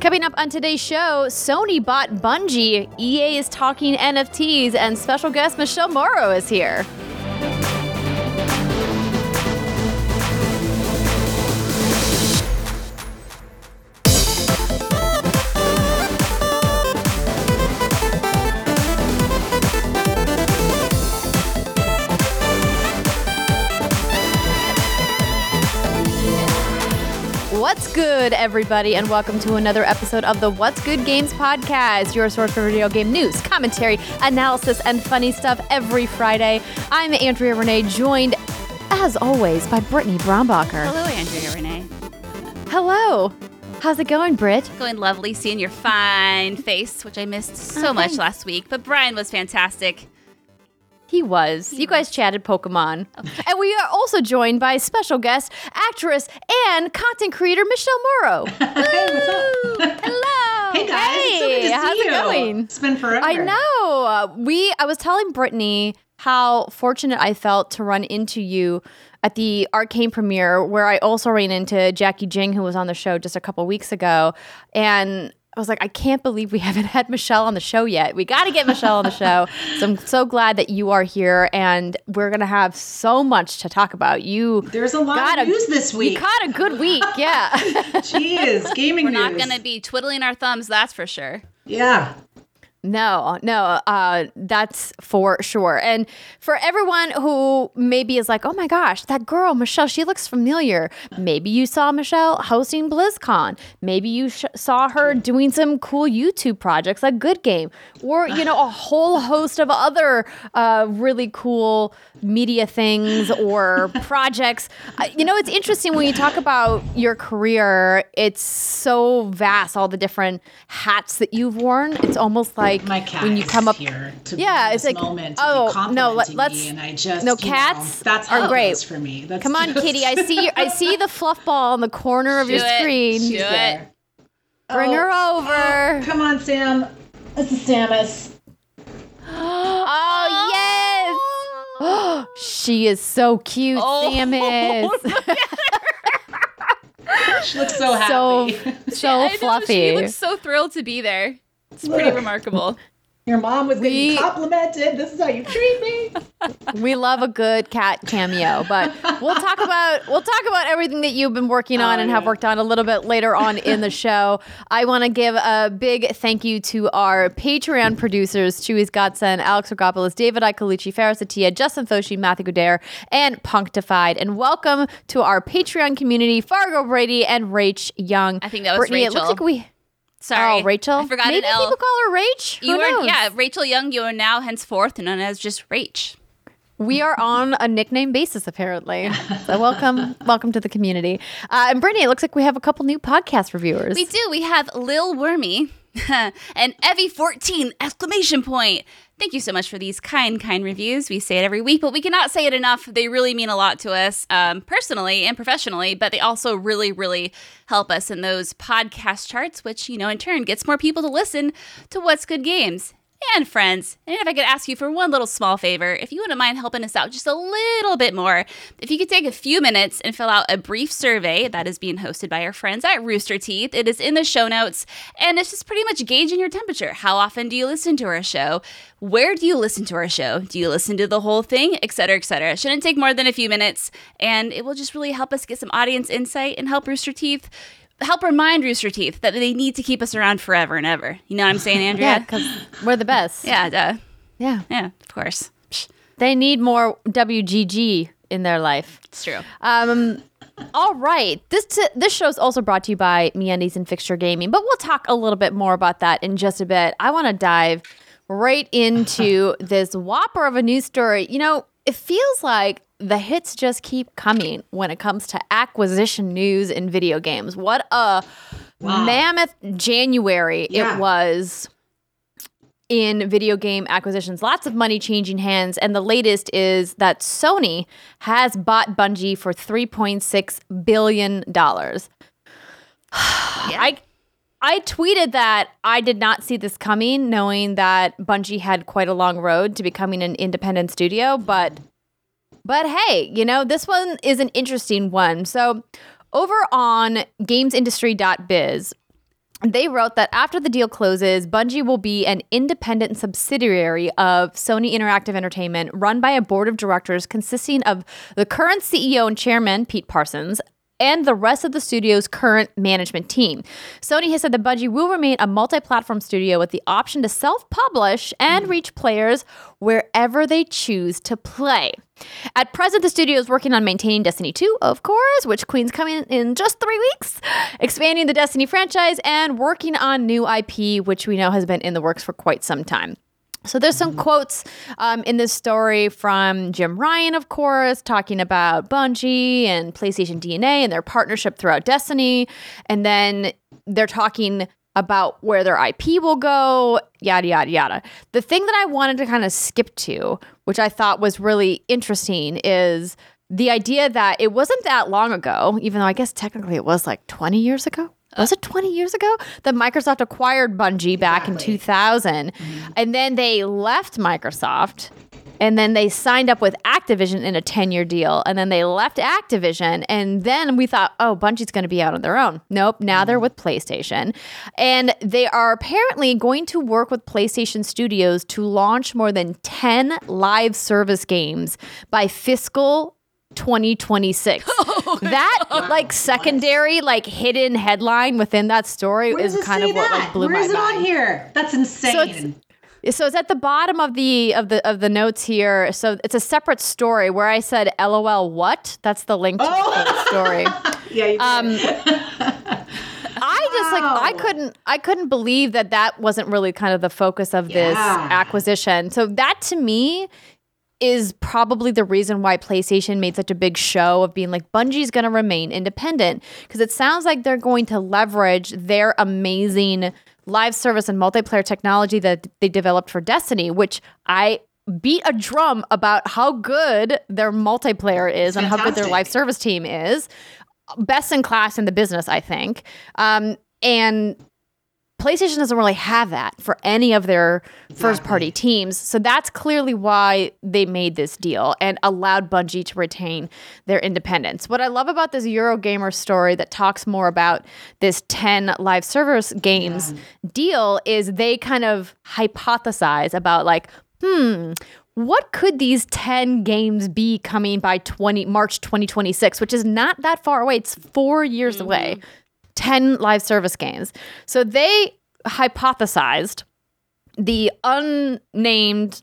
Coming up on today's show, Sony bought Bungie, EA is talking NFTs, and special guest Michelle Morrow is here. What's good, everybody, and welcome to another episode of the What's Good Games Podcast, your source for video game news, commentary, analysis, and funny stuff every Friday. I'm Andrea Renee, joined, as always, by Brittany Brombacher. Hello, Andrea Renee. Hello. How's it going, Britt? Going lovely, seeing your fine face, which I missed so much last week, but Brian was fantastic. He was. You guys chatted Pokemon. Okay. And we are also joined by special guest, actress, and content creator, Michelle Morrow. Hey, what's up? Hello. Hey, guys. Hey, so how's it going? It's been forever. I know. I was telling Brittany how fortunate I felt to run into you at the Arcane premiere, where I also ran into Jackie Jing, who was on the show just a couple weeks ago. And I was like, I can't believe we haven't had Michelle on the show yet. We got to get Michelle on the show. So I'm so glad that you are here, and we're going to have so much to talk about. There's a lot of news this week. You caught a good week, yeah. Jeez, gaming news. We're not going to be twiddling our thumbs, that's for sure. Yeah. No, that's for sure. And for everyone who maybe is like, oh my gosh, that girl, Michelle, she looks familiar. Maybe you saw Michelle hosting BlizzCon. Maybe you saw her doing some cool YouTube projects like Good Game, or, a whole host of other really cool media things or projects. It's interesting when you talk about your career, it's so vast, all the different hats that you've worn. It's almost like, my cat when you come up here to this like, moment, oh no, let's. And I just, no, cats that's how are great for me. That's come on, kitty. I see the fluff ball in the corner of your screen. She's there. Bring her over. Oh, come on, Sam. This is Samus. Oh yes. Oh, she is so cute, Samus. She looks so happy. So fluffy. She looks so thrilled to be there. It's pretty remarkable. Your mom was getting complimented. This is how you treat me. We love a good cat cameo, but we'll talk about everything that you've been working on and have worked on a little bit later on in the show. I want to give a big thank you to our Patreon producers, Chewy's Godson, Alex Rogopoulos, David Icolucci, Faris Atia, Justin Foshi, Matthew Godair, and Punctified. And welcome to our Patreon community, Fargo Brady and Rach Young. I think that was Brittany, Rachel. It looks like we... Sorry. Oh, Rachel? I forgot an L. Maybe people call her Rach? Who knows? Yeah, Rachel Young, you are now henceforth known as just Rach. We are on a nickname basis, apparently. So welcome to the community. And Brittany, it looks like we have a couple new podcast reviewers. We do. We have Lil Wormy and Evie14 ! Thank you so much for these kind reviews. We say it every week, but we cannot say it enough. They really mean a lot to us personally and professionally, but they also really, really help us in those podcast charts, which, in turn gets more people to listen to What's Good Games. And friends, and if I could ask you for one little small favor, if you wouldn't mind helping us out just a little bit more, if you could take a few minutes and fill out a brief survey that is being hosted by our friends at Rooster Teeth. It is in the show notes, and it's just pretty much gauging your temperature. How often do you listen to our show? Where do you listen to our show? Do you listen to the whole thing? Et cetera, et cetera. It shouldn't take more than a few minutes, and it will just really help us get some audience insight and help remind Rooster Teeth that they need to keep us around forever and ever. You know what I'm saying, Andrea? Yeah, because we're the best. Yeah, duh. Yeah. Yeah, of course. They need more WGG in their life. It's true. All right. This show is also brought to you by MeUndies and Fixture Gaming, but we'll talk a little bit more about that in just a bit. I want to dive right into this whopper of a news story. It feels like the hits just keep coming when it comes to acquisition news in video games. What a mammoth January it was in video game acquisitions. Lots of money changing hands. And the latest is that Sony has bought Bungie for $3.6 billion. I tweeted that I did not see this coming, knowing that Bungie had quite a long road to becoming an independent studio. But hey, you know, this one is an interesting one. So over on gamesindustry.biz, they wrote that after the deal closes, Bungie will be an independent subsidiary of Sony Interactive Entertainment, run by a board of directors consisting of the current CEO and chairman, Pete Parsons, and the rest of the studio's current management team. Sony has said that Bungie will remain a multi-platform studio with the option to self-publish and reach players wherever they choose to play. At present, the studio is working on maintaining Destiny 2, of course, which Queen's coming in just 3 weeks, expanding the Destiny franchise, and working on new IP, which we know has been in the works for quite some time. So there's some quotes in this story from Jim Ryan, of course, talking about Bungie and PlayStation DNA and their partnership throughout Destiny. And then they're talking about where their IP will go, yada, yada, yada. The thing that I wanted to kind of skip to, which I thought was really interesting, is the idea that it wasn't that long ago, even though I guess technically it was like 20 years ago. Was it 20 years ago that Microsoft acquired Bungie back in 2000? Mm-hmm. And then they left Microsoft, and then they signed up with Activision in a 10-year deal, and then they left Activision, and then we thought, oh, Bungie's going to be out on their own. Nope, now they're with PlayStation. And they are apparently going to work with PlayStation Studios to launch more than 10 live service games by fiscal 2026. Like secondary, like hidden headline within that story is kind of what like blew my mind. Where is it on here? That's insane. So it's at the bottom of the notes here. So it's a separate story where I said, "LOL, what?" That's the link to the story. Yeah. You I couldn't believe that wasn't really kind of the focus of this acquisition. So that to me is probably the reason why PlayStation made such a big show of being like, Bungie's going to remain independent, because it sounds like they're going to leverage their amazing live service and multiplayer technology that they developed for Destiny, which I beat a drum about how good their multiplayer is and how good their live service team is. Best in class in the business, I think. And PlayStation doesn't really have that for any of their first-party teams. So that's clearly why they made this deal and allowed Bungie to retain their independence. What I love about this Eurogamer story that talks more about this 10 live service games deal is they kind of hypothesize about like, what could these 10 games be coming by March 2026, which is not that far away. It's 4 years away. 10 live service games. So they hypothesized the unnamed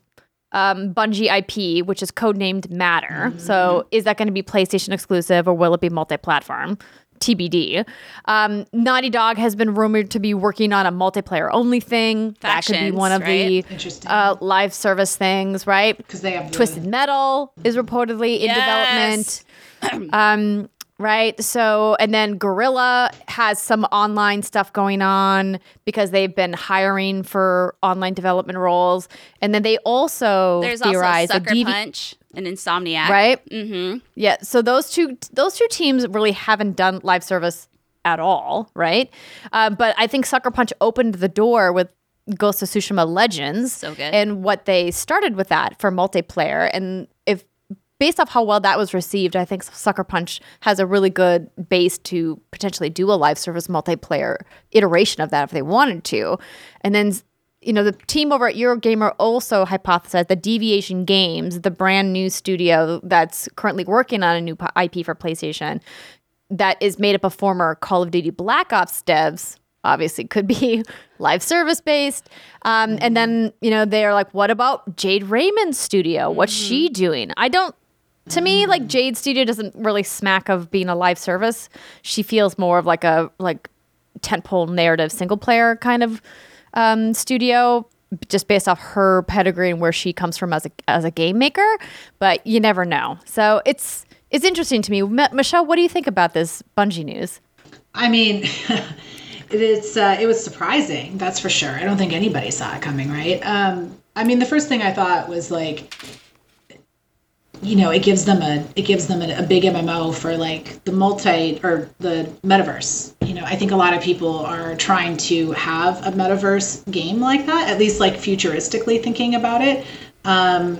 Bungie IP, which is codenamed Matter. Mm-hmm. So is that going to be PlayStation exclusive or will it be multi-platform? TBD. Naughty Dog has been rumored to be working on a multiplayer only thing. Factions, that could be one of the live service things, right? Because they have Twisted Metal is reportedly in development. Right. So, and then Guerrilla has some online stuff going on because they've been hiring for online development roles. And then they also theorize also Sucker Punch and Insomniac. Right. Mm-hmm. Yeah. So those two teams really haven't done live service at all. Right. But I think Sucker Punch opened the door with Ghost of Tsushima Legends and what they started with that for multiplayer. And based off how well that was received, I think Sucker Punch has a really good base to potentially do a live service multiplayer iteration of that if they wanted to. And then, you know, the team over at Eurogamer also hypothesized that Deviation Games, the brand new studio that's currently working on a new IP for PlayStation, that is made up of former Call of Duty Black Ops devs, obviously could be live service based. And then, you know, they're like, what about Jade Raymond's studio? What's she doing? To me, like, Jade's studio doesn't really smack of being a live service. She feels more of like a tentpole narrative single player kind of studio just based off her pedigree and where she comes from as a game maker, but you never know. So it's interesting to me. Michelle, what do you think about this Bungie news? I mean, it was surprising, that's for sure. I don't think anybody saw it coming, right? I mean, the first thing I thought was like, you know, it gives them a big MMO for like the multi or the metaverse. You know, I think a lot of people are trying to have a metaverse game like that, at least like futuristically thinking about it.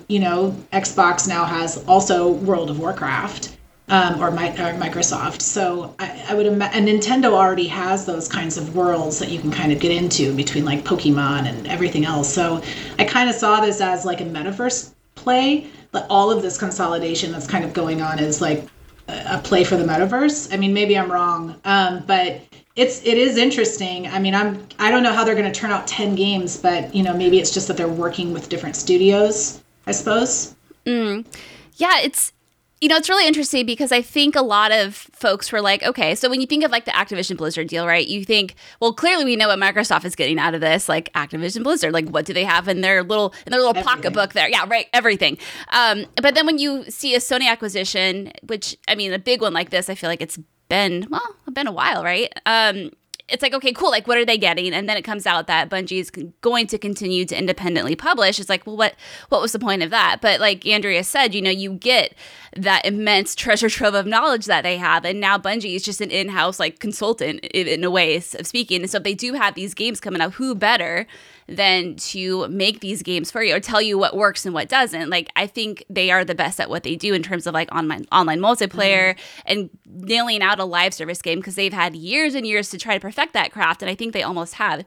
You know, Xbox now has also World of Warcraft or Microsoft. So I would imagine Nintendo already has those kinds of worlds that you can kind of get into between like Pokemon and everything else. So I kind of saw this as like a metaverse play. All of this consolidation that's kind of going on is like a play for the metaverse. I mean, maybe I'm wrong, but it is interesting. I mean, I don't know how they're going to turn out 10 games, but you know, maybe it's just that they're working with different studios, I suppose. Mm. Yeah, it's really interesting because I think a lot of folks were like, okay, so when you think of like the Activision Blizzard deal, right, you think, well, clearly we know what Microsoft is getting out of this, like Activision Blizzard, like what do they have in their little pocketbook there? Yeah, right, everything. But then when you see a Sony acquisition, which, I mean, a big one like this, I feel like it's been a while, right? It's like, okay, cool, like what are they getting? And then it comes out that Bungie is going to continue to independently publish. It's like, well, what was the point of that? But like Andrea said, you know, you get that immense treasure trove of knowledge that they have, and now Bungie is just an in-house like consultant in a way of speaking. And so if they do have these games coming out, who better than to make these games for you or tell you what works and what doesn't? Like, I think they are the best at what they do in terms of like online multiplayer and nailing out a live service game, because they've had years and years to try to perfect that craft, and I think they almost have.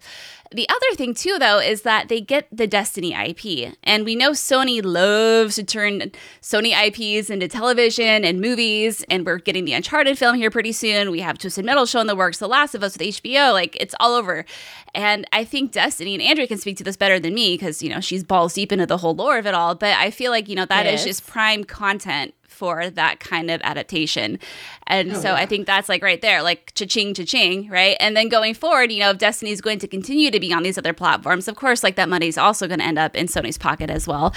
The other thing too, though, is that they get the Destiny IP, and we know Sony loves to turn Sony IPs into television and movies, and we're getting the Uncharted film here pretty soon. We have Twisted Metal show in the works, The Last of Us with HBO, like it's all over. And I think Destiny, and Andrea can speak to this better than me because, you know, she's balls deep into the whole lore of it all, but I feel like, you know, that is just prime content for that kind of adaptation. And I think that's like right there, like cha-ching, cha-ching, right? And then going forward, you know, if Destiny is going to continue to be on these other platforms, of course, like that money's also going to end up in Sony's pocket as well.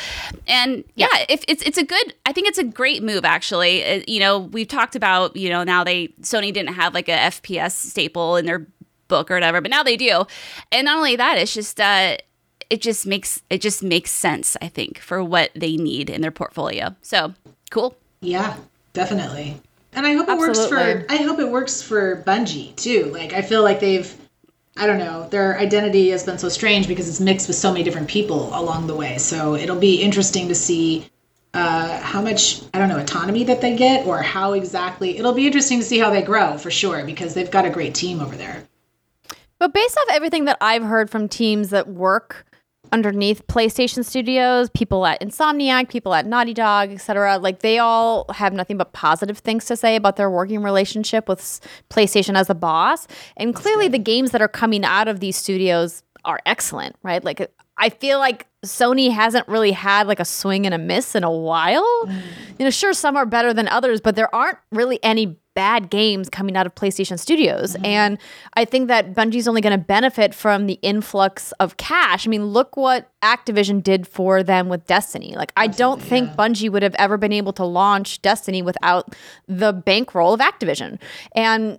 And yeah, if it's a good, I think it's a great move, actually. You know, we've talked about, you know, now Sony didn't have like a FPS staple in their book or whatever, but now they do. And not only that, it's just, it just makes sense, I think, for what they need in their portfolio. So cool. Yeah, definitely. And I hope it works for Bungie too. Like, I feel like their identity has been so strange because it's mixed with so many different people along the way. So it'll be interesting to see how much, I don't know, autonomy that they get, or how exactly. It'll be interesting to see how they grow for sure, because they've got a great team over there. But based off everything that I've heard from teams that work underneath PlayStation Studios, people at Insomniac, people at Naughty Dog, etc., like they all have nothing but positive things to say about their working relationship with PlayStation as the boss. And clearly the games that are coming out of these studios are excellent, right? Like, I feel like Sony hasn't really had like a swing and a miss in a while. You know, sure, some are better than others, but there aren't really any bad games coming out of PlayStation Studios. And I think that Bungie's only going to benefit from the influx of cash. I mean, look what Activision did for them with Destiny. Like, I don't think Bungie would have ever been able to launch Destiny without the bankroll of Activision. And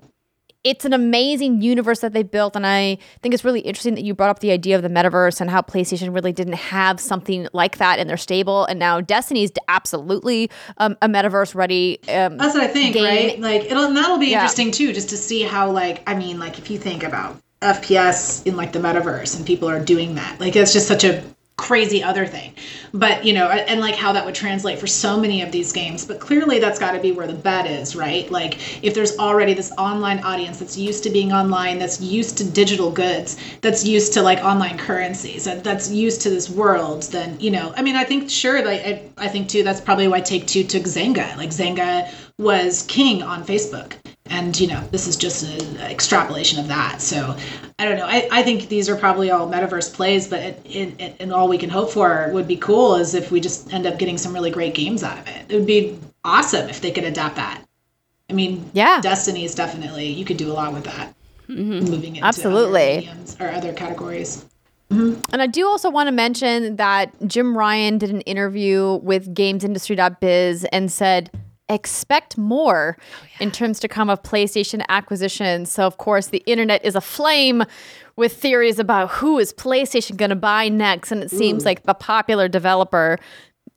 it's an amazing universe that they built, and I think it's really interesting that you brought up the idea of the metaverse and how PlayStation really didn't have something like that in their stable, and now Destiny's absolutely a metaverse-ready that's what I think, game. Right? Like, that'll be interesting, too, just to see how, like, I mean, like, if you think about FPS in, like, the metaverse, and people are doing that, like, it's just such a crazy other thing, but you know, and like how that would translate for so many of these games. But clearly that's got to be where the bet is, right? Like, if there's already this online audience that's used to being online, that's used to digital goods, that's used to like online currencies, that's used to this world, then, you know, I mean, I think sure, like I think too, that's probably why Take-Two took Zynga. Like, Zynga was king on Facebook, and you know, this is just an extrapolation of that. So I don't know. I think these are probably all metaverse plays, but and all we can hope for would be cool is if we just end up getting some really great games out of it. It would be awesome if they could adapt that. I mean, Destiny is definitely, you could do a lot with that. Moving it to other mediums or other categories. Mm-hmm. And I do also want to mention that Jim Ryan did an interview with gamesindustry.biz and said, expect more in terms to come of PlayStation acquisitions. So, of course, the internet is aflame with theories about who is PlayStation going to buy next. And it seems like the popular developer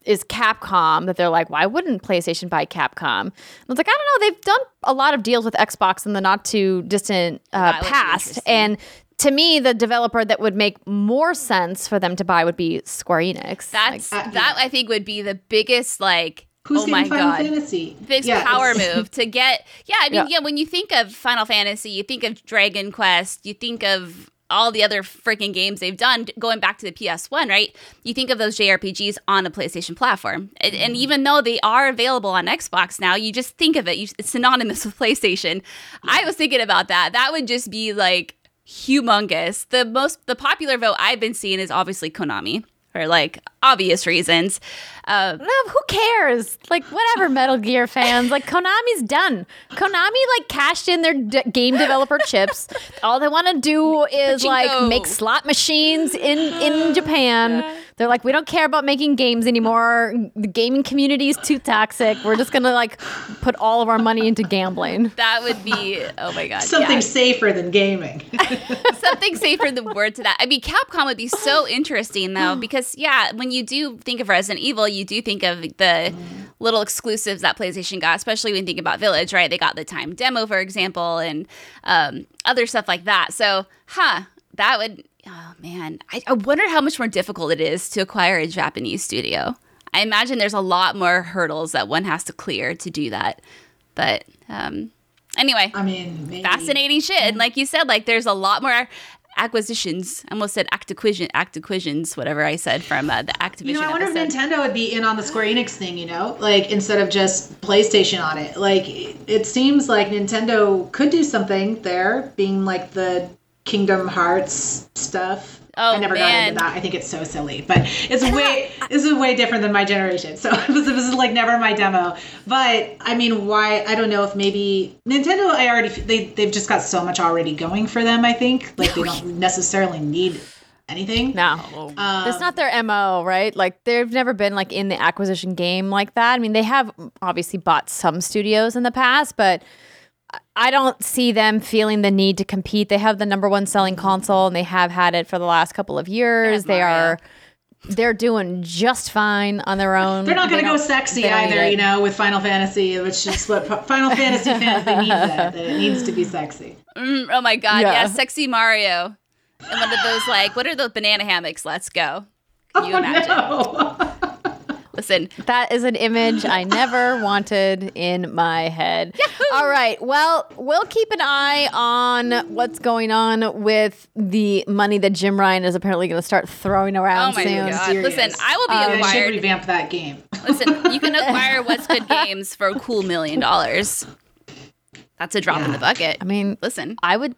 is Capcom, that they're like, why wouldn't PlayStation buy Capcom? And I was like, I don't know. They've done a lot of deals with Xbox in the not too distant past. And to me, the developer that would make more sense for them to buy would be Square Enix. That's like, that I think would be the biggest, like, who's getting Final Fantasy? Big power move to get. Yeah, I mean, yeah, when you think of Final Fantasy, you think of Dragon Quest, you think of all the other freaking games they've done, going back to the PS1, right? You think of those JRPGs on a PlayStation platform. And even though they are available on Xbox now, you just think of it. It's synonymous with PlayStation. Yeah. I was thinking about that. That would just be like humongous. The popular vote I've been seeing is obviously Konami. For like obvious reasons. No, who cares? Like whatever, Metal Gear fans. Like Konami's done. Konami like cashed in their game developer chips. All they want to do is like make slot machines in Japan. Yeah. They're like, we don't care about making games anymore. The gaming community is too toxic. We're just gonna like put all of our money into gambling. That would be something safer than gaming. Something safer than word to that. I mean, Capcom would be so interesting though, because when you do think of Resident Evil, you do think of the little exclusives that PlayStation got, especially when you think about Village, right? They got the time demo, for example, and other stuff like that. So, that would, oh man, I wonder how much more difficult it is to acquire a Japanese studio. I imagine there's a lot more hurdles that one has to clear to do that. But anyway, I mean, maybe. Fascinating shit. And like you said, like there's a lot more acquisitions. I almost said actiquisions, whatever I said from the Activision. You know, I wonder if Nintendo would be in on the Square Enix thing, you know, like instead of just PlayStation on it. Like it seems like Nintendo could do something there, being like the Kingdom Hearts stuff. Oh, I never got into that. I think it's so silly, but it's way this is way different than my generation. So this is like never my demo. But I mean, why? I don't know if maybe Nintendo. They've just got so much already going for them. I think like they don't necessarily need anything. No, that's not their MO, right? Like they've never been like in the acquisition game like that. I mean, they have obviously bought some studios in the past, but I don't see them feeling the need to compete. They have the number one selling console, and they have had it for the last couple of years. They're doing just fine on their own. They're not going to go sexy either, you know, with Final Fantasy, which is what Final Fantasy fans, they need that it needs to be sexy. Oh my God, yeah, sexy Mario. And one of those, like, what are those banana hammocks? Let's go. Can you imagine? No. Listen, that is an image I never wanted in my head. Yahoo! All right. Well, we'll keep an eye on what's going on with the money that Jim Ryan is apparently going to start throwing around soon. Oh, my God. Listen, I will be acquired. I should revamp that game. Listen, you can acquire What's Good Games for a cool $1 million. That's a drop in the bucket. I mean, listen. I would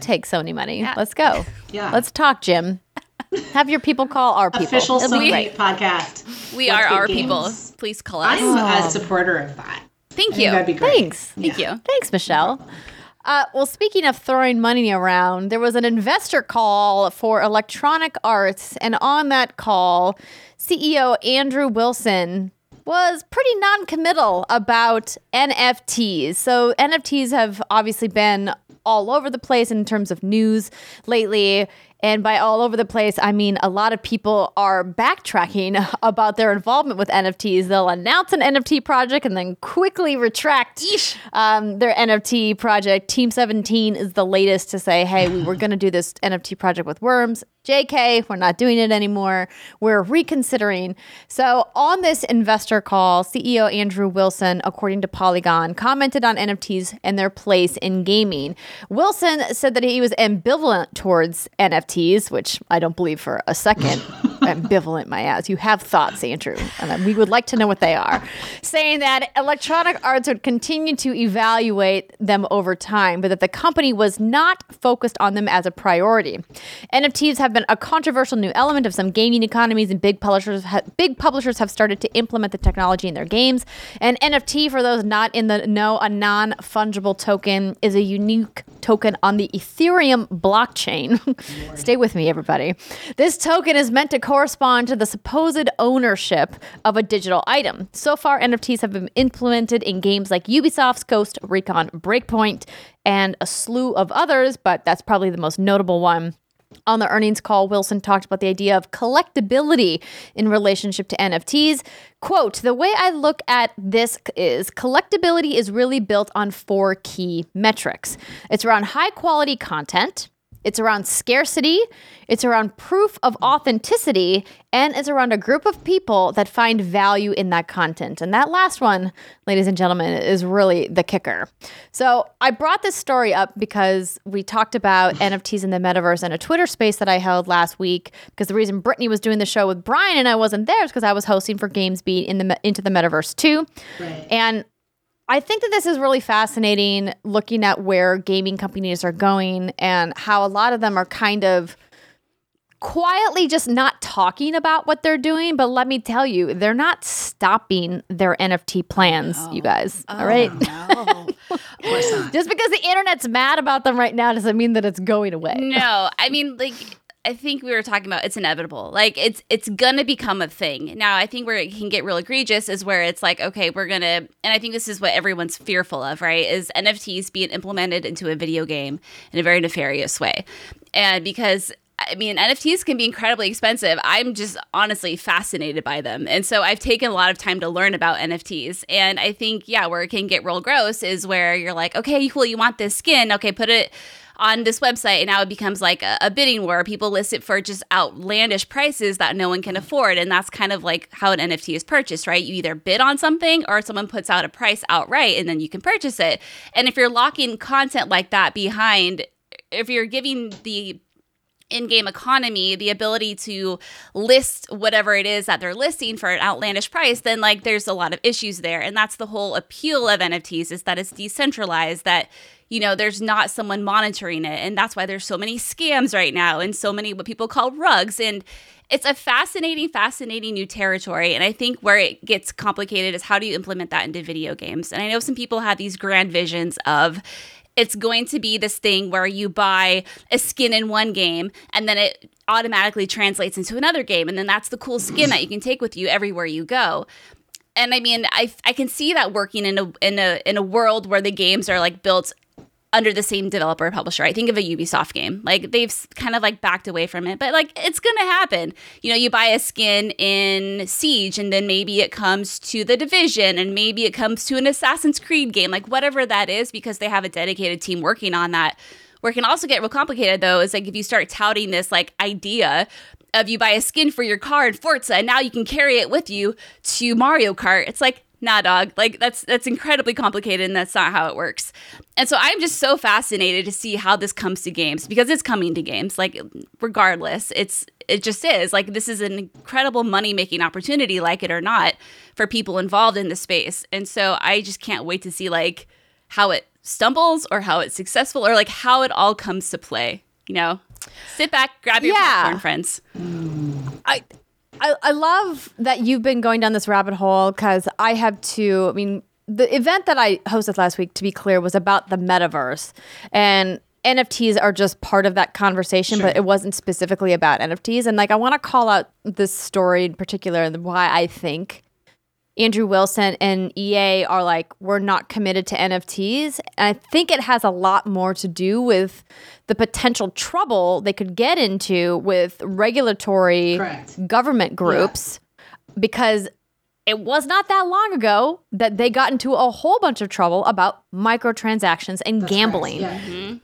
take Sony money. Yeah. Let's go. Yeah. Let's talk, Jim. Have your people call our people. Official Sony podcast. We are our people. Please call us. I'm a supporter of that. Thank you. That'd be great. Thanks. Yeah. Thank you. Thanks, Michelle. Well, speaking of throwing money around, there was an investor call for Electronic Arts. And on that call, CEO Andrew Wilson was pretty non-committal about NFTs. So NFTs have obviously been all over the place in terms of news lately. And by all over the place, I mean a lot of people are backtracking about their involvement with NFTs. They'll announce an NFT project and then quickly retract their NFT project. Team 17 is the latest to say, hey, we were going to do this NFT project with worms. JK, we're not doing it anymore. We're reconsidering. So on this investor call, CEO Andrew Wilson, according to Polygon, commented on NFTs and their place in gaming. Wilson said that he was ambivalent towards NFTs, which I don't believe for a second. ambivalent my ass. You have thoughts, Andrew, and we would like to know what they are. Saying that Electronic Arts would continue to evaluate them over time, but that the company was not focused on them as a priority. NFTs have been a controversial new element of some gaming economies, and big publishers have started to implement the technology in their games. An NFT, for those not in the know, a non-fungible token, is a unique token on the Ethereum blockchain. Stay with me, everybody. This token is meant to correspond to the supposed ownership of a digital item. So far, NFTs have been implemented in games like Ubisoft's Ghost Recon Breakpoint and a slew of others, but that's probably the most notable one. On the earnings call, Wilson talked about the idea of collectability in relationship to NFTs. Quote, the way I look at this is collectability is really built on four key metrics. It's around high quality content. It's around scarcity. It's around proof of authenticity. And it's around a group of people that find value in that content. And that last one, ladies and gentlemen, is really the kicker. So I brought this story up because we talked about NFTs in the metaverse in a Twitter space that I held last week, because the reason Brittany was doing the show with Brian and I wasn't there is because I was hosting for GamesBeat into the metaverse too. Right. And I think that this is really fascinating, looking at where gaming companies are going and how a lot of them are kind of quietly just not talking about what they're doing. But let me tell you, they're not stopping their NFT plans, you guys. Oh, all right. No. Of course not. Just because the internet's mad about them right now doesn't mean that it's going away. No, I mean, like, I think we were talking about it's inevitable. Like, it's going to become a thing. Now, I think where it can get real egregious is where it's like, okay, we're going to, and I think this is what everyone's fearful of, right, is NFTs being implemented into a video game in a very nefarious way. And because, I mean, NFTs can be incredibly expensive. I'm just honestly fascinated by them. And so I've taken a lot of time to learn about NFTs. And I think, yeah, where it can get real gross is where you're like, okay, cool, you want this skin. Okay, put it on this website, and now it becomes like a bidding war. People list it for just outlandish prices that no one can afford, and that's kind of like how an NFT is purchased, right? You either bid on something or someone puts out a price outright, and then you can purchase it. And if you're locking content like that behind, if you're giving the in-game economy the ability to list whatever it is that they're listing for an outlandish price, then like there's a lot of issues there. And that's the whole appeal of NFTs, is that it's decentralized, that, you know, there's not someone monitoring it. And that's why there's so many scams right now and so many what people call rugs. And it's a fascinating new territory. And I think where it gets complicated is how do you implement that into video games? And I know some people have these grand visions of it's going to be this thing where you buy a skin in one game and then it automatically translates into another game. And then that's the cool skin that you can take with you everywhere you go. And I mean, I can see that working in a world where the games are like built under the same developer or publisher. I think of a Ubisoft game. Like, they've kind of like backed away from it, but like it's going to happen. You know, you buy a skin in Siege and then maybe it comes to The Division and maybe it comes to an Assassin's Creed game, like whatever that is, because they have a dedicated team working on that. Where it can also get real complicated though is like if you start touting this like idea of you buy a skin for your car in Forza and now you can carry it with you to Mario Kart. It's like, nah, dog. Like, that's incredibly complicated, and that's not how it works. And so I'm just so fascinated to see how this comes to games, because it's coming to games. Like, regardless, it just is. Like, this is an incredible money-making opportunity, like it or not, for people involved in the space. And so I just can't wait to see, like, how it stumbles or how it's successful or, like, how it all comes to play, you know? Sit back, grab your popcorn, friends. I love that you've been going down this rabbit hole, because I have too. I mean, the event that I hosted last week, to be clear, was about the metaverse. And NFTs are just part of that conversation, sure, but it wasn't specifically about NFTs. And like, I want to call out this story in particular and why I think Andrew Wilson and EA are like, we're not committed to NFTs. And I think it has a lot more to do with the potential trouble they could get into with regulatory government groups, because it was not that long ago that they got into a whole bunch of trouble about microtransactions and gambling.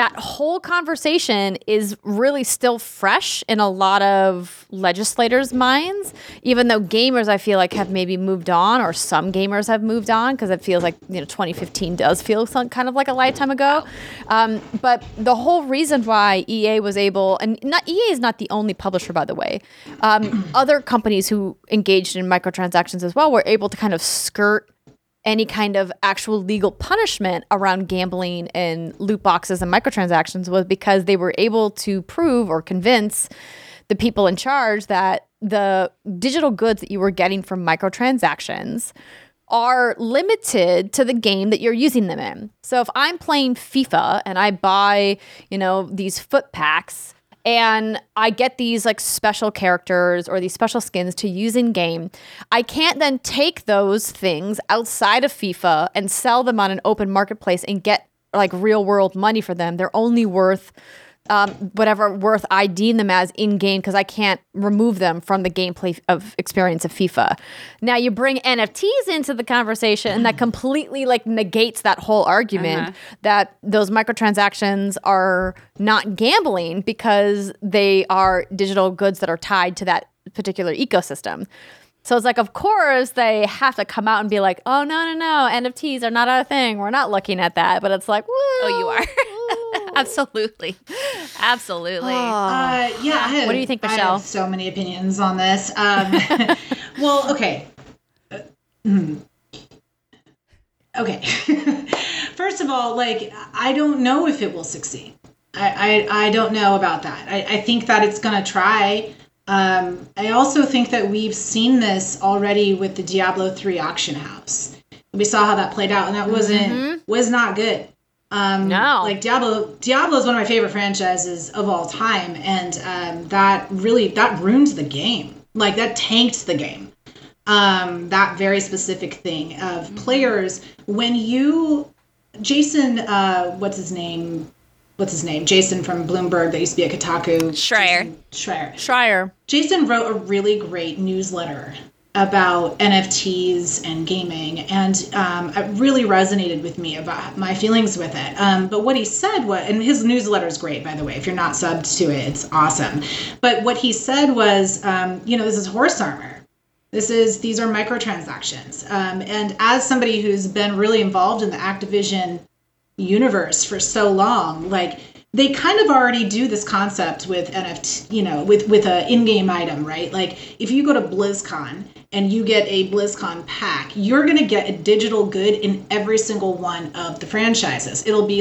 that whole conversation is really still fresh in a lot of legislators' minds, even though gamers, I feel like, have maybe moved on, or some gamers have moved on, because it feels like, 2015 does feel kind of like a lifetime ago. But the whole reason why EA was able, and EA is not the only publisher, by the way, other companies who engaged in microtransactions as well were able to kind of skirt any kind of actual legal punishment around gambling and loot boxes and microtransactions, was because they were able to prove or convince the people in charge that the digital goods that you were getting from microtransactions are limited to the game that you're using them in. So if I'm playing FIFA and I buy, these foot packs, and I get these special characters or these special skins to use in game, I can't then take those things outside of FIFA and sell them on an open marketplace and get real world money for them. They're only worth whatever worth I deem them as in game, because I can't remove them from the gameplay of experience of FIFA. Now you bring NFTs into the conversation, and that completely negates that whole argument that those microtransactions are not gambling because they are digital goods that are tied to that particular ecosystem. So it's of course, they have to come out and be like, oh, no, NFTs are not our thing. We're not looking at that. But it's woo. Oh, you are. Absolutely. What do you think, Michelle? I have so many opinions on this. Well, okay. Okay. First of all, I don't know if it will succeed. I don't know about that. I think that it's going to try. I also think that we've seen this already with the Diablo 3 auction house. We saw how that played out, and that was not good. No. Diablo is one of my favorite franchises of all time, and that ruined the game. That tanked the game. That very specific thing of players. When you... Jason, what's his name? Jason from Bloomberg that used to be at Kotaku. Schreier. Jason wrote a really great newsletter about NFTs and gaming, and it really resonated with me about my feelings with it. But what he said was, and his newsletter is great, by the way, if you're not subbed to it, it's awesome. But what he said was, this is horse armor. These are microtransactions. And as somebody who's been really involved in the Activision universe for so long, they kind of already do this concept with NFT, with a in-game item, right? If you go to BlizzCon and you get a BlizzCon pack, you're going to get a digital good in every single one of the franchises. It'll be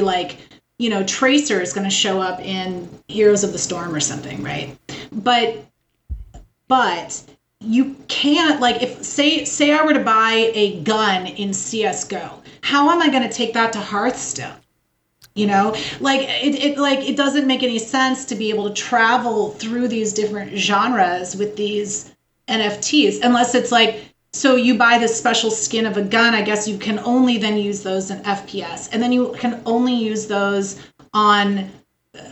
Tracer is going to show up in Heroes of the Storm or something, right? But you can't, if say I were to buy a gun in CS:GO, how am I going to take that to Hearthstone? It doesn't make any sense to be able to travel through these different genres with these NFTs, unless it's so you buy this special skin of a gun, I guess you can only then use those in FPS, and then you can only use those on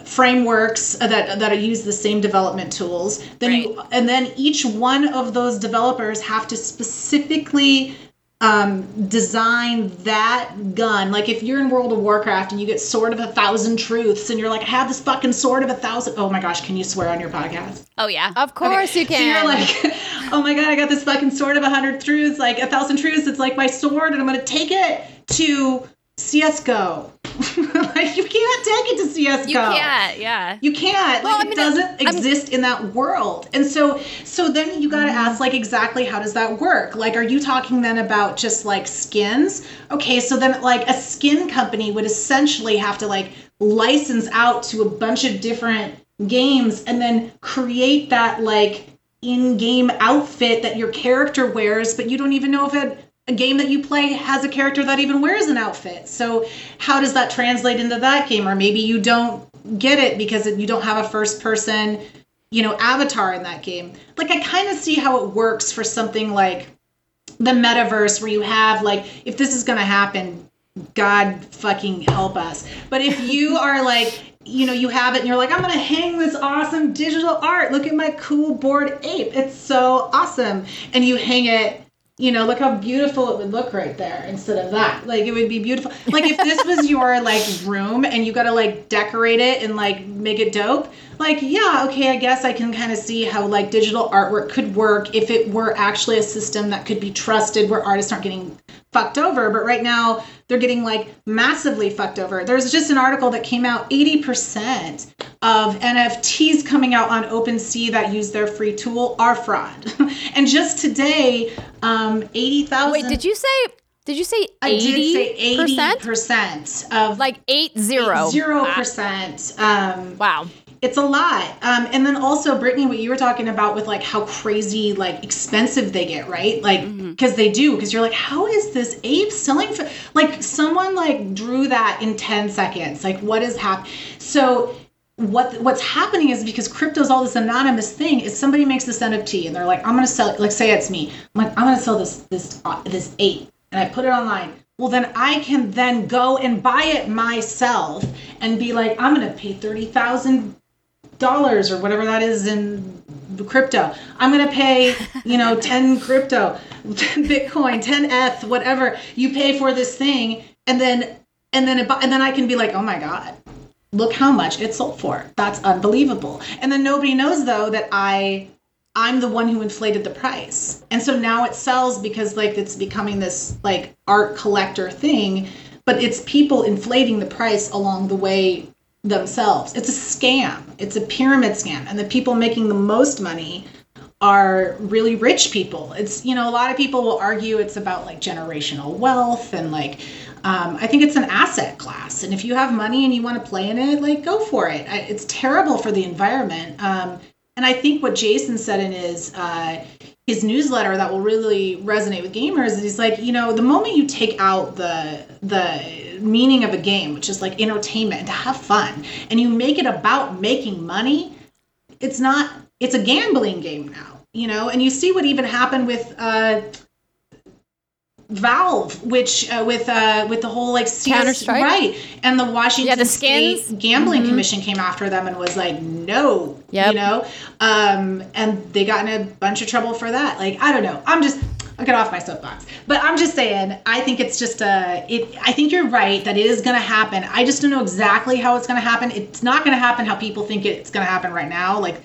frameworks that use the same development tools. Then right. And then each one of those developers have to specifically design that gun. If you're in World of Warcraft and you get Sword of 1,000 Truths, and you're I have this fucking Sword of 1,000. Oh my gosh, can you swear on your podcast? Oh yeah, of course okay. You can. So you're oh my god, I got this fucking Sword of 100 Truths, 1,000 Truths. It's my sword, and I'm gonna take it to CS:GO. You can't take it to CS:GO. You can't, yeah. You can't. It doesn't exist in that world. And so then you got to ask, exactly how does that work? Are you talking then about just, skins? Okay, so then, a skin company would essentially have to, license out to a bunch of different games and then create that, in-game outfit that your character wears, but you don't even know if it... A game that you play has a character that even wears an outfit. So how does that translate into that game? Or maybe you don't get it because you don't have a first person, avatar in that game. I kind of see how it works for something like the metaverse, where you have if this is going to happen, God fucking help us. But if you are you have it and you're I'm going to hang this awesome digital art. Look at my cool bored ape. It's so awesome. And you hang it You know, look how beautiful it would look right there instead of that. Like, it would be beautiful. Like, if this was your, like, room and you got to, like, decorate it and, like, make it dope, like, yeah, okay, I guess I can kind of see how, like, digital artwork could work if it were actually a system that could be trusted where artists aren't getting fucked over. But right now, they're getting, like, massively fucked over. There's just an article that came out, 80% of NFTs coming out on OpenSea that use their free tool are fraud. And just today, 80,000. Wait, did you say 80%? I did say 80% of. Like 80. 0%. Wow. It's a lot. And then also, Brittany, what you were talking about with, like, how crazy, like, expensive they get, right? Like, because they do. Because you're like, how is this ape selling for? Like, someone, like, drew that in 10 seconds. Like, what is happening? So what's happening is, because crypto is all this anonymous thing, is somebody makes this NFT and they're like, I'm going to sell it. Like, say it's me. I'm like, I'm going to sell this ape. And I put it online. Well, then I can then go and buy it myself and be like, I'm going to pay $30,000 or whatever that is in crypto. I'm going to pay, 10 crypto, 10 Bitcoin, 10 ETH, whatever you pay for this thing. And then I can be like, oh my God, look how much it sold for. That's unbelievable. And then nobody knows though that I'm the one who inflated the price. And so now it sells because like it's becoming this like art collector thing, but it's people inflating the price along the way themselves. It's a scam. It's a pyramid scam. And the people making the most money are really rich people. It's, a lot of people will argue it's about like generational wealth and like, I think it's an asset class. And if you have money and you want to play in it, like go for it. It's terrible for the environment. And I think what Jason said in his newsletter that will really resonate with gamers is he's like, the moment you take out the meaning of a game, which is like entertainment and to have fun, and you make it about making money, it's a gambling game now, and you see what even happened with Valve, which with the whole like Counter-Strike, right? And the Washington the State Gambling Commission came after them and was like, no, and they got in a bunch of trouble for that. Like, I don't know. I'll get off my soapbox, but I'm just saying, I think it's just I think you're right that it is going to happen. I just don't know exactly how it's going to happen. It's not going to happen how people think it's going to happen right now. Like,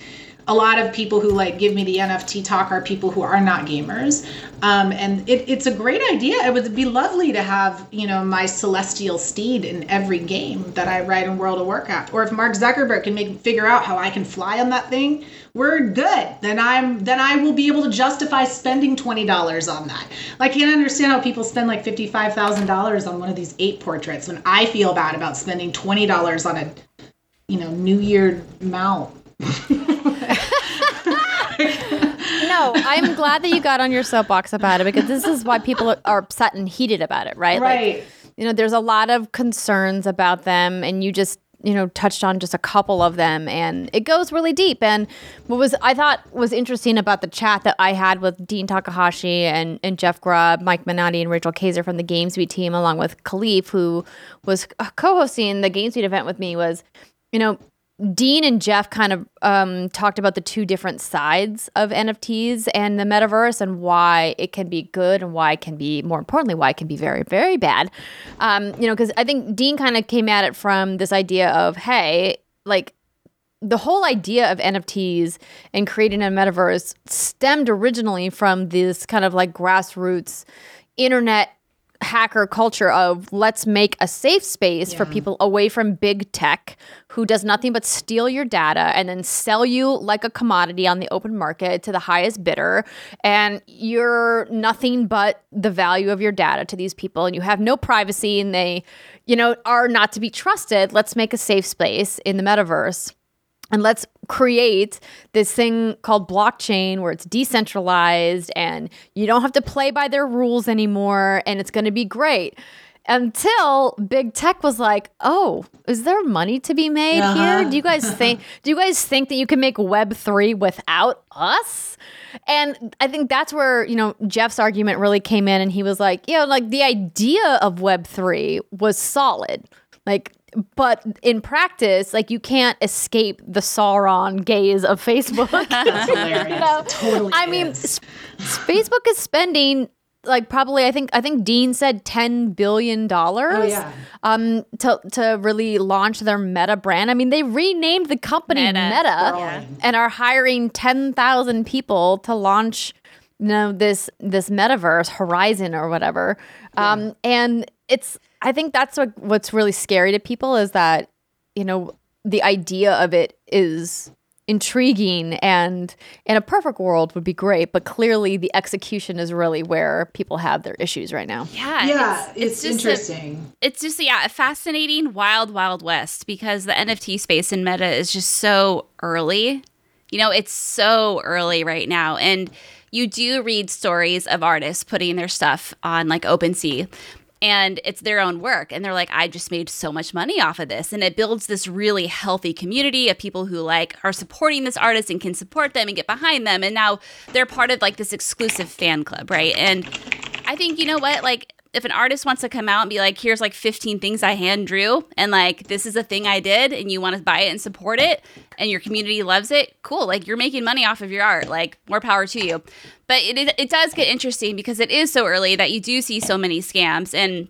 a lot of people who like give me the NFT talk are people who are not gamers. And it's a great idea. It would be lovely to have, my celestial steed in every game that I ride in World of Warcraft. Or if Mark Zuckerberg can figure out how I can fly on that thing, we're good. Then I will be able to justify spending $20 on that. I can't understand how people spend like $55,000 on one of these ape portraits when I feel bad about spending $20 on a, New Year mount. No, I'm glad that you got on your soapbox about it because this is why people are upset and heated about it, right? Right. Like, there's a lot of concerns about them, and you just, touched on just a couple of them, and it goes really deep. And what I thought was interesting about the chat that I had with Dean Takahashi and Jeff Grubb, Mike Minotti, and Rachel Kaiser from the GameSuite team, along with Khalif, who was co-hosting the GameSuite event with me, was, Dean and Jeff kind of talked about the two different sides of NFTs and the metaverse and why it can be good and why it can be, more importantly, why it can be very, very bad. Because I think Dean kind of came at it from this idea of, hey, like the whole idea of NFTs and creating a metaverse stemmed originally from this kind of like grassroots internet hacker culture of let's make a safe space for people away from big tech who does nothing but steal your data and then sell you like a commodity on the open market to the highest bidder, and you're nothing but the value of your data to these people, and you have no privacy, and they are not to be trusted. Let's make a safe space in the metaverse. And let's create this thing called blockchain where it's decentralized and you don't have to play by their rules anymore, and it's going to be great. Until big tech was like, oh, is there money to be made here? Do you guys think that you can make Web3 without us? And I think that's where, Jeff's argument really came in, and he was like, like the idea of Web3 was solid. But in practice, you can't escape the Sauron gaze of Facebook. That's hilarious. It totally is. I mean, Facebook is spending like probably I think Dean said $10 billion to really launch their Meta brand. I mean, they renamed the company Meta and are hiring 10,000 people to launch this metaverse Horizon or whatever. And it's I think that's what's really scary to people is that the idea of it is intriguing, and in a perfect world would be great, but clearly the execution is really where people have their issues right now. It's just interesting. It's just a fascinating wild west, because the NFT space in Meta is just so early. It's so early right now, and you do read stories of artists putting their stuff on like OpenSea. And it's their own work. And they're like, I just made so much money off of this. And it builds this really healthy community of people who like are supporting this artist and can support them and get behind them. And now they're part of like this exclusive fan club, right? And I think, if an artist wants to come out and be like, here's like 15 things I hand drew, and like, this is a thing I did, and you want to buy it and support it, and your community loves it, cool. Like, you're making money off of your art. Like, more power to you. But it does get interesting because it is so early that you do see so many scams. And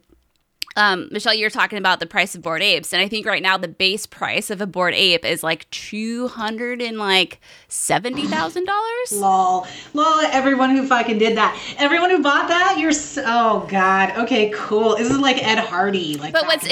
Michelle, you're talking about the price of Bored Apes. And I think right now the base price of a Bored Ape is like $270,000. Lol, everyone who fucking did that. Everyone who bought that, oh God. Okay, cool. This is like Ed Hardy. Like, what's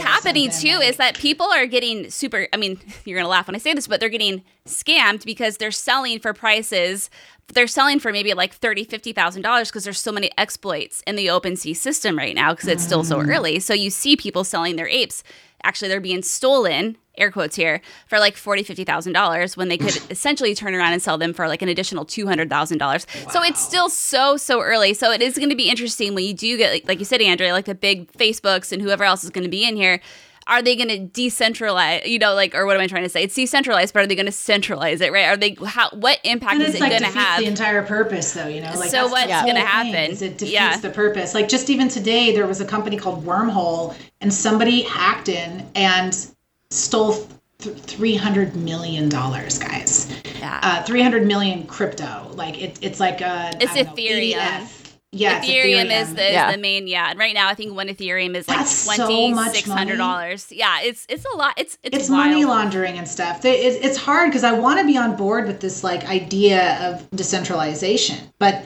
happening too is that people are getting you're going to laugh when I say this, but they're getting scammed because they're selling for prices. They're selling for maybe like $30,000, $50,000 because there's so many exploits in the OpenSea system right now because it's still so early. So you see people selling their apes. Actually, they're being stolen, air quotes here, for like $40,000, $50,000 when they could essentially turn around and sell them for like an additional $200,000. Wow. So it's still so early. So it is going to be interesting when you do get, like you said, Andrea, like the big Facebooks and whoever else is going to be in here. Are they going to decentralize, or what am I trying to say? It's decentralized, but are they going to centralize it, right? What impact is it going to have? It defeats the entire purpose, though, So what's going to happen? It defeats the purpose. Like, just even today, there was a company called Wormhole, and somebody hacked in and stole $300 million, guys. Yeah. 300 million crypto. Like, it's like a... It's Ethereum. EDF. Yeah, Ethereum is the main, and right now I think one Ethereum is like $2,600. Yeah, it's a lot. It's money laundering and stuff. It's hard because I want to be on board with this like idea of decentralization, but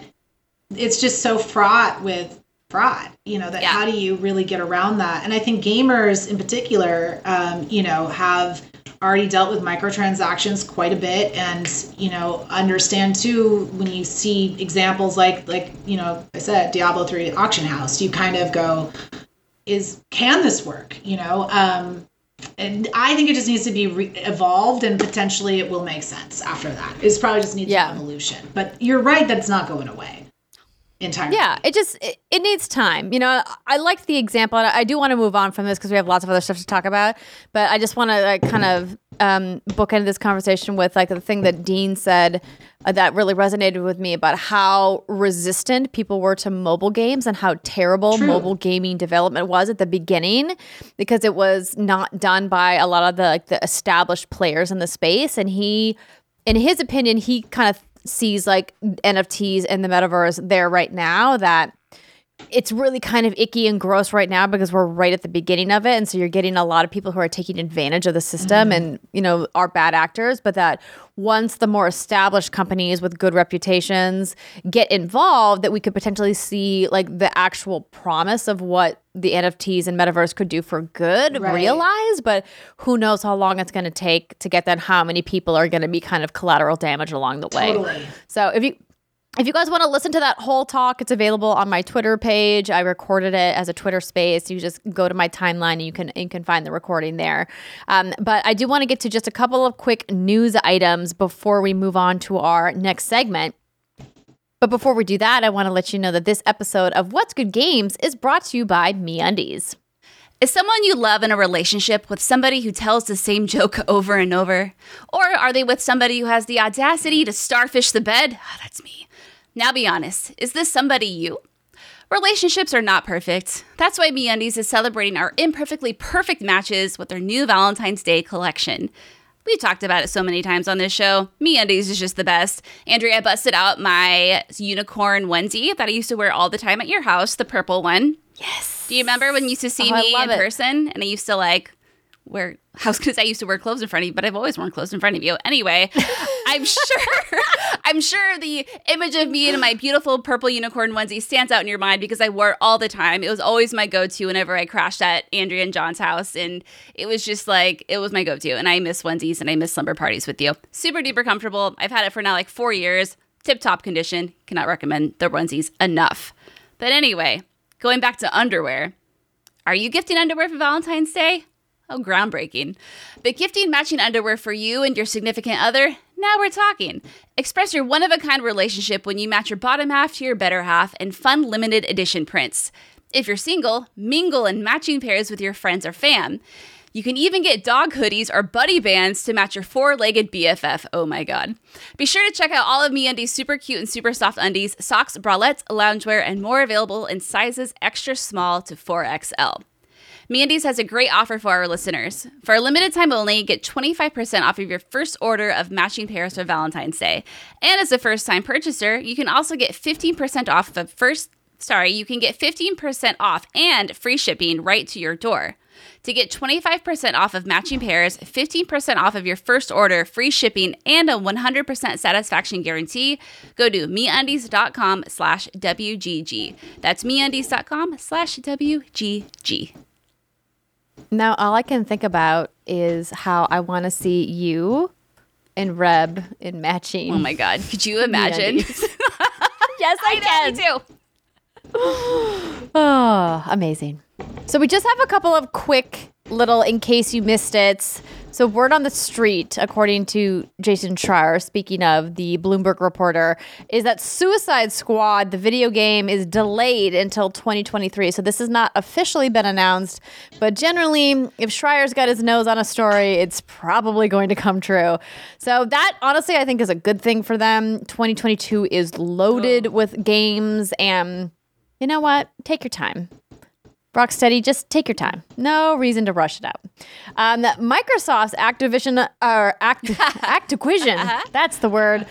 it's just so fraught with fraud. How do you really get around that? And I think gamers in particular, have already dealt with microtransactions quite a bit, and understand too when you see examples like I said Diablo 3 auction house, you kind of go, can this work? And I think it just needs to be evolved, and potentially it will make sense after that. It's probably just needs an evolution, but you're right, that's not going away entirely. Yeah, it needs time. I liked the example, and I do want to move on from this because we have lots of other stuff to talk about, but I just want to bookend this conversation with like the thing that Dean said that really resonated with me about how resistant people were to mobile games and how terrible mobile gaming development was at the beginning, because it was not done by a lot of the established players in the space. And in his opinion, he kind of sees like NFTs and the metaverse there right now, that it's really kind of icky and gross right now because we're right at the beginning of it. And so you're getting a lot of people who are taking advantage of the system and, are bad actors. But that once the more established companies with good reputations get involved, that we could potentially see like the actual promise of what the NFTs and metaverse could do for good realized. But who knows how long it's going to take to get that, how many people are going to be kind of collateral damage along the way. Totally. So if you guys want to listen to that whole talk, it's available on my Twitter page. I recorded it as a Twitter space. You just go to my timeline and you can find the recording there. But I do want to get to just a couple of quick news items before we move on to our next segment. But before we do that, I want to let you know that this episode of What's Good Games is brought to you by MeUndies. Is someone you love in a relationship with somebody who tells the same joke over and over? Or are they with somebody who has the audacity to starfish the bed? Oh, that's me. Now be honest, is this somebody you? Relationships are not perfect. That's why MeUndies is celebrating our imperfectly perfect matches with their new Valentine's Day collection. We've talked about it so many times on this show. MeUndies is just the best. Andrea busted out my unicorn onesie that I used to wear all the time at your house, the purple one. Yes. Do you remember when you used to see me in person? And I used to like wear, I was going to say I used to wear clothes in front of you, but I've always worn clothes in front of you. Anyway, I'm sure the image of me in my beautiful purple unicorn onesie stands out in your mind because I wore it all the time. It was always my go-to whenever I crashed at Andrea and John's house. And it was just like, it was my go-to. And I miss onesies and I miss slumber parties with you. Super duper comfortable. I've had it for now like 4 years. Tip-top condition. Cannot recommend the onesies enough. But anyway, going back to underwear. Are you gifting underwear for Valentine's Day? Oh, groundbreaking. But gifting matching underwear for you and your significant other? Now we're talking. Express your one-of-a-kind relationship when you match your bottom half to your better half in fun limited edition prints. If you're single, mingle in matching pairs with your friends or fam. You can even get dog hoodies or buddy bands to match your four-legged BFF. Oh my God. Be sure to check out all of MeUndies' super cute and super soft undies, socks, bralettes, loungewear, and more available in sizes extra small to 4XL. MeUndies has a great offer for our listeners. For a limited time only, get 25% off of your first order of matching pairs for Valentine's Day. And as a first-time purchaser, you can also get 15% off of you can get 15% off and free shipping right to your door. To get 25% off of matching pairs, 15% off of your first order, free shipping, and a 100% satisfaction guarantee, go to MeUndies.com/WGG. That's MeUndies.com/WGG. Now, all I can think about is how I want to see you and Reb in matching. Oh, my God. Could you imagine? Yes, I can. Me too. Oh, amazing. So we just have a couple of quick little in case you missed it. So word on the street, according to Jason Schreier, speaking of the Bloomberg reporter, is that Suicide Squad, the video game, is delayed until 2023. So this has not officially been announced. But generally, if Schreier's got his nose on a story, it's probably going to come true. So that, honestly, I think is a good thing for them. 2022 is loaded with games. And you know what? Take your time. Rocksteady, just take your time. No reason to rush it out. Microsoft's Activision, that's the word, of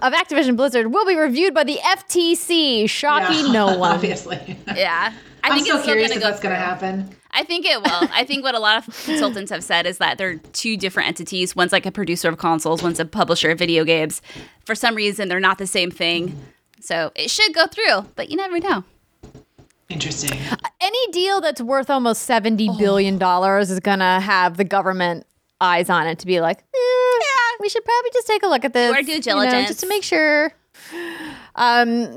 Activision Blizzard will be reviewed by the FTC. Shocking no one. Obviously. Yeah. I'm so curious if that's going to happen. I think it will. I think what a lot of consultants have said is that they're two different entities. One's like a producer of consoles. One's a publisher of video games. For some reason, they're not the same thing. So it should go through, but you never know. Interesting. Any deal that's worth almost $70 billion is gonna have the government eyes on it to be like, we should probably just take a look at this. Or due diligence, just to make sure.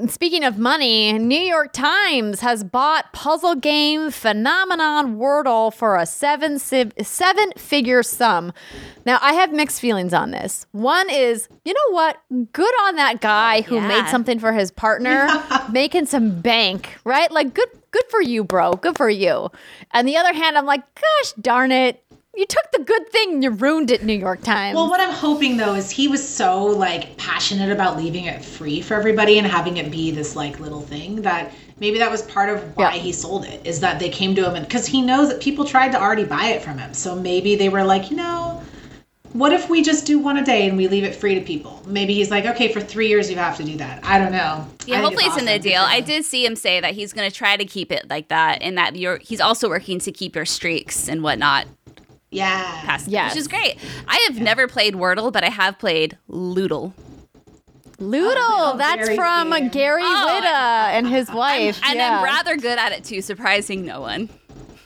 Speaking of money, New York Times has bought puzzle game phenomenon Wordle for a seven-figure sum. Now, I have mixed feelings on this. One is, you know what? Good on that guy who made something for his partner, making some bank, right? Like, good for you, bro. Good for you. On the other hand, I'm like, gosh darn it. You took the good thing and you ruined it, New York Times. Well, what I'm hoping, though, is he was so, like, passionate about leaving it free for everybody and having it be this, like, little thing that maybe that was part of why he sold it, is that they came to him and because he knows that people tried to already buy it from him. So maybe they were like, you know, what if we just do one a day and we leave it free to people? Maybe he's like, okay, for 3 years you have to do that. I don't know. Yeah, hopefully it's awesome in the deal. I did see him say that he's going to try to keep it like that and that he's also working to keep your streaks and whatnot. Yeah, which is great. I have never played Wordle, but I have played Loodle. That's from Gary Whitta and his wife. I'm rather good at it too, surprising no one.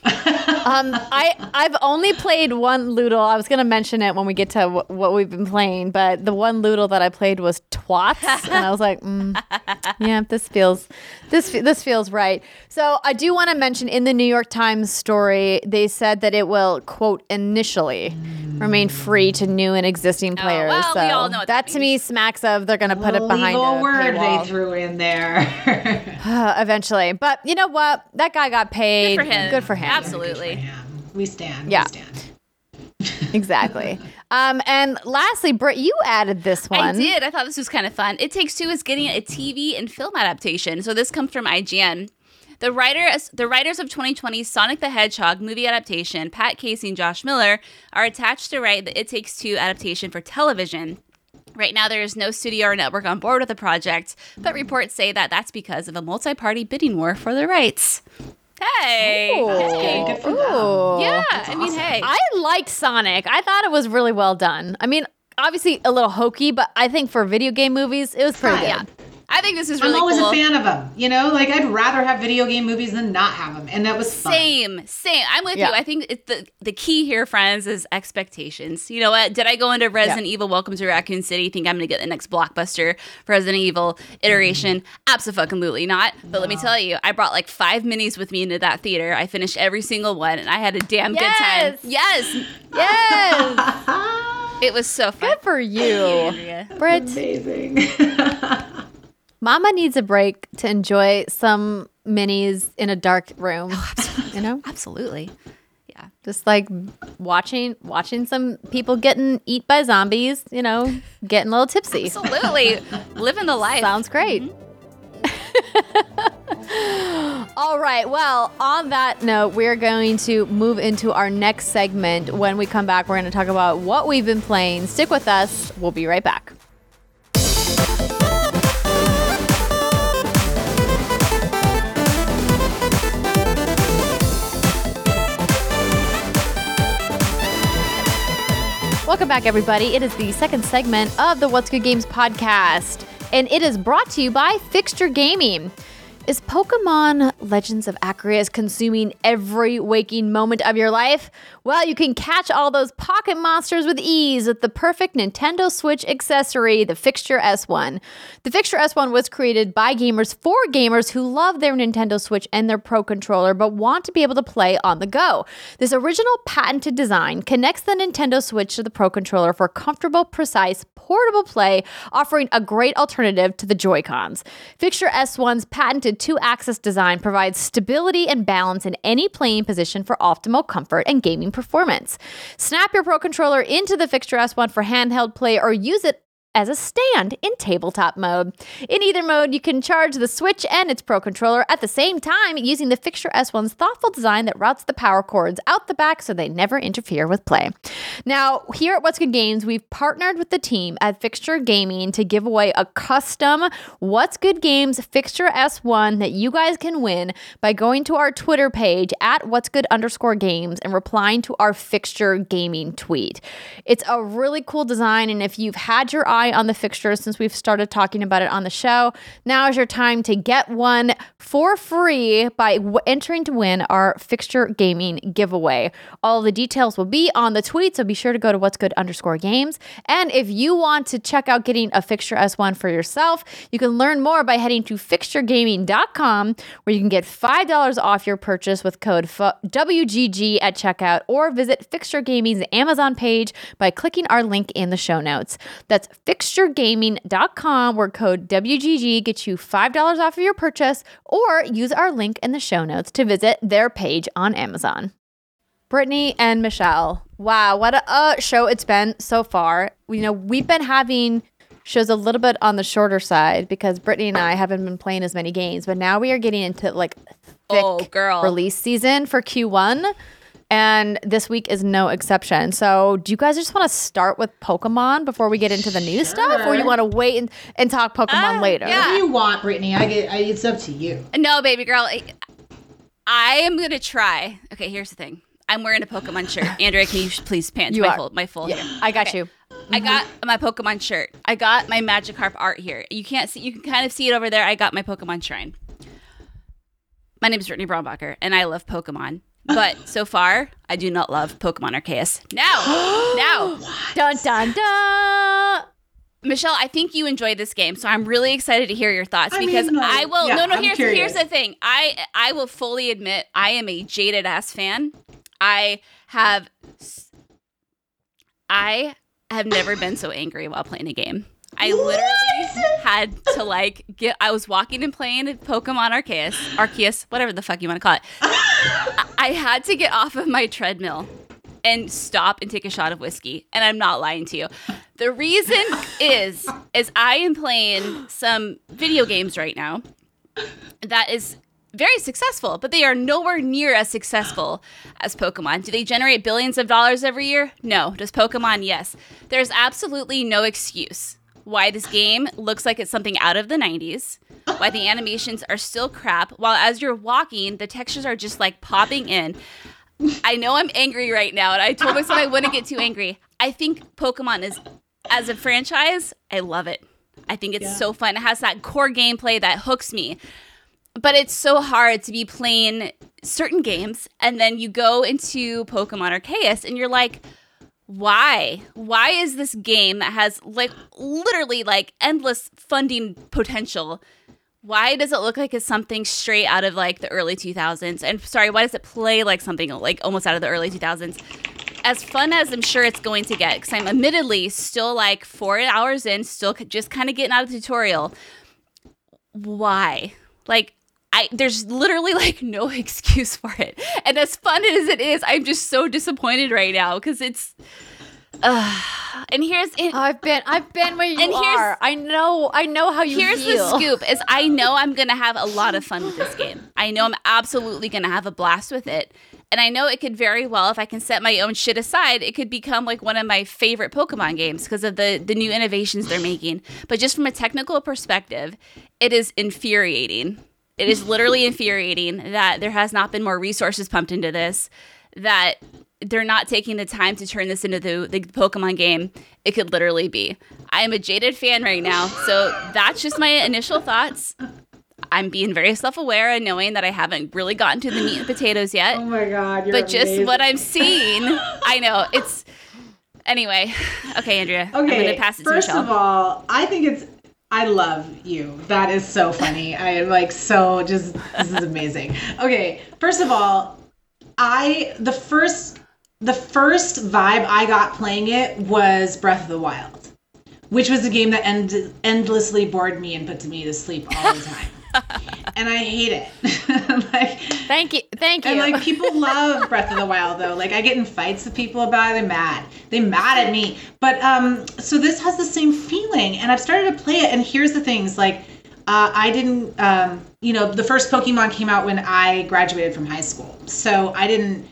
I've only played one Loodle. I was going to mention it when we get to what we've been playing, but the one Loodle that I played was Twats, and I was like, this feels right. So I do want to mention in the New York Times story, they said that it will, quote, initially remain free to new and existing players. Oh, well, so we all know what that means. To me smacks of they're going to put it behind a word paywall. They threw in there eventually, but you know what? That guy got paid. Good for him. Absolutely. We stand. Yeah. We stand. Exactly. And lastly, Britt, you added this one. I did. I thought this was kind of fun. It Takes Two is getting a TV and film adaptation. So this comes from IGN. The writers of 2020's Sonic the Hedgehog movie adaptation, Pat Casey and Josh Miller, are attached to write the It Takes Two adaptation for television. Right now, there is no studio or network on board with the project, but reports say that that's because of a multi-party bidding war for the rights. Hey! Ooh. Good for them. Yeah, that's awesome. I mean, hey. I liked Sonic. I thought it was really well done. I mean, obviously a little hokey, but I think for video game movies, it was pretty good. Yeah. I think this is really cool. I'm always a fan of them, you know? Like, I'd rather have video game movies than not have them, and that was fun. Same. I'm with you. I think the key here, friends, is expectations. You know what? Did I go into Resident Evil Welcome to Raccoon City think I'm going to get the next blockbuster Resident Evil iteration? Absolutely not. But let me tell you, I brought like 5 minis with me into that theater. I finished every single one, and I had a damn good time. Yes! It was so fun. Good for you, Britt. Amazing. Mama needs a break to enjoy some minis in a dark room. Oh, absolutely. You know? Absolutely. Yeah. Just like watching some people getting eat by zombies, you know, getting a little tipsy. Absolutely. Living the life. Sounds great. Mm-hmm. All right. Well, on that note, we're going to move into our next segment. When we come back, we're going to talk about what we've been playing. Stick with us. We'll be right back. Welcome back, everybody. It is the second segment of the What's Good Games podcast, and it is brought to you by Fixture Gaming. Is Pokemon Legends of Arceus consuming every waking moment of your life? Well, you can catch all those pocket monsters with ease with the perfect Nintendo Switch accessory, the Fixture S1. The Fixture S1 was created by gamers for gamers who love their Nintendo Switch and their Pro Controller but want to be able to play on the go. This original patented design connects the Nintendo Switch to the Pro Controller for comfortable, precise, portable play, offering a great alternative to the Joy-Cons. Fixture S1's patented two-axis design provides stability and balance in any playing position for optimal comfort and gaming performance. Snap your Pro Controller into the Fixture S1 for handheld play or use it as a stand in tabletop mode. In either mode, you can charge the Switch and its Pro Controller at the same time using the Fixture S1's thoughtful design that routes the power cords out the back so they never interfere with play. Now, here at What's Good Games, we've partnered with the team at Fixture Gaming to give away a custom What's Good Games Fixture S1 that you guys can win by going to our Twitter page at @whatsgood_games and replying to our Fixture Gaming tweet. It's a really cool design, and if you've had your eye on the Fixture since we've started talking about it on the show, now is your time to get one for free by entering to win our Fixture Gaming giveaway. All the details will be on the tweet, so be sure to go to @whatsgood_games. And if you want to check out getting a Fixture S1 for yourself, you can learn more by heading to fixturegaming.com, where you can get $5 off your purchase with code WGG at checkout, or visit Fixture Gaming's Amazon page by clicking our link in the show notes. That's fixturegaming.com, where code WGG gets you $5 off of your purchase, or use our link in the show notes to visit their page on Amazon. Brittany and Michelle, wow, what a show it's been so far. You know, we've been having shows a little bit on the shorter side because Brittany and I haven't been playing as many games, but now we are getting into like thick release season for Q1. And this week is no exception. So do you guys just want to start with Pokemon before we get into the new stuff? Or you want to wait and talk Pokemon later? Yeah. What do you want, Brittany? It's up to you. No, baby girl. I am going to try. Okay, here's the thing. I'm wearing a Pokemon shirt. Andrea, can you please pant my full hair? Yeah, I got you. Mm-hmm. I got my Pokemon shirt. I got my Magikarp art here. You can't see. You can kind of see it over there. I got my Pokemon shrine. My name is Brittany Brombacher, and I love Pokemon. But so far, I do not love Pokemon Arceus. No. Dun, dun, dun. Michelle, I think you enjoyed this game, so I'm really excited to hear your thoughts I will. Yeah, no. Here's the thing. I will fully admit I am a jaded ass fan. I have never been so angry while playing a game. I literally had to I was walking and playing Pokemon Arceus, whatever the fuck you want to call it. I had to get off of my treadmill and stop and take a shot of whiskey. And I'm not lying to you. The reason is I am playing some video games right now that is very successful, but they are nowhere near as successful as Pokemon. Do they generate billions of dollars every year? No. Does Pokemon? Yes. There's absolutely no excuse why this game looks like it's something out of the 90s, why the animations are still crap, while as you're walking, the textures are just like popping in. I know I'm angry right now, and I told myself I wouldn't get too angry. I think Pokemon is, as a franchise, I love it. I think it's so fun. It has that core gameplay that hooks me. But it's so hard to be playing certain games, and then you go into Pokemon Arceus, and you're like, why? Why is this game that has like literally like endless funding potential, why does it look like it's something straight out of like the early 2000s? And sorry, why does it play like something like almost out of the early 2000s? As fun as I'm sure it's going to get, because I'm admittedly still like 4 hours in, still just kind of getting out of the tutorial. Why? Like, there's literally like no excuse for it. And as fun as it is, I'm just so disappointed right now because it's... and here's it. I've been where you are. I know how you feel. Here's the scoop: is I know I'm gonna have a lot of fun with this game. I know I'm absolutely gonna have a blast with it, and I know it could very well, if I can set my own shit aside, it could become like one of my favorite Pokemon games because of the new innovations they're making. But just from a technical perspective, it is infuriating. It is literally infuriating that there has not been more resources pumped into this. That they're not taking the time to turn this into the Pokemon game it could literally be. I am a jaded fan right now, so that's just my initial thoughts. I'm being very self-aware and knowing that I haven't really gotten to the meat and potatoes yet. Oh my God, you're amazing. Just what I'm seeing, I know, it's... Anyway, okay, Andrea, I'm going to pass it to Michelle. First of all, I think it's... I love you. That is so funny. I am like so just... This is amazing. Okay, first of all, The first vibe I got playing it was Breath of the Wild, which was a game that endlessly bored me and put me to sleep all the time. And I hate it. Like, thank you. And like, people love Breath of the Wild though. Like, I get in fights with people about it. They're mad at me. But so this has the same feeling, and I've started to play it. And here's the things, like, I didn't, the first Pokemon came out when I graduated from high school, so I didn't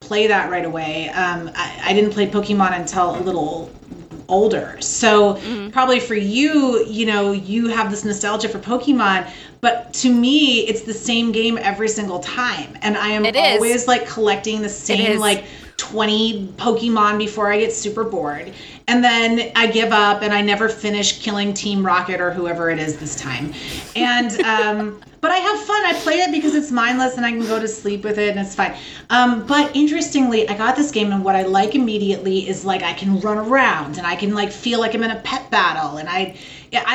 play that right away. I didn't play Pokemon until a little older. So probably for you, you have this nostalgia for Pokemon, but to me, it's the same game every single time. And I am always like collecting the same like 20 Pokemon before I get super bored. And then I give up and I never finish killing Team Rocket or whoever it is this time. And, but I have fun. I play it because it's mindless and I can go to sleep with it and it's fine. But interestingly, I got this game and what I like immediately is like I can run around and I can like feel like I'm in a pet battle. And I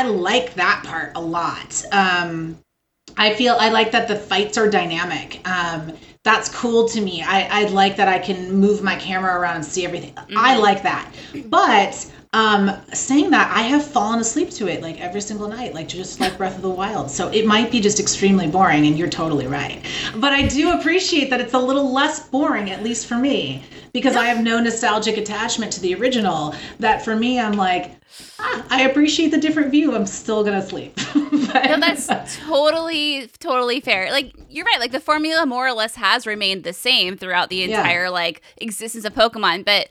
like that part a lot. I like that the fights are dynamic. That's cool to me. I like that I can move my camera around and see everything. Mm-hmm. I like that. But saying that, I have fallen asleep to it like every single night, like just like Breath of the Wild. So it might be just extremely boring, and you're totally right. But I do appreciate that it's a little less boring, at least for me, because I have no nostalgic attachment to the original. That for me, I'm like, I appreciate the different view. I'm still going to sleep. But, no, that's totally fair. Like, you're right. Like, the formula more or less has remained the same throughout the entire, like, existence of Pokemon. But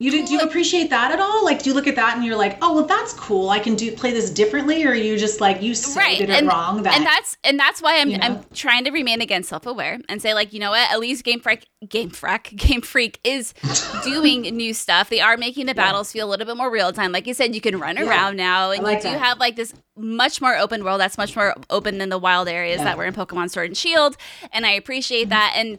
do you appreciate that at all? Like, do you look at that and you're like, oh, well, that's cool. I can play this differently? Or are you just like, you so did it wrong? And that's why I'm trying to remain, again, self-aware and say, like, you know what? At least Game Freak is doing new stuff. They are making the battles feel a little bit more real-time. Like you said, you can run around now, and you do have like this much more open world that's much more open than the wild areas that were in Pokemon Sword and Shield, and I appreciate that. And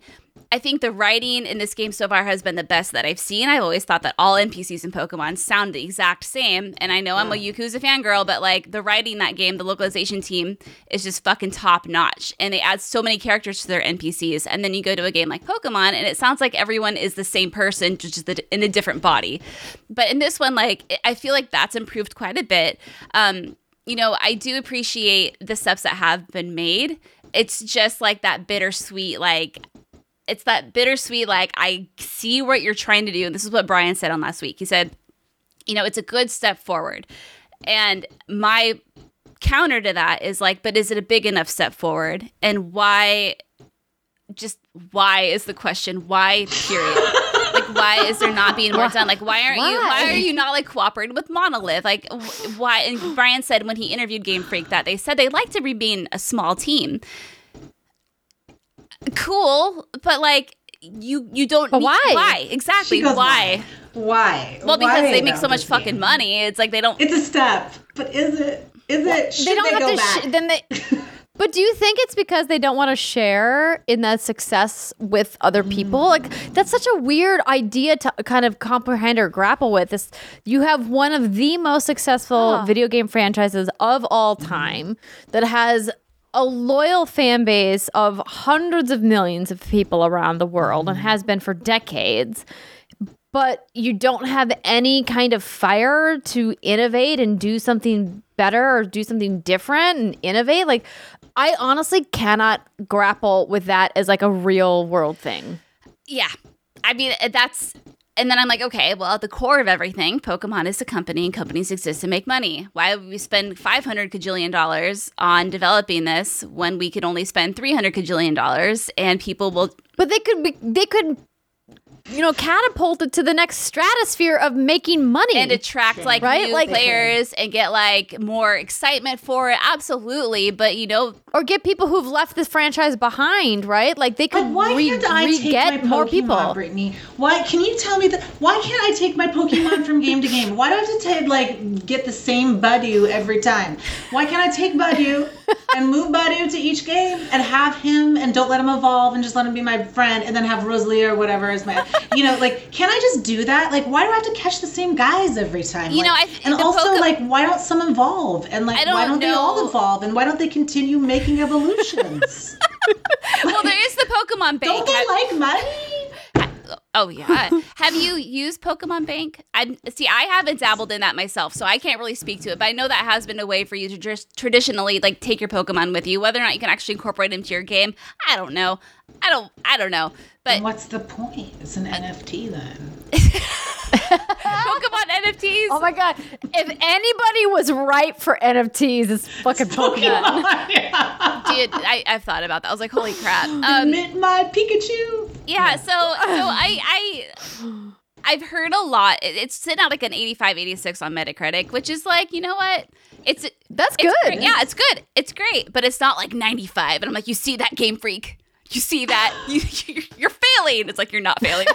I think the writing in this game so far has been the best that I've seen. I've always thought that all NPCs in Pokemon sound the exact same, and I know I'm a Yakuza fangirl, but like the writing in that game, the localization team is just fucking top notch, and they add so many characters to their NPCs. And then you go to a game like Pokemon, and it sounds like everyone is the same person, just in a different body. But in this one, like, I feel like that's improved quite a bit. I do appreciate the steps that have been made. It's just like that bittersweet, like... It's that bittersweet, like, I see what you're trying to do. And this is what Brian said on last week. He said, it's a good step forward. And my counter to that is like, but is it a big enough step forward? And why, just why is the question? Why, period? Like, why is there not being more done? Like, why are you not like cooperating with Monolith? Like, why? And Brian said when he interviewed Game Freak that they said they like to be being a small team. Cool, but like you don't. But why? Why exactly? Why? Why? Well, because why they make so much fucking money. It's like they don't. It's a step, but is it? Is it? Should they go back? Then they. But do you think it's because they don't want to share in that success with other people? Like, that's such a weird idea to kind of comprehend or grapple with. This, you have one of the most successful video game franchises of all time that has a loyal fan base of hundreds of millions of people around the world and has been for decades. But you don't have any kind of fire to innovate and do something better or do something different and innovate. Like, I honestly cannot grapple with that as like a real world thing. Yeah. I mean, that's, and then I'm like, okay, well, at the core of everything, Pokemon is a company and companies exist to make money. Why would we spend $500 kajillion on developing this when we could only spend $300 kajillion and people will. But they could you know, catapulted to the next stratosphere of making money and attract like new players and get like more excitement for it. Absolutely. But you know, or get people who've left this franchise behind, right? Like they could get more people. Brittany, why can you tell me that? Why can't I take my Pokemon from game to game? Why do I have to get the same Badoo every time? Why can't I take Badoo and move Badoo to each game and have him and don't let him evolve and just let him be my friend and then have Rosalia or whatever as my, you know, like, can I just do that? Like, why do I have to catch the same guys every time? You know, why don't some evolve? And like, why don't they all evolve? And why don't they continue making evolutions? Well, there is the Pokemon Bank. Don't they like money? Oh yeah. Have you used Pokemon Bank? I haven't dabbled in that myself, so I can't really speak to it. But I know that has been a way for you to just traditionally like take your Pokemon with you, whether or not you can actually incorporate into your game. I don't know. I don't know. But and what's the point? It's an NFT then. Pokemon NFTs. Oh my god! If anybody was ripe for NFTs, it's fucking Pokemon. Yeah. Dude, I've thought about that. I was like, holy crap! Admit my Pikachu. Yeah. So I've heard a lot. It's sitting at like an 85, 86 on Metacritic, which is like, you know what? That's good. Great. Yeah, it's good. It's great, but it's not like 95. And I'm like, you see that, Game Freak? You see that? You're failing. It's like, you're not failing.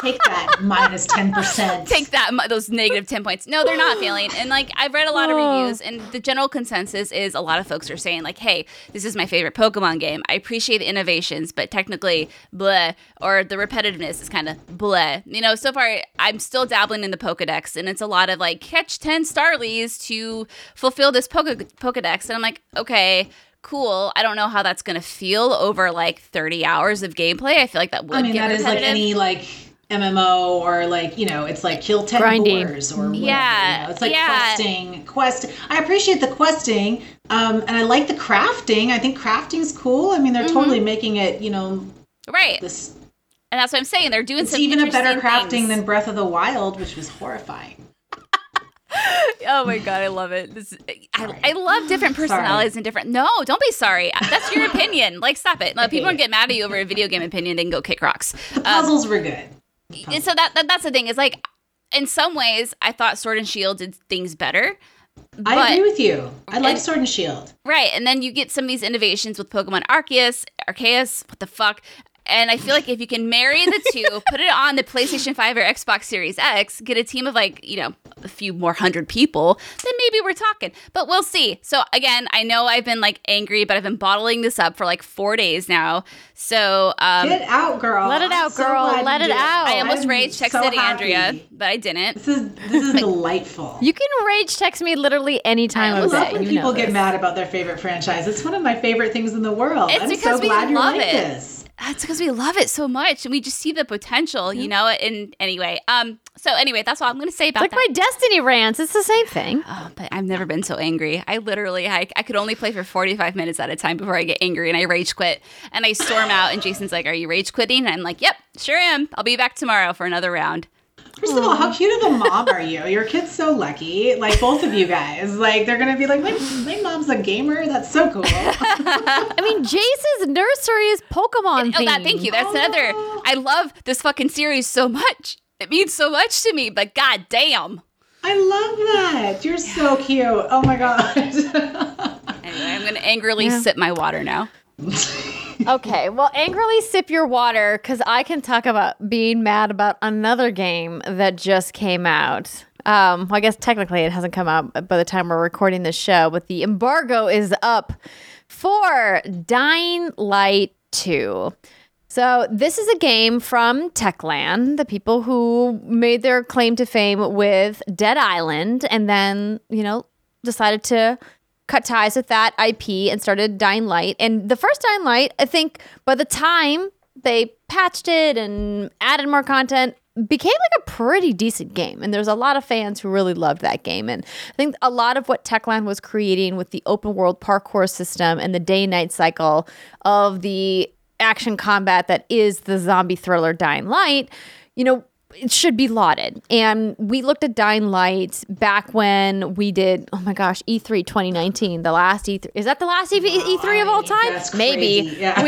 Take that, minus 10%. Take that, those negative 10 points. No, they're not failing. And like, I've read a lot of reviews, and the general consensus is a lot of folks are saying like, hey, this is my favorite Pokemon game. I appreciate the innovations, but technically, bleh, or the repetitiveness is kind of bleh. You know, so far, I'm still dabbling in the Pokedex, and it's a lot of like, catch 10 Starlies to fulfill this Pokedex. And I'm like, okay, cool. I don't know how that's going to feel over like 30 hours of gameplay. I feel like that would get repetitive. I mean, that is like any like MMO or like, you know, it's like kill 10 boars or whatever. Yeah. You know? It's like questing. I appreciate the questing. And I like the crafting. I think crafting's cool. I mean, they're totally making it, you know. Right. This, and that's what I'm saying. They're doing some even a better crafting than Breath of the Wild, which was horrifying. Oh my god, I love it. I love different personalities and different. No, don't be sorry. That's your opinion. Like, stop it. No, people don't get mad at you over a video game opinion. They can go kick rocks. The puzzles were good. And so that's the thing. Is like, in some ways, I thought Sword and Shield did things better. But I agree with you. I like Sword and Shield. Right, and then you get some of these innovations with Pokemon Arceus. What the fuck? And I feel like if you can marry the two, put it on the PlayStation 5 or Xbox Series X, get a team of like, you know, a few more hundred people, then maybe we're talking. But we'll see. So again, I know I've been like angry, but I've been bottling this up for like 4 days now. So get it out, girl. Let it out, girl. So let it out. I almost rage texted Andrea, but I didn't. This is delightful. You can rage text me literally any time of day. I love when people get mad about their favorite franchise. It's one of my favorite things in the world. I'm so glad you like this. That's because we love it so much, and we just see the potential, you know. And anyway, that's all I'm going to say about that. Like my Destiny rants, it's the same thing. Oh, but I've never been so angry. I literally, I could only play for 45 minutes at a time before I get angry, and I rage quit, and I storm out. And Jason's like, "Are you rage quitting?" And I'm like, "Yep, sure am. I'll be back tomorrow for another round." First of all, how cute of a mom are you? Your kid's so lucky. Like, both of you guys. Like, they're going to be like, my mom's a gamer. That's so cool. I mean, Jace's nursery is Pokemon themed. Oh, God, thank you. That's another. I love this fucking series so much. It means so much to me, but God damn. I love that. You're so cute. Oh, my God. Anyway, I'm going to angrily sip my water now. Okay, well, angrily sip your water, because I can talk about being mad about another game that just came out. Well, I guess technically it hasn't come out by the time we're recording this show, but the embargo is up for Dying Light 2. So this is a game from Techland, the people who made their claim to fame with Dead Island, and then, you know, decided to cut ties with that IP and started Dying Light. And the first Dying Light, I think by the time they patched it and added more content, became like a pretty decent game. And there's a lot of fans who really loved that game. And I think a lot of what Techland was creating with the open world parkour system and the day and night cycle of the action combat that is the zombie thriller Dying Light, you know, it should be lauded. And we looked at Dying Light back when we did, oh my gosh, E3 2019, the last E3. Is that the last E3 of all time? That's crazy. Maybe. Yeah.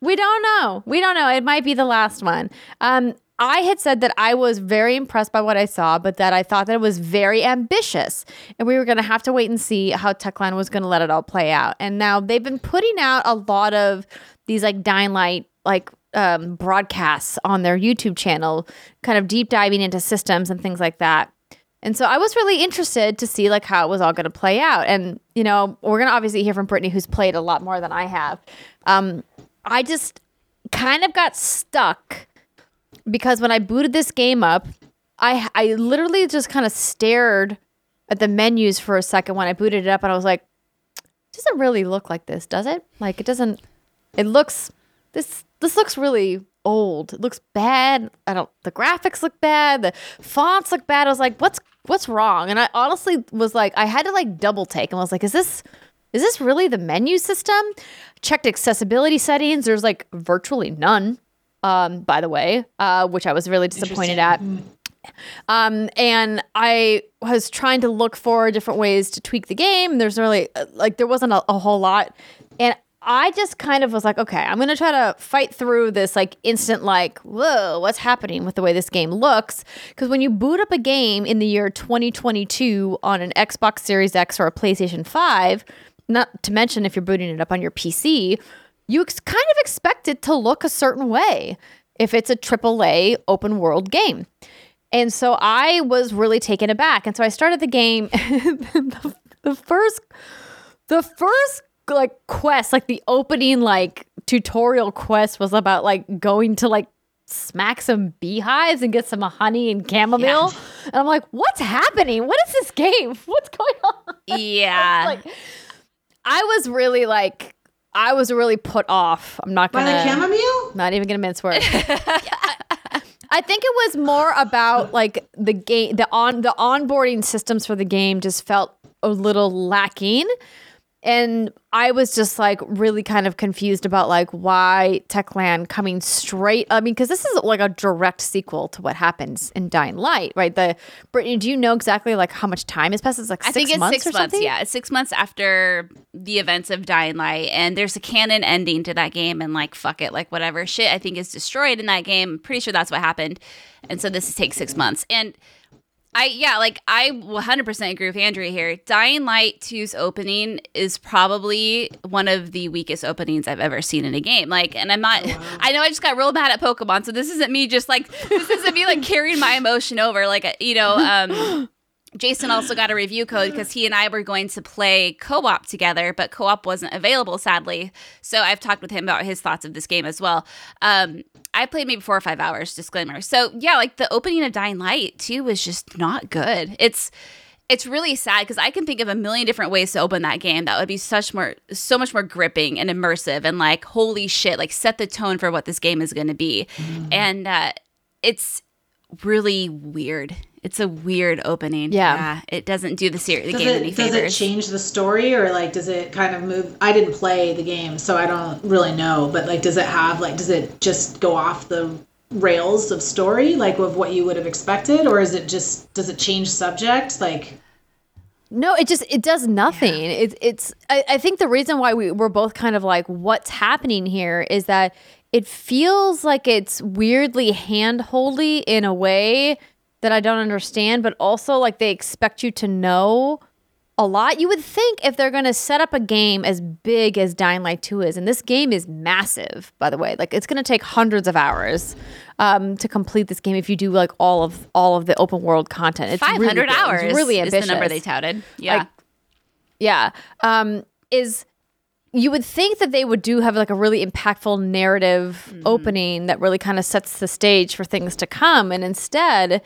We don't know. We don't know. It might be the last one. I had said that I was very impressed by what I saw, but that I thought that it was very ambitious. And we were going to have to wait and see how Techland was going to let it all play out. And now they've been putting out a lot of these like Dying Light, like, broadcasts on their YouTube channel, kind of deep diving into systems and things like that. And so I was really interested to see like how it was all going to play out. And, you know, we're going to obviously hear from Brittany, who's played a lot more than I have. I just kind of got stuck because when I booted this game up, I literally just kind of stared at the menus for a second when I booted it up, and I was like, it doesn't really look like this, does it? Like, it doesn't, it looks, this looks really old. It looks bad. The graphics look bad. The fonts look bad. I was like, what's wrong? And I honestly was like, I had to like double take. And I was like, is this really the menu system? Checked accessibility settings. There's like virtually none, by the way, which I was really disappointed at. And I was trying to look for different ways to tweak the game. There's really like, there wasn't a whole lot. And I just kind of was like, okay, I'm going to try to fight through this like instant like, whoa, what's happening with the way this game looks? Because when you boot up a game in the year 2022 on an Xbox Series X or a PlayStation 5, not to mention if you're booting it up on your PC, you kind of expect it to look a certain way if it's a AAA open world game. And so I was really taken aback. And so I started the game. The first like quest, like the opening like tutorial quest was about like going to like smack some beehives and get some honey and chamomile. Yeah. And I'm like, what's happening? What is this game? What's going on? Yeah. I was really put off. I'm not going to. By the chamomile? Not even going to mince words. I think it was more about like the game, the onboarding systems for the game just felt a little lacking. And I was just like really kind of confused about like why Techland coming straight. I mean, because this is like a direct sequel to what happens in Dying Light, right? Brittany, do you know exactly like how much time has passed? It's like 6 months or something? I think it's 6 months, yeah. It's 6 months after the events of Dying Light. And there's a canon ending to that game, and like, fuck it, like whatever shit I think is destroyed in that game. I'm pretty sure that's what happened. And so this takes 6 months. And I 100% agree with Andrea here. Dying Light 2's opening is probably one of the weakest openings I've ever seen in a game. Like, and I'm not, I know I just got real bad at Pokemon, so this isn't me carrying my emotion over. Like, you know, Jason also got a review code because he and I were going to play co-op together, but co-op wasn't available, sadly. So I've talked with him about his thoughts of this game as well. I played maybe 4 or 5 hours, disclaimer. So yeah, like the opening of Dying Light 2 was just not good. It's really sad because I can think of a million different ways to open that game that would be so much more gripping and immersive and like, holy shit, like set the tone for what this game is going to be. Mm-hmm. And it's really weird. It's a weird opening. Yeah. It doesn't do the game any favors. Does it change the story or, like, does it kind of move? I didn't play the game, so I don't really know. But, like, does it have, like, does it just go off the rails of story, like of what you would have expected, or is it just, does it change subject? Like, no, it does nothing. Yeah. I think the reason why we're both kind of like, what's happening here is that it feels like it's weirdly hand-holdy in a way that I don't understand, but also like they expect you to know a lot. You would think if they're going to set up a game as big as Dying Light 2 is, and this game is massive, by the way, like it's going to take hundreds of hours to complete this game if you do like all of the open world content. It's 500 really hours. It's really ambitious. Is the number they touted. Yeah. Like, yeah. You would think that they would do have like a really impactful narrative opening that really kind of sets the stage for things to come. And instead,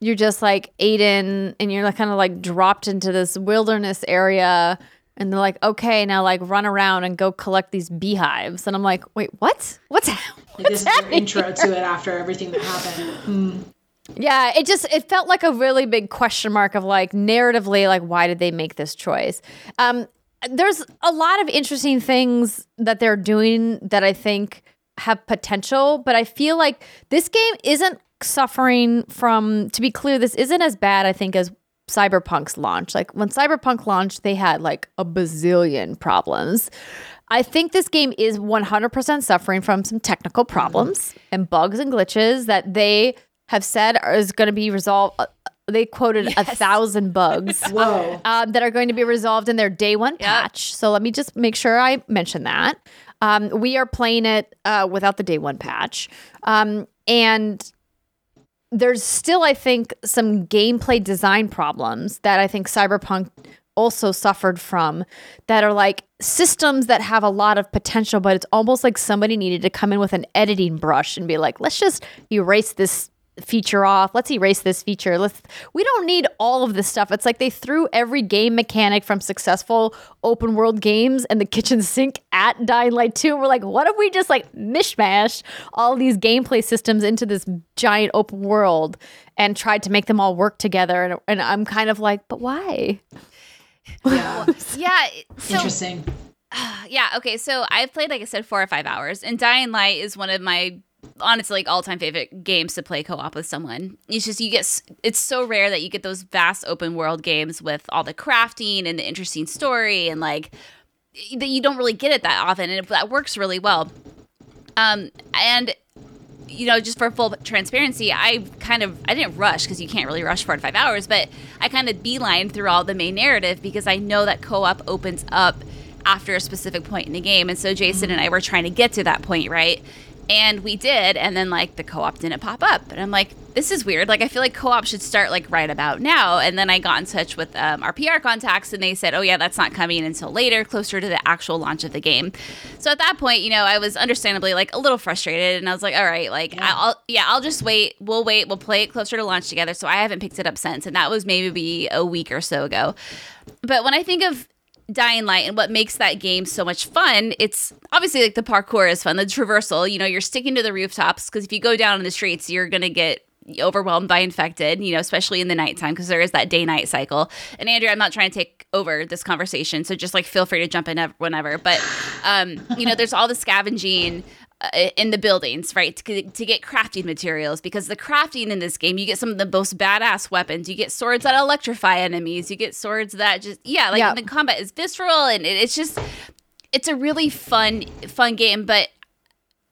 you're just like Aiden, and you're like kind of like dropped into this wilderness area, and they're like, okay, now like run around and go collect these beehives. And I'm like, wait, what? This is your intro to it after everything that happened. Yeah, it felt like a really big question mark of like narratively, like why did they make this choice? There's a lot of interesting things that they're doing that I think have potential, but I feel like this game isn't suffering from, to be clear, this isn't as bad, I think, as Cyberpunk's launch. Like when Cyberpunk launched, they had like a bazillion problems. I think this game is 100% suffering from some technical problems and bugs and glitches that they have said is going to be resolved. They quoted 1,000 bugs Whoa. That are going to be resolved in their day one patch. So let me just make sure I mention that. We are playing it without the day one patch. And there's still, I think, some gameplay design problems that I think Cyberpunk also suffered from that are like systems that have a lot of potential, but it's almost like somebody needed to come in with an editing brush and be like, let's just erase this feature off. Let's erase this feature. We don't need all of this stuff. It's like they threw every game mechanic from successful open world games and the kitchen sink at Dying Light 2. We're like, what if we just like mishmash all these gameplay systems into this giant open world and tried to make them all work together? And I'm kind of like, but why? Yeah. Yeah. So, interesting. Yeah. Okay. So I've played, like I said, 4 or 5 hours, and Dying Light is one of my honestly like all-time favorite games to play co-op with someone. It's just it's so rare that you get those vast open world games with all the crafting and the interesting story, and like that you don't really get it that often, and that works really well. And you know, just for full transparency, I didn't rush, because you can't really rush 4 to 5 hours, but I kind of beelined through all the main narrative because I know that co-op opens up after a specific point in the game, and so Jason and I were trying to get to that point, right? And we did, and then, like, the co-op didn't pop up. And I'm like, this is weird. Like, I feel like co-op should start, like, right about now. And then I got in touch with our PR contacts, and they said, oh, yeah, that's not coming until later, closer to the actual launch of the game. So at that point, you know, I was understandably, like, a little frustrated. And I was like, all right, like, I'll just wait. We'll wait. We'll play it closer to launch together. So I haven't picked it up since. And that was maybe a week or so ago. But when I think of Dying Light and what makes that game so much fun, it's obviously like the parkour is fun, the traversal, you know, you're sticking to the rooftops, because if you go down in the streets, you're going to get overwhelmed by infected, you know, especially in the nighttime, because there is that day-night cycle. And Andrea, I'm not trying to take over this conversation, so just like feel free to jump in whenever. But, you know, there's all the scavenging in the buildings, right, to get crafting materials, because the crafting in this game, you get some of the most badass weapons. You get swords that electrify enemies. You get swords that just, and the combat is visceral, and it's just, it's a really fun game. But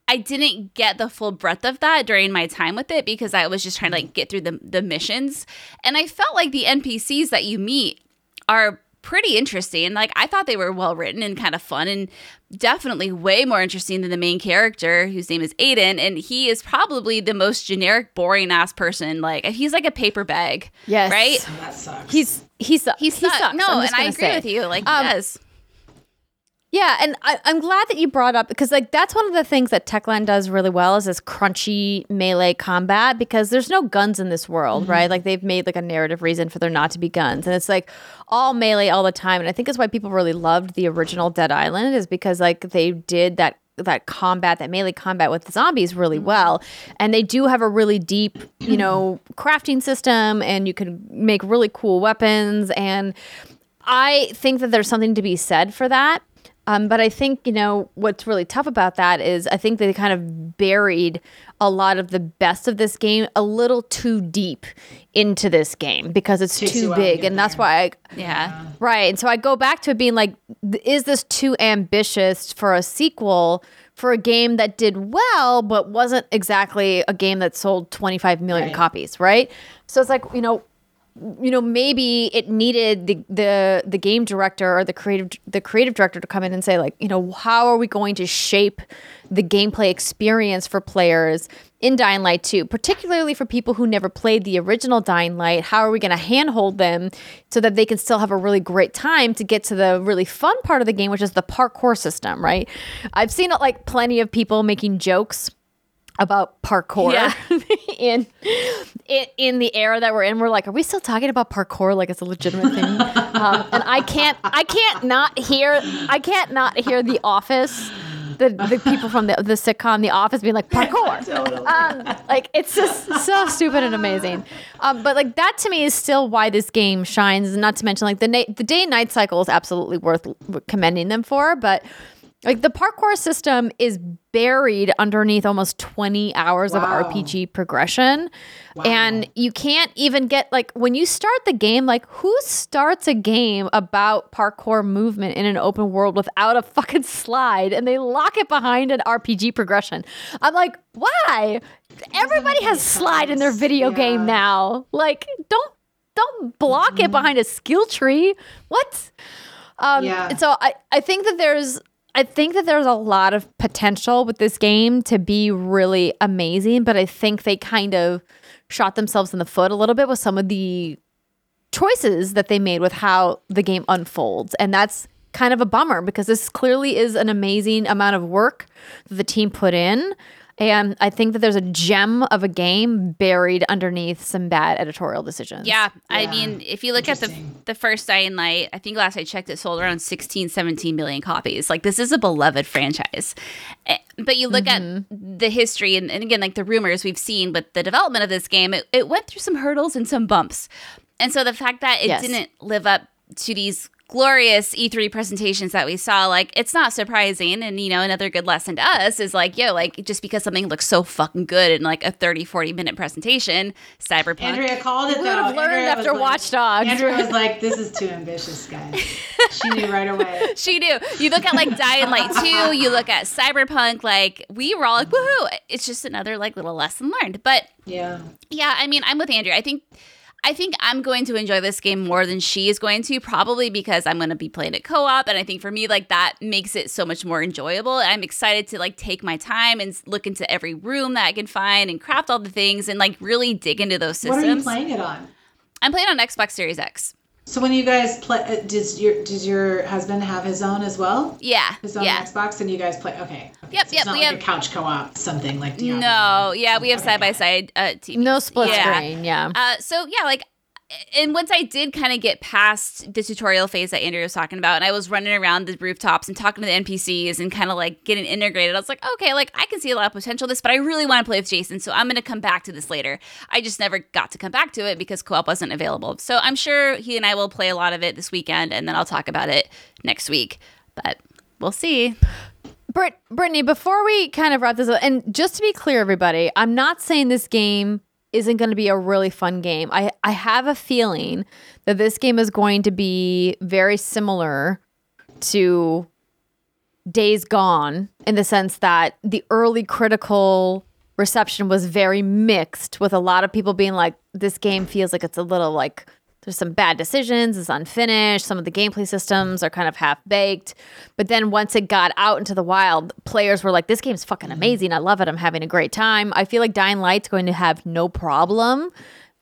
I didn't get the full breadth of that during my time with it, because I was just trying to like get through the missions, and I felt like the NPCs that you meet are pretty interesting. Like, I thought they were well written and kind of fun, and definitely way more interesting than the main character, whose name is Aiden, and he is probably the most generic, boring ass person. Like, he's like a paper bag. Yes, right. That sucks. He sucks. No, and I agree with you. Like, yes. Yeah, and I'm glad that you brought up, because like that's one of the things that Techland does really well is this crunchy melee combat, because there's no guns in this world, right? Like they've made like a narrative reason for there not to be guns, and it's like all melee all the time. And I think that's why people really loved the original Dead Island, is because like they did that combat, that melee combat with the zombies really well. And they do have a really deep, you know, crafting system, and you can make really cool weapons. And I think that there's something to be said for that. But I think, you know, what's really tough about that is I think they kind of buried a lot of the best of this game a little too deep into this game because it's too big. And that's why And so I go back to it being like, is this too ambitious for a sequel for a game that did well, but wasn't exactly a game that sold 25 million copies, right? So it's like, you know, maybe it needed the game director or the creative director to come in and say, like, you know, how are we going to shape the gameplay experience for players in Dying Light 2, particularly for people who never played the original Dying Light? How are we going to handhold them so that they can still have a really great time to get to the really fun part of the game, which is the parkour system, right? I've seen, like, plenty of people making jokes about parkour in the era that we're in. We're like, are we still talking about parkour like it's a legitimate thing? And I can't not hear The Office, the people from the sitcom The Office being like, parkour. Totally. Like, it's just so stupid and amazing. But like, that to me is still why this game shines. Not to mention, like, the day and night cycle is absolutely worth commending them for, but like, the parkour system is buried underneath almost 20 hours of RPG progression. Wow. And you can't even get, like, when you start the game, like, who starts a game about parkour movement in an open world without a fucking slide, and they lock it behind an RPG progression? I'm like, why? Everybody has slide in their video game now. Like, don't block it behind a skill tree. What? And so I think that there's a lot of potential with this game to be really amazing, but I think they kind of shot themselves in the foot a little bit with some of the choices that they made with how the game unfolds. And that's kind of a bummer, because this clearly is an amazing amount of work that the team put in. And I think that there's a gem of a game buried underneath some bad editorial decisions. Yeah. I mean, if you look at the first Dying Light, I think last I checked, it sold around 16, 17 million copies. Like, this is a beloved franchise. But you look at the history and again, like, the rumors we've seen with the development of this game, it went through some hurdles and some bumps. And so the fact that it didn't live up to these glorious E3 presentations that we saw, like, it's not surprising. And, you know, another good lesson to us is like, yo, like, just because something looks so fucking good in like a 30-40 minute presentation, Cyberpunk. Andrea called it, though. We would have learned after Watch Dogs. Andrea was like, this is too ambitious, guys. She knew right away. She knew. You look at like Dying Light 2, you look at Cyberpunk, like, we were all like, woohoo. It's just another like little lesson learned. But yeah, I mean, I'm with Andrea. I think I'm going to enjoy this game more than she is going to, probably because I'm going to be playing it co-op. And I think for me, like, that makes it so much more enjoyable. I'm excited to like take my time and look into every room that I can find and craft all the things and like really dig into those systems. What are you playing it on? I'm playing on Xbox Series X. So when you guys play, did your husband have his own as well? Yeah. His own Xbox, and you guys play? Okay. Yep, so it's not we like have a couch co-op, something like Diablo. No, yeah, we have side-by-side TV. No split screen, so yeah, like, and once I did kind of get past the tutorial phase that Andrea was talking about, and I was running around the rooftops and talking to the NPCs and kind of like getting integrated, I was like, okay, like, I can see a lot of potential in this, but I really want to play with Jason, so I'm going to come back to this later. I just never got to come back to it because co-op wasn't available. So I'm sure he and I will play a lot of it this weekend, and then I'll talk about it next week. But we'll see. Brittany, before we kind of wrap this up, and just to be clear, everybody, I'm not saying this game isn't going to be a really fun game. I have a feeling that this game is going to be very similar to Days Gone, in the sense that the early critical reception was very mixed, with a lot of people being like, this game feels like it's a little like, there's some bad decisions, it's unfinished, some of the gameplay systems are kind of half-baked. But then once it got out into the wild, players were like, this game's fucking amazing, I love it, I'm having a great time. I feel like Dying Light's going to have no problem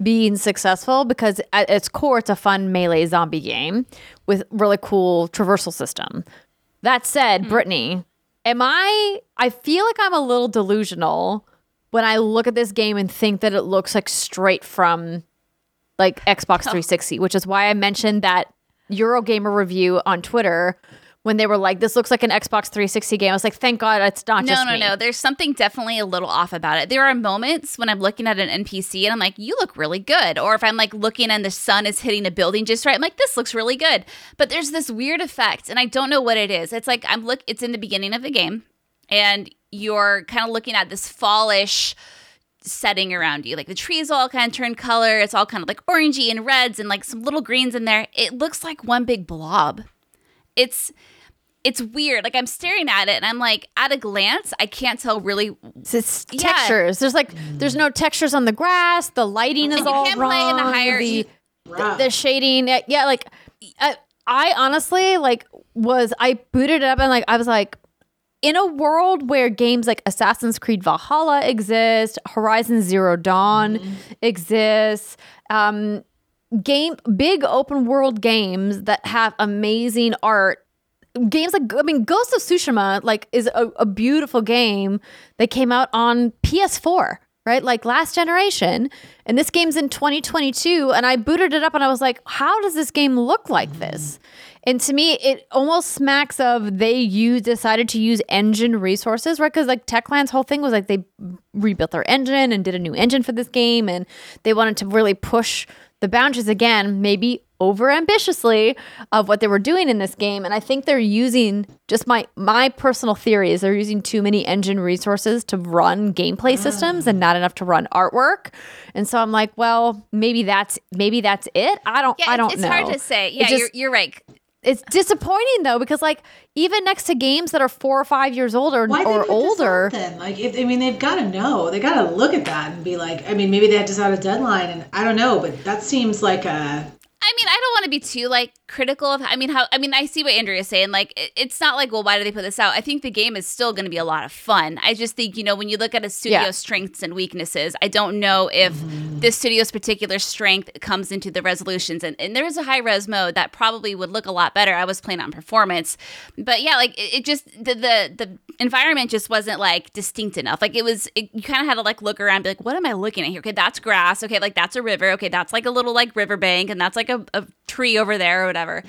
being successful, because at its core, it's a fun melee zombie game with really cool traversal system. That said, Brittany, I feel like I'm a little delusional when I look at this game and think that it looks like straight from like Xbox 360, which is why I mentioned that Eurogamer review on Twitter when they were like, this looks like an Xbox 360 game. I was like, thank God it's not just me. No. There's something definitely a little off about it. There are moments when I'm looking at an NPC and I'm like, you look really good. Or if I'm like looking and the sun is hitting a building just right, I'm like, this looks really good. But there's this weird effect and I don't know what it is. It's like, it's in the beginning of the game and you're kind of looking at this fallish setting around you. Like the trees all kind of turn color. It's all kind of like orangey and reds and like some little greens in there. It looks like one big blob. It's weird. Like I'm staring at it and I'm like, at a glance, I can't tell really. It's textures. There's no textures on the grass. The lighting is all wrong. You can't play in the hierarchy. The shading. Yeah. Like I honestly I booted it up and I was like, in a world where games like Assassin's Creed Valhalla exist, Horizon Zero Dawn exists, big open world games that have amazing art, games like, I mean, Ghost of Tsushima is a beautiful game that came out on PS4, right? Like last generation, and this game's in 2022, and I booted it up and I was like, how does this game look like this? And to me, it almost smacks of decided to use engine resources, right? Because Techland's whole thing was they rebuilt their engine and did a new engine for this game. And they wanted to really push the boundaries again, maybe over ambitiously, of what they were doing in this game. And I think they're using, just my personal theory is they're using too many engine resources to run gameplay systems and not enough to run artwork. And so I'm like, well, maybe that's it. I don't know. It's hard to say. Yeah, you're right. It's disappointing though, because even next to games that are 4 or 5 years old or older, they've got to know, they got to look at that and be like, maybe they had to set a deadline, and I don't know, but that seems like a. I don't want to be too critical of. I see what Andrea's saying. It's not well, why did they put this out? I think the game is still going to be a lot of fun. I just think when you look at a studio's strengths and weaknesses, I don't know if this studio's particular strength comes into the resolutions. And there is a high res mode that probably would look a lot better. I was playing on performance, but yeah, it just the environment just wasn't distinct enough. You kind of had to look around, and be what am I looking at here? Okay, that's grass. Okay, that's a river. Okay, that's a little riverbank, and that's a tree over there or whatever.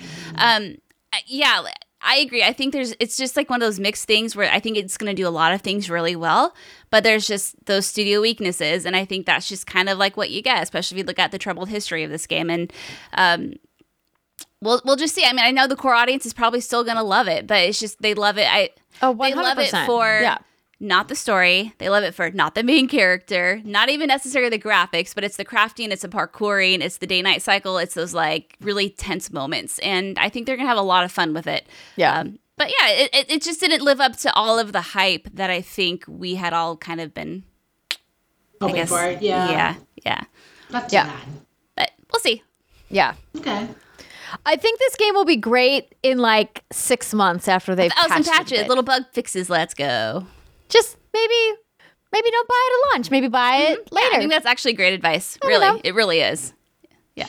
Yeah, I agree. I think it's just one of those mixed things where I think it's going to do a lot of things really well, but there's just those studio weaknesses. And I think that's just kind of what you get, especially if you look at the troubled history of this game. And we'll just see. I know the core audience is probably still going to love it, but it's just, they love it. They love it for not the story. They love it for not the main character, not even necessarily the graphics, but it's the crafting, it's the parkouring, it's the day-night cycle, it's those really tense moments. And I think they're going to have a lot of fun with it. Yeah. But yeah, it just didn't live up to all of the hype that I think we had all kind of been hoping for it. Yeah. Yeah. Yeah. Not too bad. But we'll see. Yeah. Okay. I think this game will be great in 6 months after they've patched it. 1,000 patches, little bug fixes, let's go. Just maybe don't buy it at launch. Maybe buy it later. Yeah, I think that's actually great advice. Really, it really is. Yeah.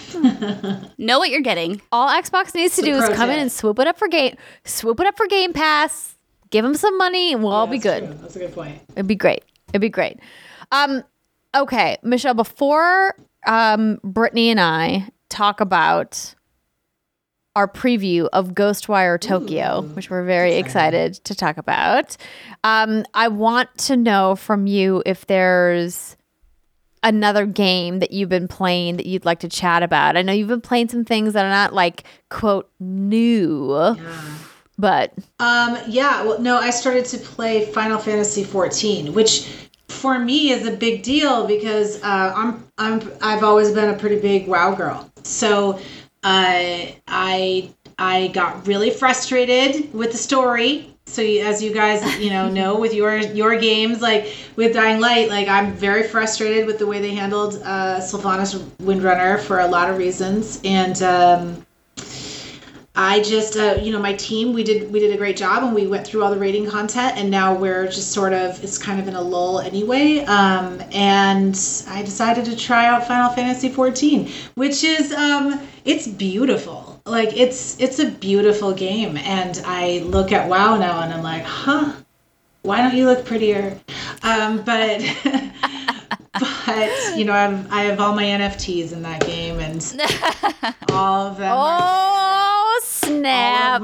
Know what you're getting. All Xbox needs to do is come in and swoop it up for Game Pass. Give them some money, and we'll all be good. True. That's a good point. It'd be great. Okay, Michelle. Before Brittany and I talk about our preview of Ghostwire Tokyo, which we're very excited to talk about. I want to know from you if there's another game that you've been playing that you'd like to chat about. I know you've been playing some things that are not quote new, but. I started to play Final Fantasy 14, which for me is a big deal because I've always been a pretty big WoW girl. So I got really frustrated with the story. So as you guys know with your games, with Dying Light, I'm very frustrated with the way they handled Sylvanas Windrunner for a lot of reasons, and I just my team we did a great job, and we went through all the raiding content, and now we're just it's kind of in a lull anyway, and I decided to try out Final Fantasy 14, which is it's beautiful. It's a beautiful game, and I look at WoW now and I'm like, huh, why don't you look prettier? But but I have all my NFTs in that game and all of them. Oh, nap.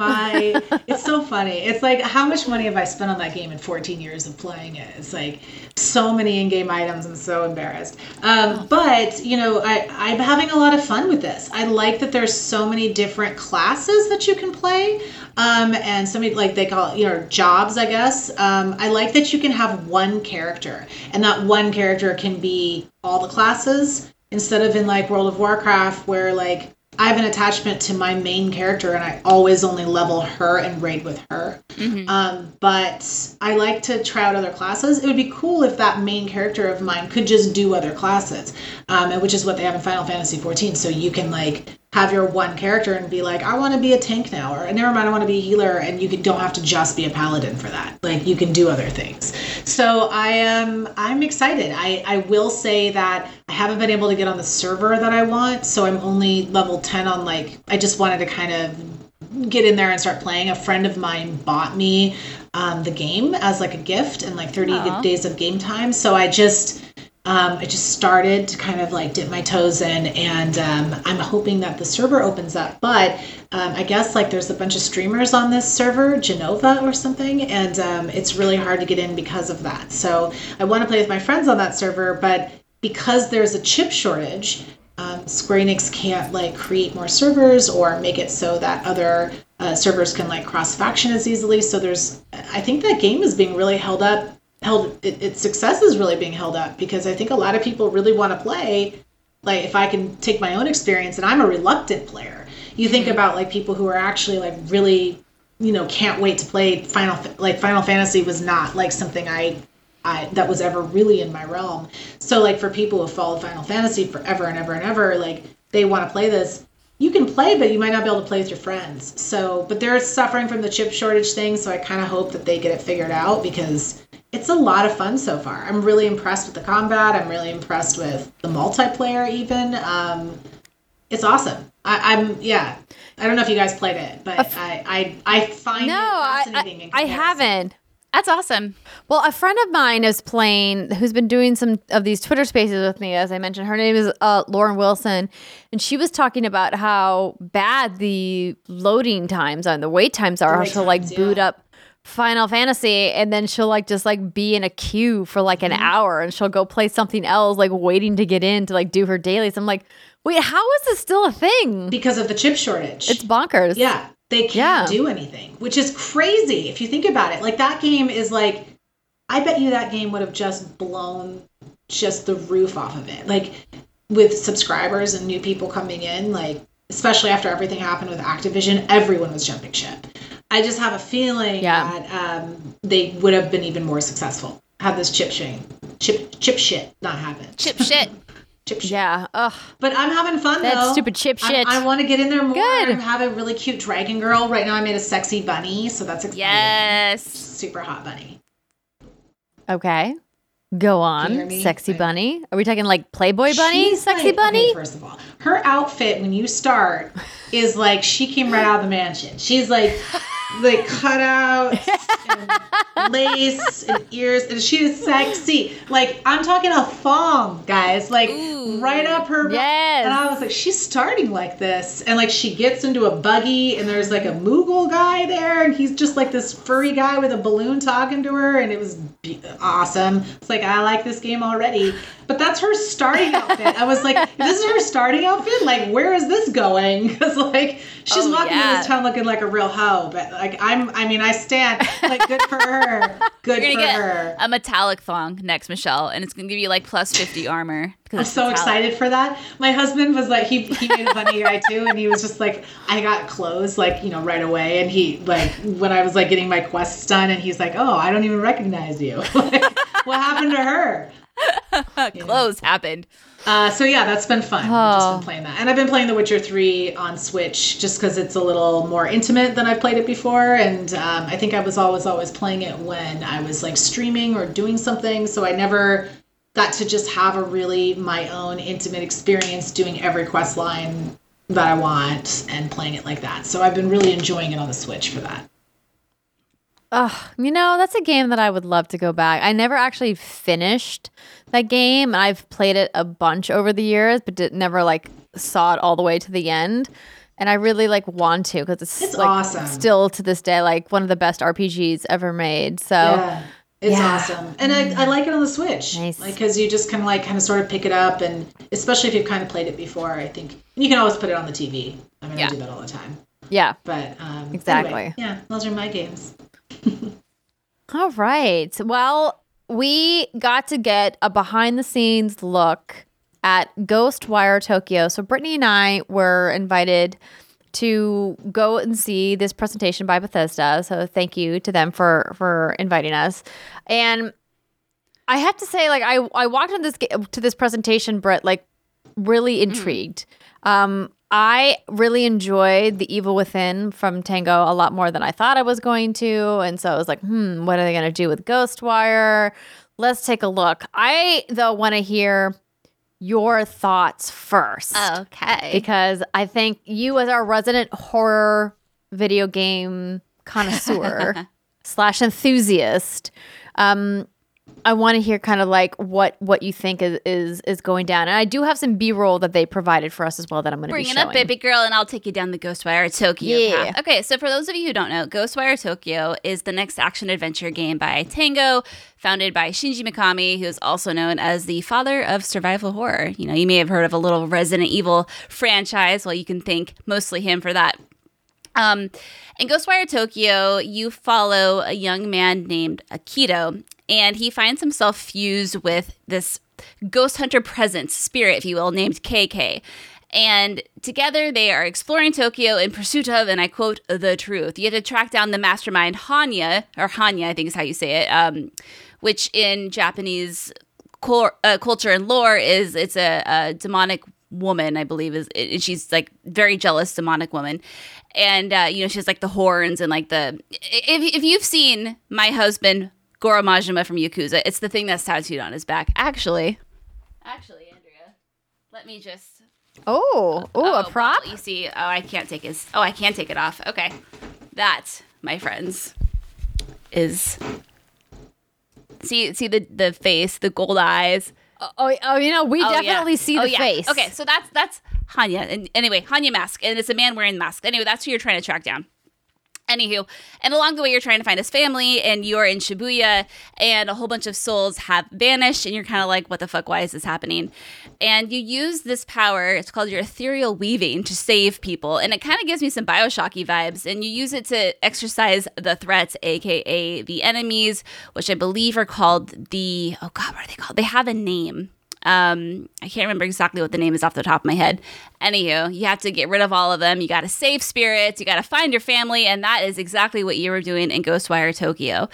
It's so funny. It's like, how much money have I spent on that game in 14 years of playing it? It's like so many in-game items. I'm so embarrassed. But, you know, I'm having a lot of fun with this. I like that there's so many different classes that you can play. And somebody, like they call it, you know, jobs, I guess. I like that you can have one character, and that one character can be all the classes, instead of in like World of Warcraft where like I have an attachment to my main character and I always only level her and raid with her. Mm-hmm. But I like to try out other classes. It would be cool if that main character of mine could just do other classes, which is what they have in Final Fantasy 14. So you can like have your one character and be like, I want to be a tank now, or never mind, I want to be a healer. And you don't have to just be a paladin for that. Like you can do other things. So I'm excited. I will say that I haven't been able to get on the server that I want. So I'm only level 10 on like, I just wanted to kind of get in there and start playing. A friend of mine bought me the game as like a gift and like 30 Aww. Days of game time. So I just started to kind of like dip my toes in, and I'm hoping that the server opens up. But I guess like there's a bunch of streamers on this server, Genova or something, and it's really hard to get in because of that. So I want to play with my friends on that server, but because there's a chip shortage, Square Enix can't like create more servers or make it so that other servers can like cross faction as easily. So I think that game is being really its success is really being held up, because I think a lot of people really want to play. Like, if I can take my own experience, and I'm a reluctant player, you think about like people who are actually like really, you know, can't wait to play Final Fantasy was not like something I that was ever really in my realm. So like for people who followed Final Fantasy forever and ever, like they want to play this. You can play, but you might not be able to play with your friends. So, but they're suffering from the chip shortage thing. So I kind of hope that they get it figured out, because it's a lot of fun so far. I'm really impressed with the combat. I'm really impressed with the multiplayer even. It's awesome. I don't know if you guys played it, but I find it fascinating. I haven't. That's awesome. Well, a friend of mine is playing, who's been doing some of these Twitter spaces with me, as I mentioned. Her name is Lauren Wilson, and she was talking about how bad the loading times and the wait times are. She'll like boot up Final Fantasy, and then she'll like just like be in a queue for like an hour, and she'll go play something else, like waiting to get in to like do her dailies. I'm like, wait, how is this still a thing? Because of the chip shortage. It's bonkers. Yeah. They can't do anything, which is crazy if you think about it. Like that game is like, I bet you that game would have just blown just the roof off of it. Like with subscribers and new people coming in, like especially after everything happened with Activision, everyone was jumping ship. I just have a feeling that they would have been even more successful had this chip shit not happened. Chip shit. Chip shit. Yeah. Ugh. But I'm having fun though. That stupid chip shit. I want to get in there more. Good. I'm having a really cute dragon girl. Right now I made a sexy bunny, so that's exciting. Yes. Super hot bunny. Okay. Go on, sexy bunny. Are we talking like Playboy bunny, sexy bunny? Okay, first of all, her outfit when you start is like she came right out of the mansion. She's like, like cutouts and lace and ears, and she is sexy. Like I'm talking a thong, guys. Like right up her. Yes. And I was like, she's starting like this, and like she gets into a buggy, and there's like a Moogle guy there, and he's just like this furry guy with a balloon talking to her, and it was awesome. It's like, I like this game already. But that's her starting outfit. I was like, this is her starting outfit? Like, where is this going? Because, like, she's walking into this town looking like a real hoe. But, like, I stand. Like, good for her. Good for her. A metallic thong next, Michelle. And it's going to give you, like, plus 50 armor. I'm so excited for that. My husband was like, he made a funny guy, too. And he was just like, I got clothes, like, you know, right away. And he, like, when I was, like, getting my quests done. And he's like, oh, I don't even recognize you. Like, what happened to her? Clothes happened. So yeah, that's been fun. I've just been playing that, and I've been playing The Witcher 3 on Switch just because it's a little more intimate than I've played it before. And I think I was always playing it when I was like streaming or doing something, so I never got to just have a really my own intimate experience doing every quest line that I want and playing it like that. So I've been really enjoying it on the Switch for that. Oh, you know, that's a game that I would love to go back. I never actually finished that game. I've played it a bunch over the years, but never like saw it all the way to the end. And I really like want to, because it's like, awesome. Still to this day, like one of the best RPGs ever made. So yeah, it's awesome. And I like it on the Switch. Nice. Like, cause you just can like kind of sort of pick it up, and especially if you've kind of played it before, I think you can always put it on the TV. I mean, I do that all the time. Yeah. But exactly. Anyway, yeah. Those are my games. All right. Well, we got to get a behind the scenes look at Ghostwire Tokyo. So Brittany and I were invited to go and see this presentation by Bethesda. So thank you to them for inviting us. And I have to say, like, I walked on to this presentation, Britt, like really intrigued. I really enjoyed The Evil Within from Tango a lot more than I thought I was going to. And so I was like, what are they going to do with Ghostwire? Let's take a look. I, though, want to hear your thoughts first. Okay. Because I think you, as our resident horror video game connoisseur slash enthusiast, I want to hear kind of like what you think is going down. And I do have some B-roll that they provided for us as well that I'm going to be showing. Bring it up, baby girl, and I'll take you down the Ghostwire Tokyo path. Okay, so for those of you who don't know, Ghostwire Tokyo is the next action-adventure game by Tango, founded by Shinji Mikami, who is also known as the father of survival horror. You know, you may have heard of a little Resident Evil franchise. Well, you can thank mostly him for that. In Ghostwire Tokyo, you follow a young man named Akito, and he finds himself fused with this ghost hunter presence, spirit, if you will, named KK. And together they are exploring Tokyo in pursuit of, and I quote, the truth. You have to track down the mastermind Hanya, or Hanya, I think is how you say it, which in Japanese culture and lore is, it's a demonic woman, I believe, is, and she's like very jealous demonic woman. And, you know, she has like the horns and like the, if you've seen My Husband, Goro Majima from Yakuza, it's the thing that's tattooed on his back. Actually, Andrea, let me just. A prop? You see, I can't take it off. Okay. That, my friends, is, see the face, the gold eyes. You know, we definitely see the face. Okay, so that's Hanya. And anyway, Hanya mask, and it's a man wearing mask. Anyway, that's who you're trying to track down. Anywho, and along the way, you're trying to find his family, and you're in Shibuya, and a whole bunch of souls have vanished, and you're kind of like, what the fuck, why is this happening? And you use this power, it's called your ethereal weaving, to save people, and it kind of gives me some Bioshocky vibes, and you use it to exorcise the threats, aka the enemies, which I believe are called the, what are they called? They have a name. I can't remember exactly what the name is off the top of my head. Anywho, you have to get rid of all of them. You got to save spirits. You got to find your family. And that is exactly what you were doing in Ghostwire Tokyo.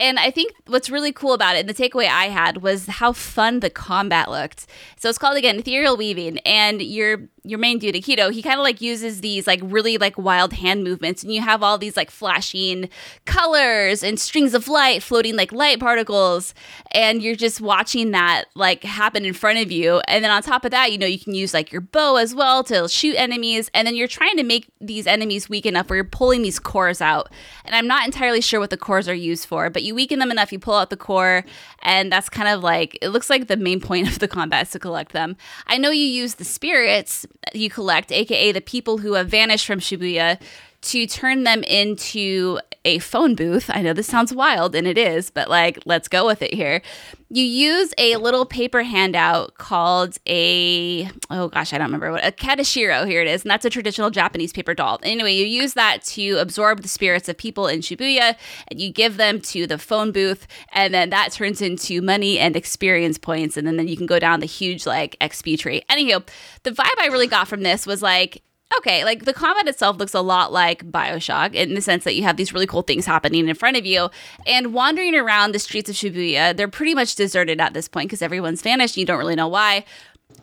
And I think what's really cool about it, and the takeaway I had, was how fun the combat looked. So it's called, again, ethereal weaving. And your main dude, Akito, he kind of like uses these like really like wild hand movements. And you have all these like flashing colors and strings of light floating like light particles. And you're just watching that like happen in front of you. And then on top of that, you know, you can use like your bow as well to shoot enemies. And then you're trying to make these enemies weak enough where you're pulling these cores out. And I'm not entirely sure what the cores are used for, but you weaken them enough, you pull out the core. And that's kind of like, it looks like the main point of the combat is to collect them. I know you use the spirits you collect, aka the people who have vanished from Shibuya, to turn them into a phone booth. I know this sounds wild, and it is, but like, let's go with it here. You use a little paper handout called a katashiro, here it is, and that's a traditional Japanese paper doll. Anyway, you use that to absorb the spirits of people in Shibuya, and you give them to the phone booth, and then that turns into money and experience points, and then you can go down the huge, like, XP tree. Anywho, the vibe I really got from this was like, okay, like the combat itself looks a lot like Bioshock in the sense that you have these really cool things happening in front of you, and wandering around the streets of Shibuya, they're pretty much deserted at this point because everyone's vanished and you don't really know why.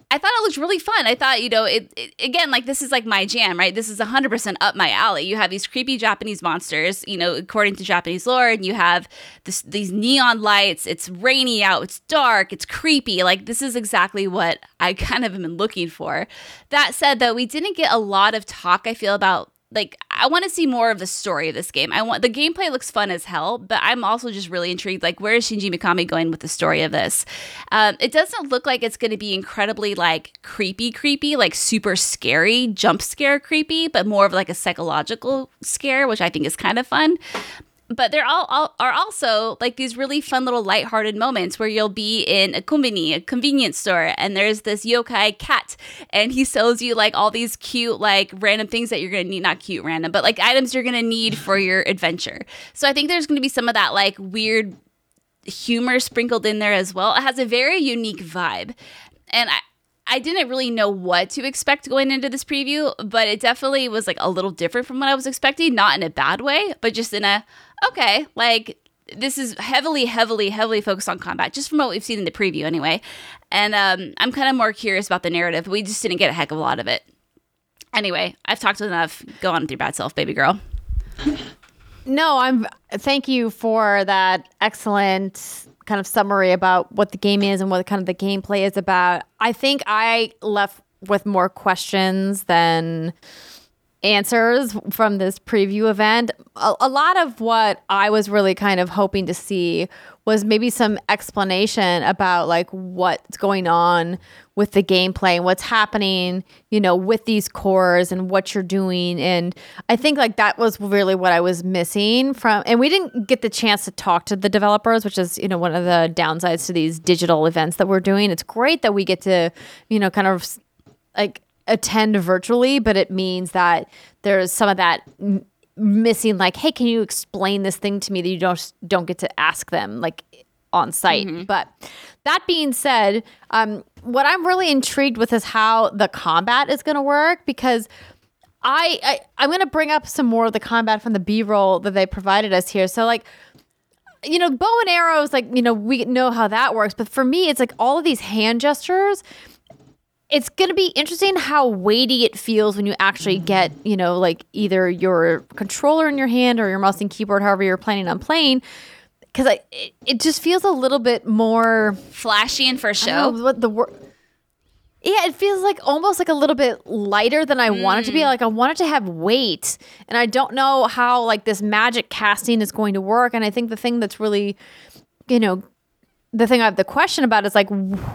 I thought it looked really fun. I thought, you know, it again, like this is like my jam, right? This is 100% up my alley. You have these creepy Japanese monsters, you know, according to Japanese lore, and you have these neon lights. It's rainy out. It's dark. It's creepy. Like, this is exactly what I kind of have been looking for. That said, though, we didn't get a lot of talk, I feel, about like, I want to see more of the story of this game. The gameplay looks fun as hell, but I'm also just really intrigued. Like, where is Shinji Mikami going with the story of this? It doesn't look like it's going to be incredibly, like, creepy, like, super scary, jump scare creepy, but more of, like, a psychological scare, which I think is kind of fun. But they're also like these really fun little lighthearted moments where you'll be in a convenience store, and there's this yokai cat, and he sells you like all these cute, like random things that you're going to need, not cute random, but like items you're going to need for your adventure. So I think there's going to be some of that like weird humor sprinkled in there as well. It has a very unique vibe. And I didn't really know what to expect going into this preview, but it definitely was like a little different from what I was expecting, not in a bad way, but just in a, okay, like this is heavily focused on combat, just from what we've seen in the preview anyway. And I'm kind of more curious about the narrative. We just didn't get a heck of a lot of it. Anyway, I've talked enough. Go on with your bad self, baby girl. No, thank you for that excellent kind of summary about what the game is and what kind of the gameplay is about. I think I left with more questions than answers from this preview event. A lot of what I was really kind of hoping to see was maybe some explanation about like what's going on with the gameplay and what's happening, you know, with these cores and what you're doing. And I think like that was really what I was missing from, and we didn't get the chance to talk to the developers, which is, you know, one of the downsides to these digital events that we're doing. It's great that we get to, you know, kind of like attend virtually, but it means that there's some of that missing, like, hey, can you explain this thing to me that you don't get to ask them like on site. Mm-hmm. But that being said, what I'm really intrigued with is how the combat is going to work, because I'm going to bring up some more of the combat from the B-roll that they provided us here. So like, you know, bow and arrows, like, you know, we know how that works, but for me, it's like all of these hand gestures. It's going to be interesting how weighty it feels when you actually get, you know, like either your controller in your hand or your mouse and keyboard, however you're planning on playing. Because it just feels a little bit more... flashy and for show. I don't know what the word... Yeah, it feels like almost like a little bit lighter than I want it to be. Like I want it to have weight. And I don't know how like this magic casting is going to work. And I think the thing that's really, you know... the thing I have the question about is like,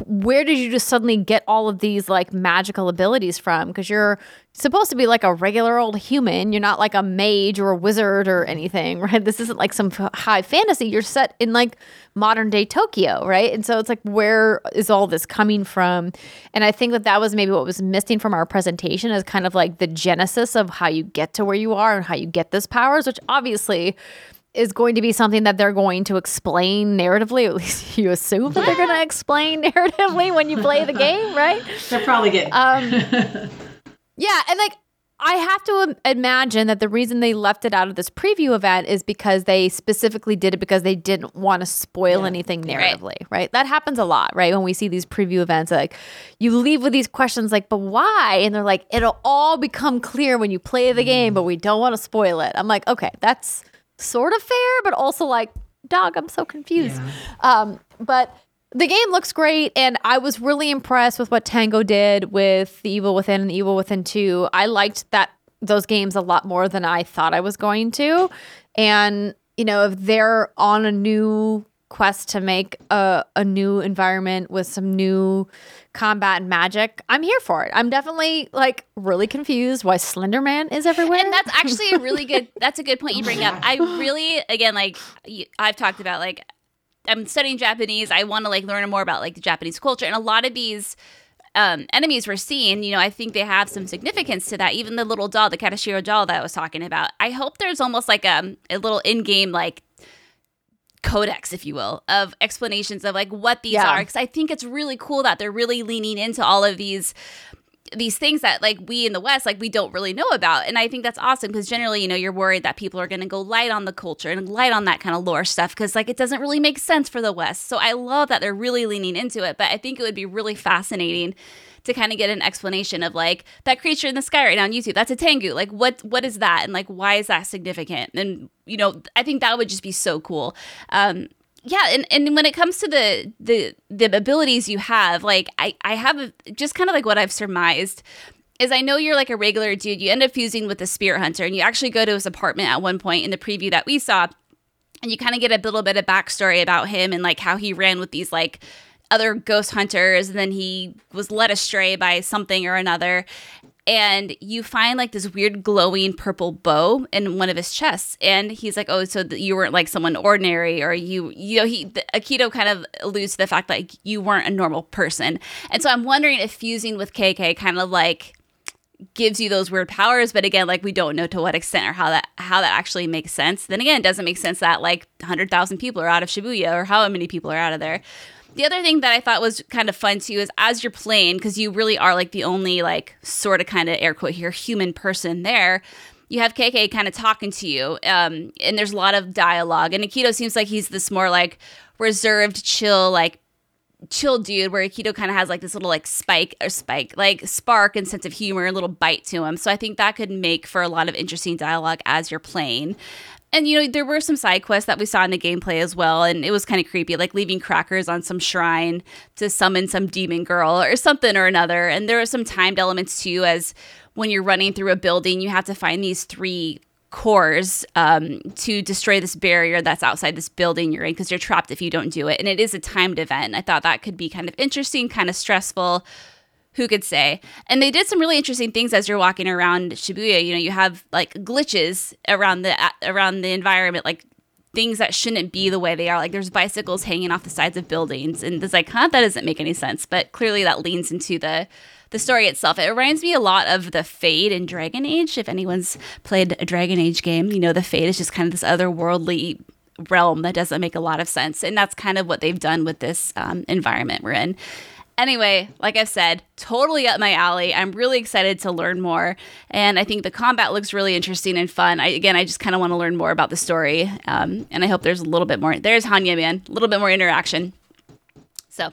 where did you just suddenly get all of these like magical abilities from? Because you're supposed to be like a regular old human. You're not like a mage or a wizard or anything, right? This isn't like some high fantasy. You're set in like modern day Tokyo, right? And so it's like, where is all this coming from? And I think that that was maybe what was missing from our presentation, is kind of like the genesis of how you get to where you are and how you get those powers, which obviously is going to be something that they're going to explain narratively, at least you assume that they're going to explain narratively when you play the game, right? They'll probably get yeah, and like I have to imagine that the reason they left it out of this preview event is because they specifically did it because they didn't want to spoil anything narratively, right? That happens a lot, right? When we see these preview events, like you leave with these questions like, but why? And they're like, it'll all become clear when you play the game, but we don't want to spoil it. I'm like, okay, that's sort of fair, but also like, dog, I'm so confused. Yeah. But the game looks great, and I was really impressed with what Tango did with The Evil Within and The Evil Within 2. I liked those games a lot more than I thought I was going to. And, you know, if they're on a new quest to make a new environment with some new combat and magic, I'm here for it. I'm definitely like really confused why Slender Man is everywhere. And that's actually a really good, that's a good point you bring up. I really, again, like I've talked about, like I'm studying Japanese. I want to like learn more about like the Japanese culture. And a lot of these enemies we're seeing, you know, I think they have some significance to that. Even the little doll, the Katashiro doll that I was talking about. I hope there's almost like a little in-game like codex, if you will, of explanations of like what these are, because I think it's really cool that they're really leaning into all of these things that like we in the West, like we don't really know about. And I think that's awesome, because generally, you know, you're worried that people are going to go light on the culture and light on that kind of lore stuff, because like it doesn't really make sense for the West. So I love that they're really leaning into it, but I think it would be really fascinating to kind of get an explanation of like that creature in the sky right now on YouTube, that's a Tengu. Like what is that? And like, why is that significant? And, you know, I think that would just be so cool. Yeah. And when it comes to the abilities you have, like I have just kind of like what I've surmised is I know you're like a regular dude. You end up fusing with the Spirit Hunter, and you actually go to his apartment at one point in the preview that we saw, and you kind of get a little bit of backstory about him and like how he ran with these like other ghost hunters, and then he was led astray by something or another. And you find like this weird glowing purple bow in one of his chests. And he's like, oh, so you weren't like someone ordinary, or you know, Akito kind of alludes to the fact that like, you weren't a normal person. And so I'm wondering if fusing with KK kind of like gives you those weird powers. But again, like we don't know to what extent or how that actually makes sense. Then again, it doesn't make sense that like 100,000 people are out of Shibuya or how many people are out of there. The other thing that I thought was kind of fun, too, is as you're playing, because you really are, like, the only, like, sort of kind of air quote here, human person there, you have KK kind of talking to you, and there's a lot of dialogue. And Akito seems like he's this more, like, reserved, chill dude, where Akito kind of has, like, this little, like, spark and sense of humor, a little bite to him. So I think that could make for a lot of interesting dialogue as you're playing. And, you know, there were some side quests that we saw in the gameplay as well, and it was kind of creepy, like leaving crackers on some shrine to summon some demon girl or something or another. And there were some timed elements, too, as when you're running through a building, you have to find these three cores to destroy this barrier that's outside this building you're in, because you're trapped if you don't do it. And it is a timed event. I thought that could be kind of interesting, kind of stressful. Who could say? And they did some really interesting things as you're walking around Shibuya. You know, you have like glitches around the environment, like things that shouldn't be the way they are. Like there's bicycles hanging off the sides of buildings, and it's like, huh, that doesn't make any sense. But clearly, that leans into the story itself. It reminds me a lot of the Fade in Dragon Age. If anyone's played a Dragon Age game, you know the Fade is just kind of this otherworldly realm that doesn't make a lot of sense, and that's kind of what they've done with this environment we're in. Anyway, like I've said, totally up my alley. I'm really excited to learn more. And I think the combat looks really interesting and fun. I just kind of want to learn more about the story. And I hope there's a little bit more. There's Hanya, man. A little bit more interaction. So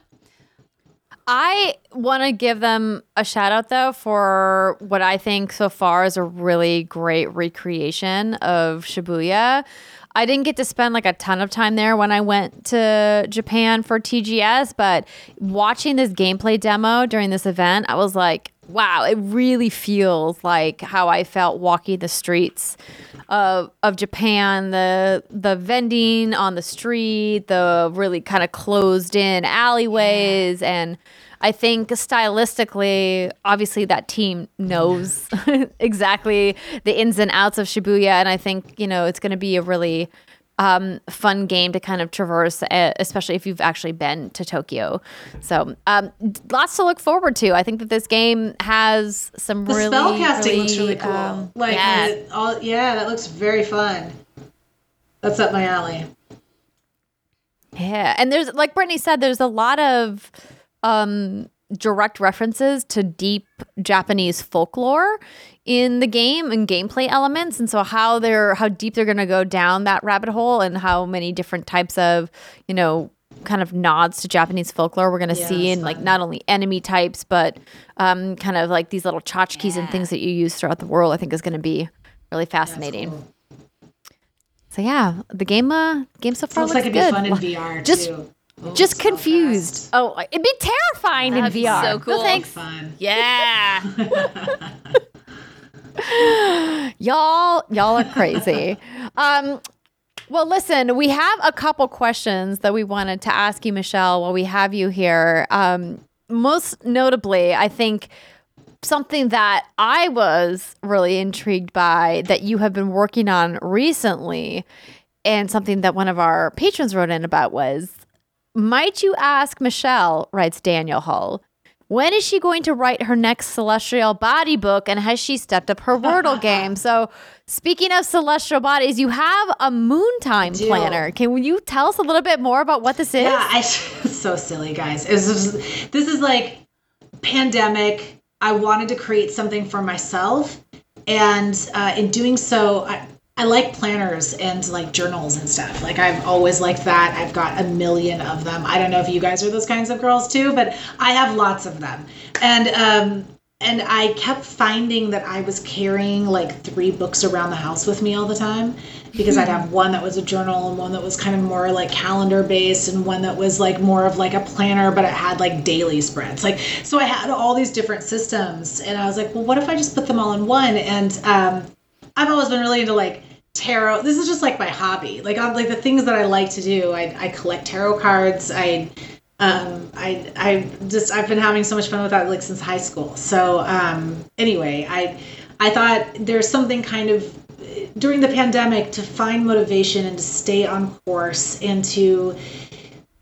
I want to give them a shout out, though, for what I think so far is a really great recreation of Shibuya. I didn't get to spend like a ton of time there when I went to Japan for TGS, but watching this gameplay demo during this event, I was like, wow, it really feels like how I felt walking the streets of Japan, the vending on the street, the really kind of closed in alleyways. Yeah. And I think stylistically, obviously that team knows exactly the ins and outs of Shibuya. And I think, you know, it's going to be a really fun game to kind of traverse, especially if you've actually been to Tokyo. So lots to look forward to. I think that this game has some really... The spellcasting looks really cool. That looks very fun. That's up my alley. Yeah, and there's, like Brittany said, there's a lot of... direct references to deep Japanese folklore in the game and gameplay elements, and so how deep they're going to go down that rabbit hole, and how many different types of, you know, kind of nods to Japanese folklore we're going to see in like not only enemy types, but kind of like these little tchotchkes and things that you use throughout the world, I think is going to be really fascinating. Cool. So yeah, the game so far looks like it'd be fun in VR too. Just confused. Fast. Oh, it'd be terrifying in VR. So cool. No, thanks. Fun. Yeah. Y'all are crazy. Well, listen, we have a couple questions that we wanted to ask you, Michelle, while we have you here. Most notably, I think something that I was really intrigued by that you have been working on recently, and something that one of our patrons wrote in about was, might you ask Michelle, writes Daniel Hull, when is she going to write her next Celestial Body book, and has she stepped up her Wordle game? So speaking of Celestial Bodies, you have a Moontime planner. Can you tell us a little bit more about what this is? Yeah, it's so silly, guys. This is like pandemic. I wanted to create something for myself, and in doing so, I like planners and like journals and stuff. Like I've always liked that. I've got a million of them. I don't know if you guys are those kinds of girls too, but I have lots of them. And And I kept finding that I was carrying like 3 books around the house with me all the time, because I'd have one that was a journal and one that was kind of more like calendar based and one that was like more of like a planner, but it had like daily spreads. Like, so I had all these different systems and I was like, well, what if I just put them all in one? And I've always been really into like tarot. This is just like my hobby. Like, I'm like the things that I like to do. I collect tarot cards. I've been having so much fun with that like since high school. So anyway, I thought there's something kind of during the pandemic to find motivation and to stay on course and to,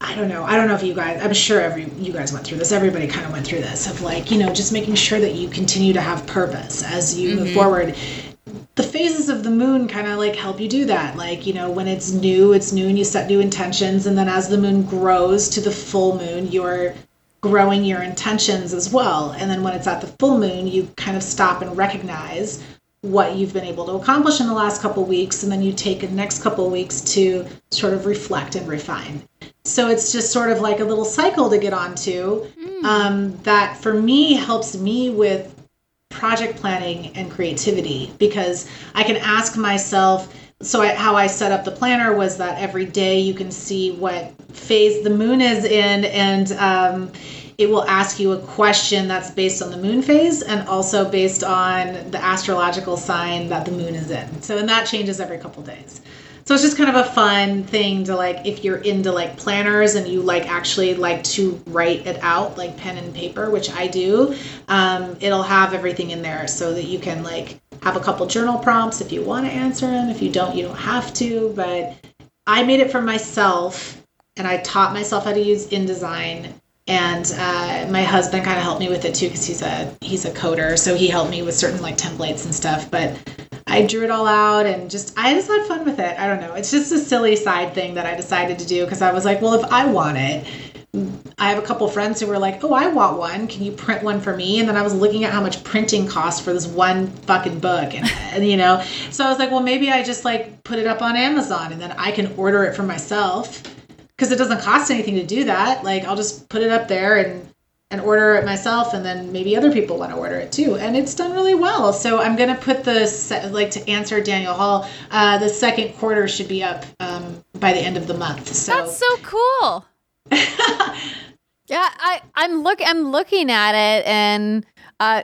I don't know if you guys, I'm sure you guys went through this. Everybody kind of went through this of like, you know, just making sure that you continue to have purpose as you move forward. The phases of the moon kind of like help you do that. Like, you know, when it's new and you set new intentions. And then as the moon grows to the full moon, you're growing your intentions as well. And then when it's at the full moon, you kind of stop and recognize what you've been able to accomplish in the last couple of weeks. And then you take the next couple of weeks to sort of reflect and refine. So it's just sort of like a little cycle to get onto that for me helps me with project planning and creativity, because I can ask myself, how I set up the planner was that every day you can see what phase the moon is in, and it will ask you a question that's based on the moon phase and also based on the astrological sign that the moon is in. So, and that changes every couple days. So it's just kind of a fun thing to like, if you're into like planners and you like actually like to write it out, like pen and paper, which I do, it'll have everything in there so that you can like have a couple journal prompts if you want to answer them. If you don't, you don't have to, but I made it for myself and I taught myself how to use InDesign, and my husband kind of helped me with it too, because he's a coder. So he helped me with certain like templates and stuff, but I drew it all out and I just had fun with it. I don't know. It's just a silly side thing that I decided to do because I was like, well, if I want it, I have a couple friends who were like, oh, I want one. Can you print one for me? And then I was looking at how much printing costs for this one fucking book. And you know, so I was like, well, maybe I just like put it up on Amazon and then I can order it for myself because it doesn't cost anything to do that. Like, I'll just put it up there and order it myself, and then maybe other people want to order it too. And it's done really well. So I'm going to put to answer Daniel Hall, the second quarter should be up by the end of the month. So that's so cool. Yeah, I'm looking at it, and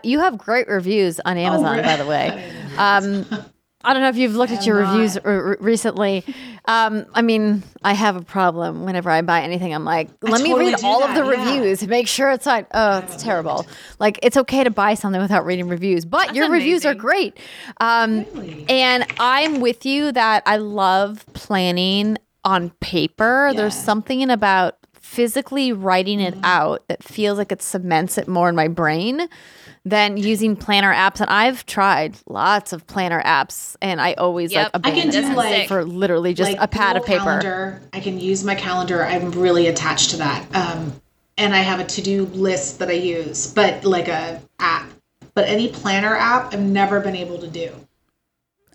you have great reviews on Amazon, by the way. I don't know if you've looked at your reviews recently. I mean, I have a problem whenever I buy anything. I'm like, let me read all of the reviews, make sure it's not, it's terrible. Like, it's okay to buy something without reading reviews, but that's your amazing. Reviews are great. Really? And I'm with you that I love planning on paper. Yeah. There's something about physically writing it out that feels like it cements it more in my brain than using planner apps. And I've tried lots of planner apps, and I always abandon them for literally just like a pad of paper. Calendar. I can use my calendar. I'm really attached to that. And I have a to-do list that I use, but like a app. But any planner app, I've never been able to do.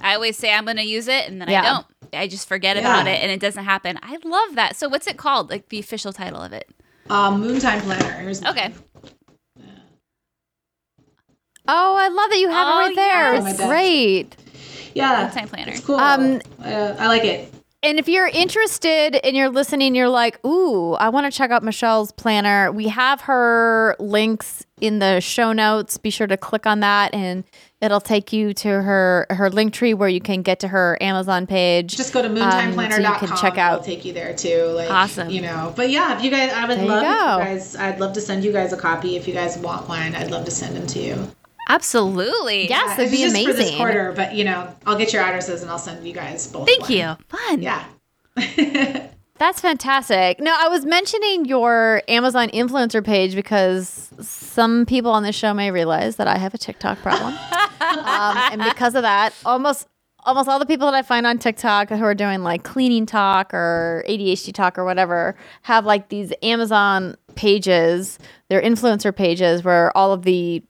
I always say I'm going to use it, and then I don't. I just forget about it, and it doesn't happen. I love that. So what's it called? Like the official title of it? Moontime Planner. Here's okay. Oh, I love that you have it right there. Yes. It's great. Yeah. Time planner. It's cool. I like it. And if you're interested and you're listening, you're like, ooh, I want to check out Michelle's planner. We have her links in the show notes. Be sure to click on that, and it'll take you to her Linktree where you can get to her Amazon page. Just go to moontimeplanner.com. So you can check out. It'll take you there too. Like, awesome. You know, but yeah, if you guys, I'd love to send you guys a copy. If you guys want one, I'd love to send them to you. Absolutely. Yes, it'd be amazing. Just for this quarter, but you know, I'll get your addresses and I'll send you guys both. Thank you. Fun. Yeah. That's fantastic. No, I was mentioning your Amazon influencer page because some people on this show may realize that I have a TikTok problem. And because of that, almost all the people that I find on TikTok who are doing like cleaning talk or ADHD talk or whatever have like these Amazon pages, their influencer pages, where all of the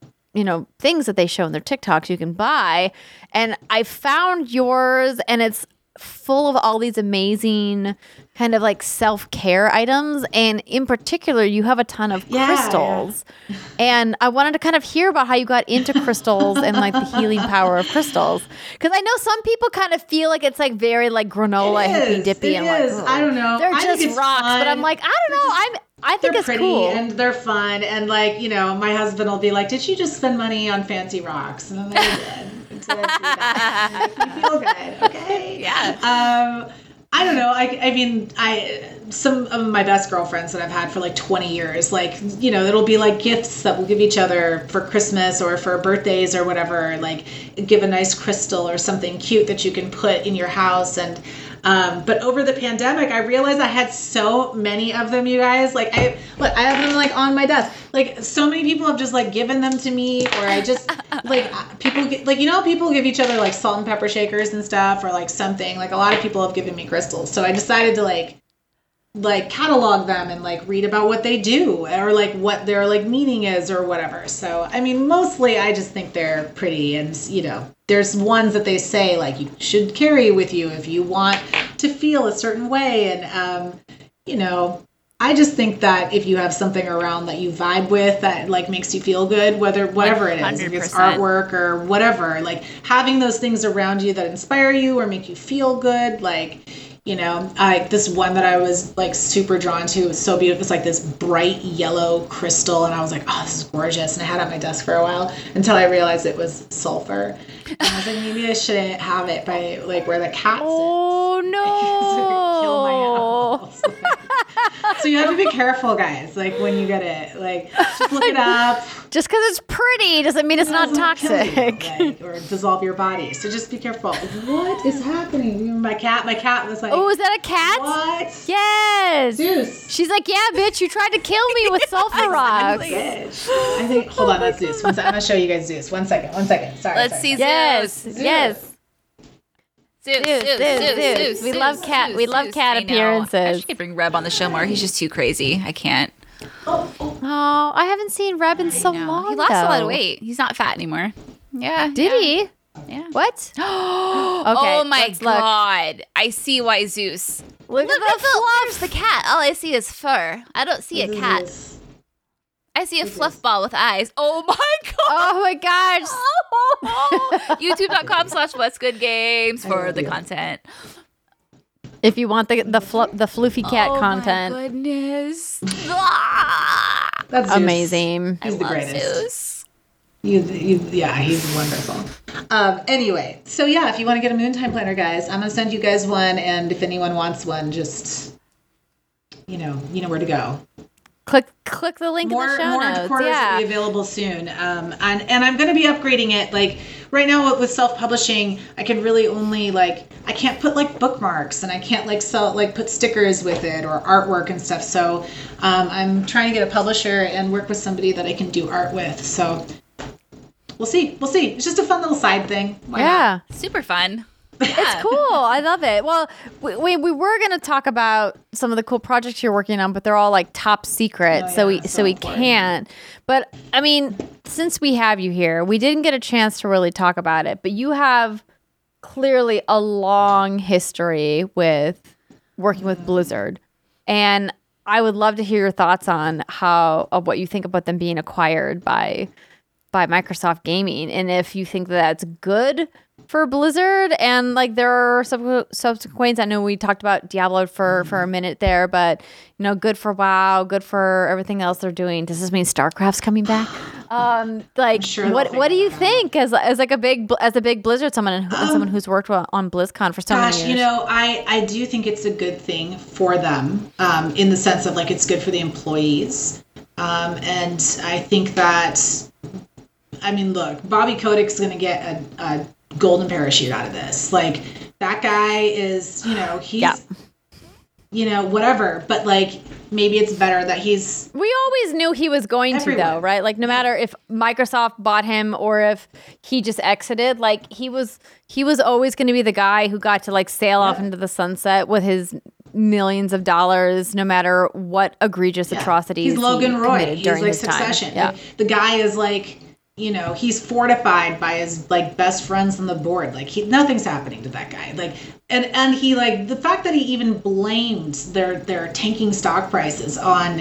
things that they show in their TikToks you can buy. And I found yours, and it's full of all these amazing kind of like self-care items, and in particular you have a ton of crystals. And I wanted to kind of hear about how you got into crystals and like the healing power of crystals, because I know some people kind of feel like it's like very like granola hippy dippy and is. Like, oh, I don't know, they're just rocks fun. But I'm like, I don't know, I think they're it's pretty cool. And they're fun, and like, you know, my husband will be like, did she just spend money on fancy rocks? And I'm like, I did. So you feel good, okay? Yeah. I don't know. I mean, some of my best girlfriends that I've had for like 20 years, like, you know, it'll be like gifts that we'll give each other for Christmas or for birthdays or whatever. Like, give a nice crystal or something cute that you can put in your house. And but over the pandemic, I realized I had so many of them, you guys. Like, I have them like on my desk. Like, so many people have just like given them to me, or I just like people get, like, you know, people give each other like salt and pepper shakers and stuff, or like something. Like, a lot of people have given me crystals, so I decided to like catalog them and like read about what they do, or like what their like meaning is or whatever. So I mean, mostly I just think they're pretty, and you know, there's ones that they say like you should carry with you if you want to feel a certain way. And you know, I just think that if you have something around that you vibe with that like makes you feel good, whatever 100%. It is, if it's artwork or whatever, like having those things around you that inspire you or make you feel good, like, you know, this one that I was like super drawn to, it was so beautiful. It's like this bright yellow crystal, and I was like, oh, this is gorgeous. And I had it on my desk for a while until I realized it was sulfur. And I was like, maybe I shouldn't have it by like where the cat sits. Oh no! Because it could kill my animals. So you have to be careful, guys. Like, when you get it, like, just look it up. Just because it's pretty doesn't mean it's not toxic, you, like, or dissolve your body. So just be careful. What is happening? My cat was like, oh, is that a cat? What? Yes. Zeus. She's like, yeah, bitch, you tried to kill me with sulfur rocks. I think. Hold on, that's Zeus. I'm gonna show you guys Zeus. One second. Sorry. Let's see. Yes. Zeus. We love cat. Zeus, we love cat appearances. I should bring Reb on the show more. He's just too crazy. I can't. Oh, I haven't seen Reb in so long. He lost a lot of weight. He's not fat anymore. Yeah. Did he? Yeah. What? Okay, oh my God! Look. I see why Zeus. Look at the fluff. The cat. All I see is fur. I don't see a cat. I see a fluff ball with eyes. Oh my God! Oh my gosh! YouTube.com/WhatsGoodGames for the content. If you want the floofy cat content. Oh my goodness! That's amazing. He's the greatest. Zeus. He's wonderful. Anyway, so yeah, if you want to get a moon time planner, guys, I'm going to send you guys one. And if anyone wants one, just, you know where to go. Click the link in the show notes. More will be available soon. And I'm going to be upgrading it. Like, right now with self-publishing, I can really only I can't put like bookmarks, and I can't like sell, like put stickers with it or artwork and stuff. So I'm trying to get a publisher and work with somebody that I can do art with. So We'll see. It's just a fun little side thing. Why not? Super fun. Yeah. It's cool. I love it. Well, we were going to talk about some of the cool projects you're working on, but they're all like top secret, so we can't. But I mean, since we have you here, we didn't get a chance to really talk about it, but you have clearly a long history with working with Blizzard, and I would love to hear your thoughts on what you think about them being acquired by Microsoft Gaming, and if you think that that's good for Blizzard. And like, there are subsequent, I know we talked about Diablo for a minute there, but good for WoW, good for everything else they're doing. Does this mean StarCraft's coming back? What do you think as a big Blizzard someone who's worked on BlizzCon for so many years? I do think it's a good thing for them, in the sense of like, it's good for the employees, and I think that. I mean, look, Bobby Kotick's going to get a golden parachute out of this. Like, that guy is, he's, whatever. But, like, maybe it's better that he's... We always knew he was going to, though, right? Like, no matter if Microsoft bought him or if he just exited, like, he was always going to be the guy who got to, like, sail off into the sunset with his millions of dollars, no matter what egregious atrocities he committed during his time. He's Logan Roy. He's, like, Succession. Yeah. Like, the guy is, like... you know, he's fortified by his, like, best friends on the board. Like, he, nothing's happening to that guy. Like, and he, like, the fact that he even blamed their tanking stock prices on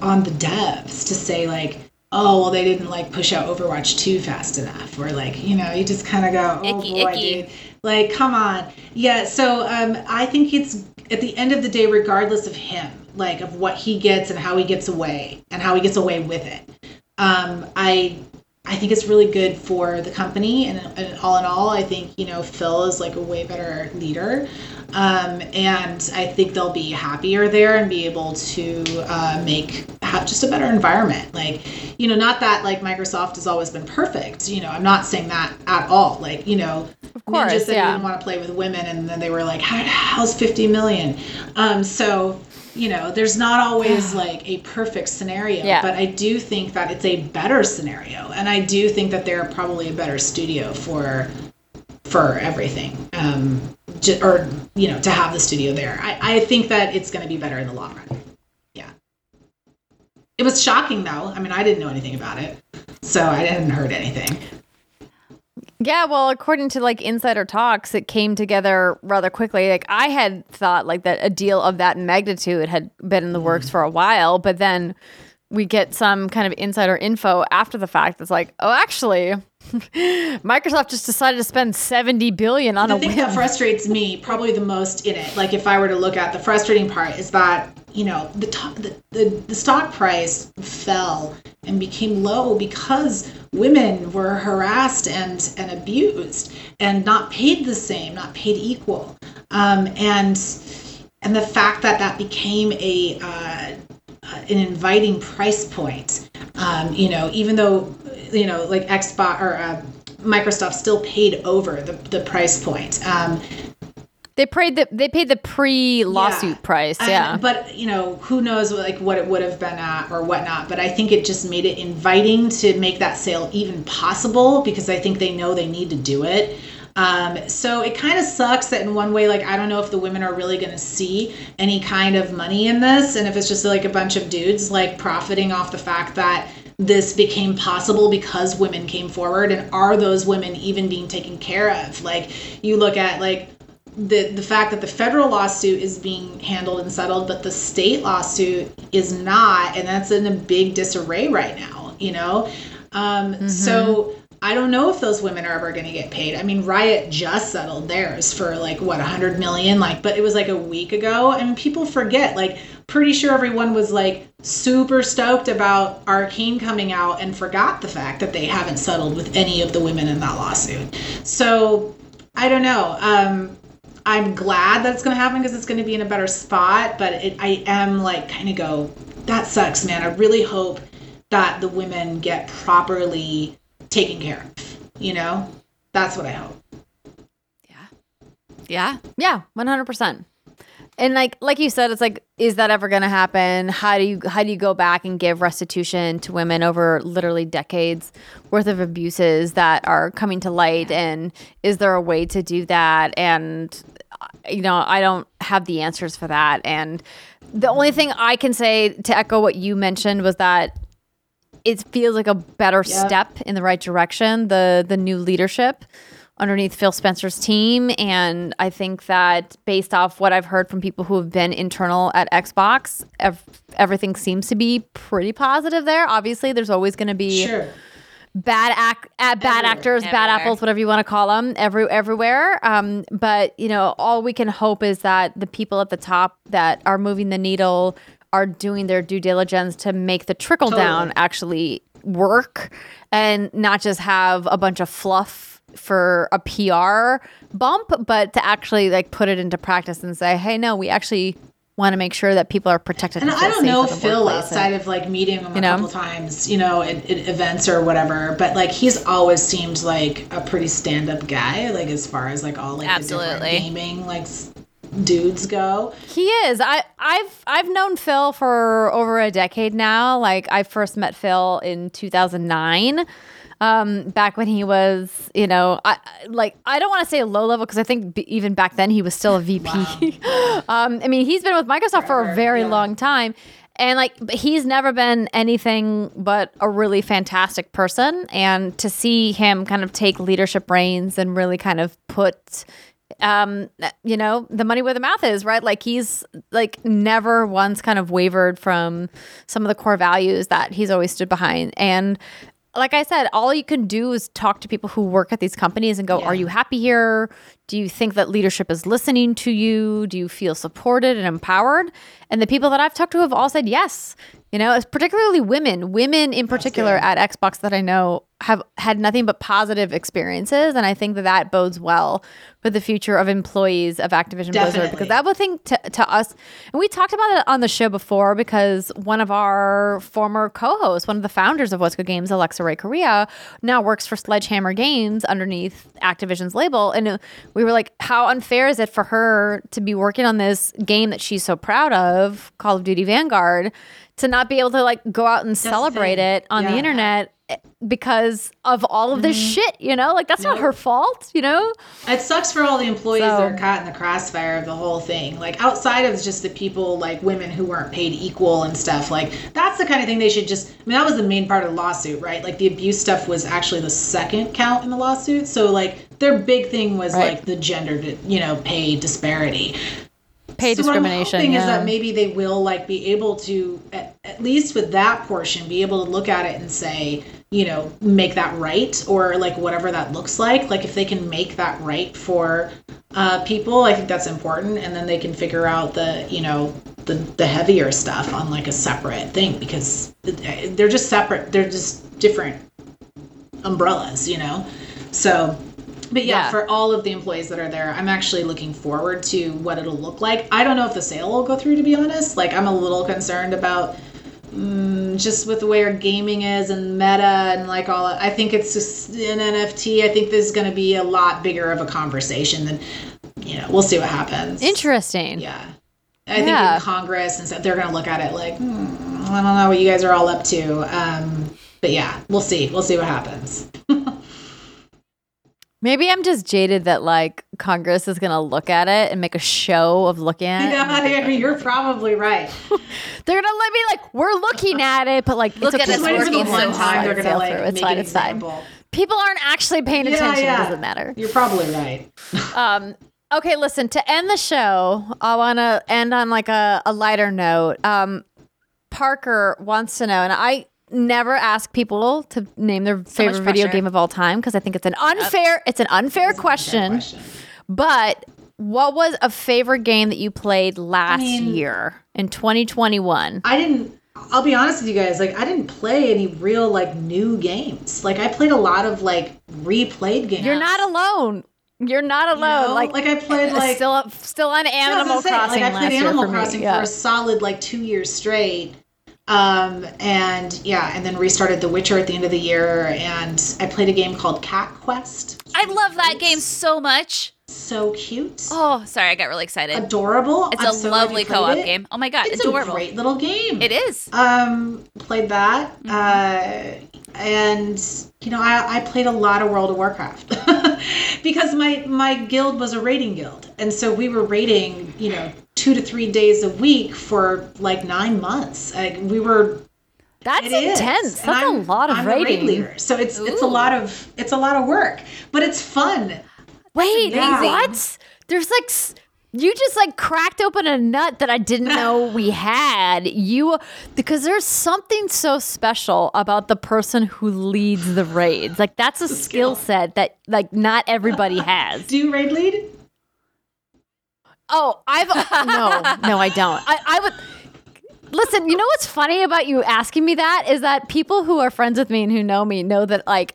the devs to say, like, oh, well, they didn't, like, push out Overwatch 2 fast enough. Or, like, you know, you just kind of go, oh, icky, boy, dude. Like, come on. Yeah, so I think it's, at the end of the day, regardless of him, like, of what he gets and how he gets away with it, I think it's really good for the company, and all in all, I think, you know, Phil is like a way better leader, and I think they'll be happier there and be able to have just a better environment. Like, you know, not that like Microsoft has always been perfect. You know, I'm not saying that at all. Like, you know, of course, just said they didn't want to play with women, and then they were like, "How's 50 million?" So. You know, there's not always like a perfect scenario, but I do think that it's a better scenario, and I do think that they're probably a better studio for everything, or you know, to have the studio there. I think that it's going to be better in the long run. Yeah, it was shocking though. I mean, I didn't know anything about it, so I hadn't heard anything. Yeah, well, according to like insider talks, it came together rather quickly. Like I had thought like that a deal of that magnitude had been in the works for a while, but then we get some kind of insider info after the fact that's like, oh, actually, Microsoft just decided to spend $70 billion on a whim. The thing that frustrates me probably the most in it, like if I were to look at the frustrating part, is that, you know, the stock price fell and became low because women were harassed and abused and not paid the same, not paid equal. And the fact that that became an inviting price point, you know, even though, you know, like Xbox or Microsoft still paid over the price point. They paid the pre-lawsuit price, But, you know, who knows, like, what it would have been at or whatnot. But I think it just made it inviting to make that sale even possible, because I think they know they need to do it. So it kind of sucks that in one way, like, I don't know if the women are really going to see any kind of money in this, and if it's just, like, a bunch of dudes, like, profiting off the fact that this became possible because women came forward. And are those women even being taken care of? Like, you look at, like, the fact that the federal lawsuit is being handled and settled, but the state lawsuit is not, and that's in a big disarray right now, you know? So I don't know if those women are ever going to get paid. I mean, Riot just settled theirs for like, what, $100 million, like, but it was like a week ago, and people forget, like, pretty sure everyone was like super stoked about Arcane coming out and forgot the fact that they haven't settled with any of the women in that lawsuit. So I don't know. I'm glad that it's going to happen because it's going to be in a better spot, but I am like kind of go, that sucks, man. I really hope that the women get properly taken care of, you know? That's what I hope. Yeah, 100%. And like you said, it's like, is that ever going to happen? How do you go back and give restitution to women over literally decades worth of abuses that are coming to light? And is there a way to do that? And, you know, I don't have the answers for that. And the only thing I can say to echo what you mentioned was that it feels like a better step in the right direction, the new leadership underneath Phil Spencer's team. And I think that based off what I've heard from people who have been internal at Xbox, everything seems to be pretty positive there. Obviously, there's always going to be bad actors, bad apples, whatever you want to call them, everywhere. But, you know, all we can hope is that the people at the top that are moving the needle are doing their due diligence to make the trickle down actually work and not just have a bunch of fluff for a PR bump, but to actually like put it into practice and say, hey, no, we actually want to make sure that people are protected. And I don't know if Phil, outside of like meeting him a couple times, you know, at events or whatever, but like he's always seemed like a pretty stand-up guy, like as far as like all like the different gaming like dudes go. He is. I've known Phil for over a decade now. Like I first met Phil in 2009. Back when he was, you know, I don't want to say low level because I think even back then he was still a VP. I mean, he's been with Microsoft for a very long time. And like, he's never been anything but a really fantastic person. And to see him kind of take leadership reins and really kind of put, you know, the money where the mouth is, right? Like, he's like never once kind of wavered from some of the core values that he's always stood behind. And like I said, all you can do is talk to people who work at these companies and go, yeah. Are you happy here? Do you think that leadership is listening to you? Do you feel supported and empowered? And the people that I've talked to have all said yes. You know, particularly women. Women in particular at Xbox that I know have had nothing but positive experiences. And I think that that bodes well for the future of employees of Activision Blizzard. Because that would think to us, and we talked about it on the show before, because one of our former co-hosts, one of the founders of What's Good Games, Alexa Ray Correa, now works for Sledgehammer Games underneath Activision's label. And we were like, how unfair is it for her to be working on this game that she's so proud of, Call of Duty Vanguard, to not be able to like go out and celebrate it on the internet because of all of this shit, you know? Like, that's not her fault, you know? It sucks for all the employees that are caught in the crossfire of the whole thing. Like, outside of just the people, like women who weren't paid equal and stuff, like, that's the kind of thing they should just, I mean, that was the main part of the lawsuit, right? Like, the abuse stuff was actually the second count in the lawsuit. So, like, their big thing was, like, the gender, you know, pay dispararity. Pay discrimination. So what I'm hoping is that maybe they will, like, be able to, at least with that portion, be able to look at it and say, you know, make that right, or like whatever that looks like. Like, if they can make that right for people, I think that's important. And then they can figure out the, you know, the heavier stuff on like a separate thing, because they're just separate. They're just different umbrellas, you know? So... But yeah, for all of the employees that are there, I'm actually looking forward to what it'll look like. I don't know if the sale will go through, to be honest. Like, I'm a little concerned about just with the way our gaming is and meta and like all. I think it's just an NFT. I think this is going to be a lot bigger of a conversation than, you know, we'll see what happens. Interesting. Yeah. I think in Congress and stuff, they're going to look at it like, I don't know what you guys are all up to. But yeah, we'll see. We'll see what happens. Maybe I'm just jaded that, like, Congress is going to look at it and make a show of looking at it. Yeah, I mean, you're probably right. They're going to let me, like, we're looking at it, but, like, look at it. It's the one time they're going to, like, make an example. People aren't actually paying attention. Yeah. It doesn't matter. You're probably right. Okay, listen, to end the show, I want to end on, like, a lighter note. Parker wants to know, and I... never ask people to name their favorite video game of all time, because I think it's an unfair question. But what was a favorite game that you played last year in 2021? I'll be honest with you guys, like, I didn't play any real, like, new games. Like, I played a lot of, like, replayed games. You're not alone. You know? Like I played, like, still on Animal Crossing. Like, I played Animal Crossing for a solid, like, 2 years straight. And then restarted The Witcher at the end of the year, and I played a game called Cat Quest. I love that game so much. So cute. Oh, sorry, I got really excited. Adorable. It's a lovely co-op game. Oh my god, it's adorable. It's a great little game. It is. Played that. And you know, I played a lot of World of Warcraft because my guild was a raiding guild, and so we were raiding, you know, 2 to 3 days a week for like 9 months. Like, we were. That's intense. That's a lot of raiding. I'm a raid leader, so it's a lot of work, but it's fun. Wait, what? There's like you just like cracked open a nut that I didn't know we had. Because there's something so special about the person who leads the raids. Like, that's a skill set that like not everybody has. Do you raid lead? Oh, no, I don't. I would listen. You know what's funny about you asking me that is that people who are friends with me and who know me know that, like,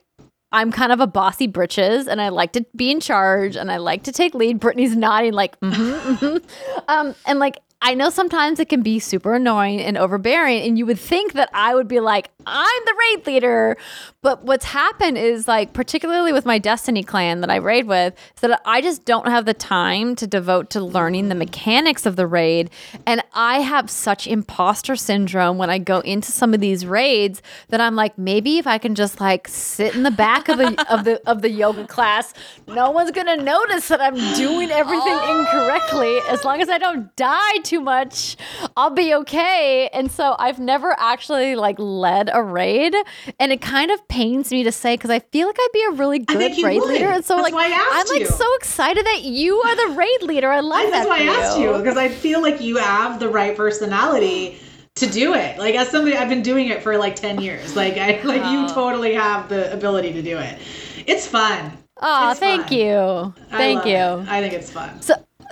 I'm kind of a bossy britches, and I like to be in charge, and I like to take lead. Brittany's nodding, like, and like, I know sometimes it can be super annoying and overbearing, and you would think that I would be like, I'm the raid leader. But what's happened is, like, particularly with my Destiny clan that I raid with, is that I just don't have the time to devote to learning the mechanics of the raid. And I have such imposter syndrome when I go into some of these raids that I'm like, maybe if I can just like sit in the back of the yoga class, no one's gonna notice that I'm doing everything incorrectly, as long as I don't die too too much. I'll be okay. And so I've never actually like led a raid, and it kind of pains me to say, because I feel like I'd be a really good raid leader. And so that's like I'm like so excited that you are the raid leader. I love that. That's why I asked you, because I feel like you have the right personality to do it. Like, as somebody, I've been doing it for like 10 years. Like you totally have the ability to do it. It's fun. Oh, thank you. Thank you. I think it's fun.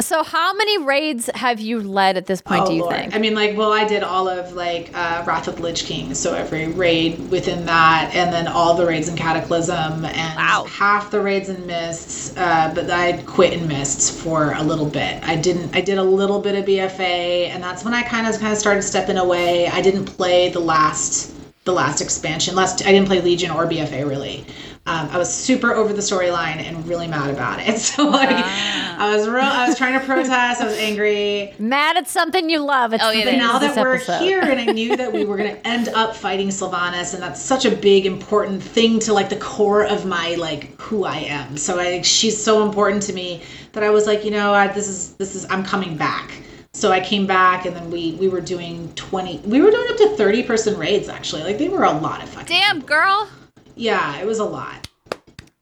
So how many raids have you led at this point, do you think? I mean, like, well, I did all of, like, Wrath of the Lich King, so every raid within that, and then all the raids in Cataclysm, and half the raids in Mists, but I quit in Mists for a little bit. I did a little bit of BFA, and that's when I kind of started stepping away. I didn't play the last expansion. I didn't play Legion or BFA, really. I was super over the storyline and really mad about it. So like, I was trying to protest. I was angry. Mad at something you love. But now that we're here, and I knew that we were going to end up fighting Sylvanas, and that's such a big, important thing to like the core of my like who I am. So she's so important to me that I was like, you know, I'm coming back. So I came back, and then we were doing up to 30-person raids actually. Like, they were a lot of fun. Damn, girl. Yeah, it was a lot.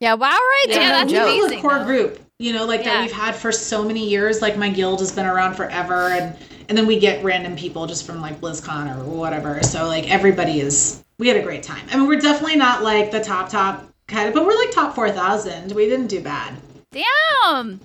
Yeah, wow, right? Yeah, that's amazing. A core group, you know, like that we've had for so many years. Like, my guild has been around forever, and then we get random people just from like BlizzCon or whatever. So like we had a great time. I mean, we're definitely not like the top kind of, but we're like top 4,000. We didn't do bad. Damn.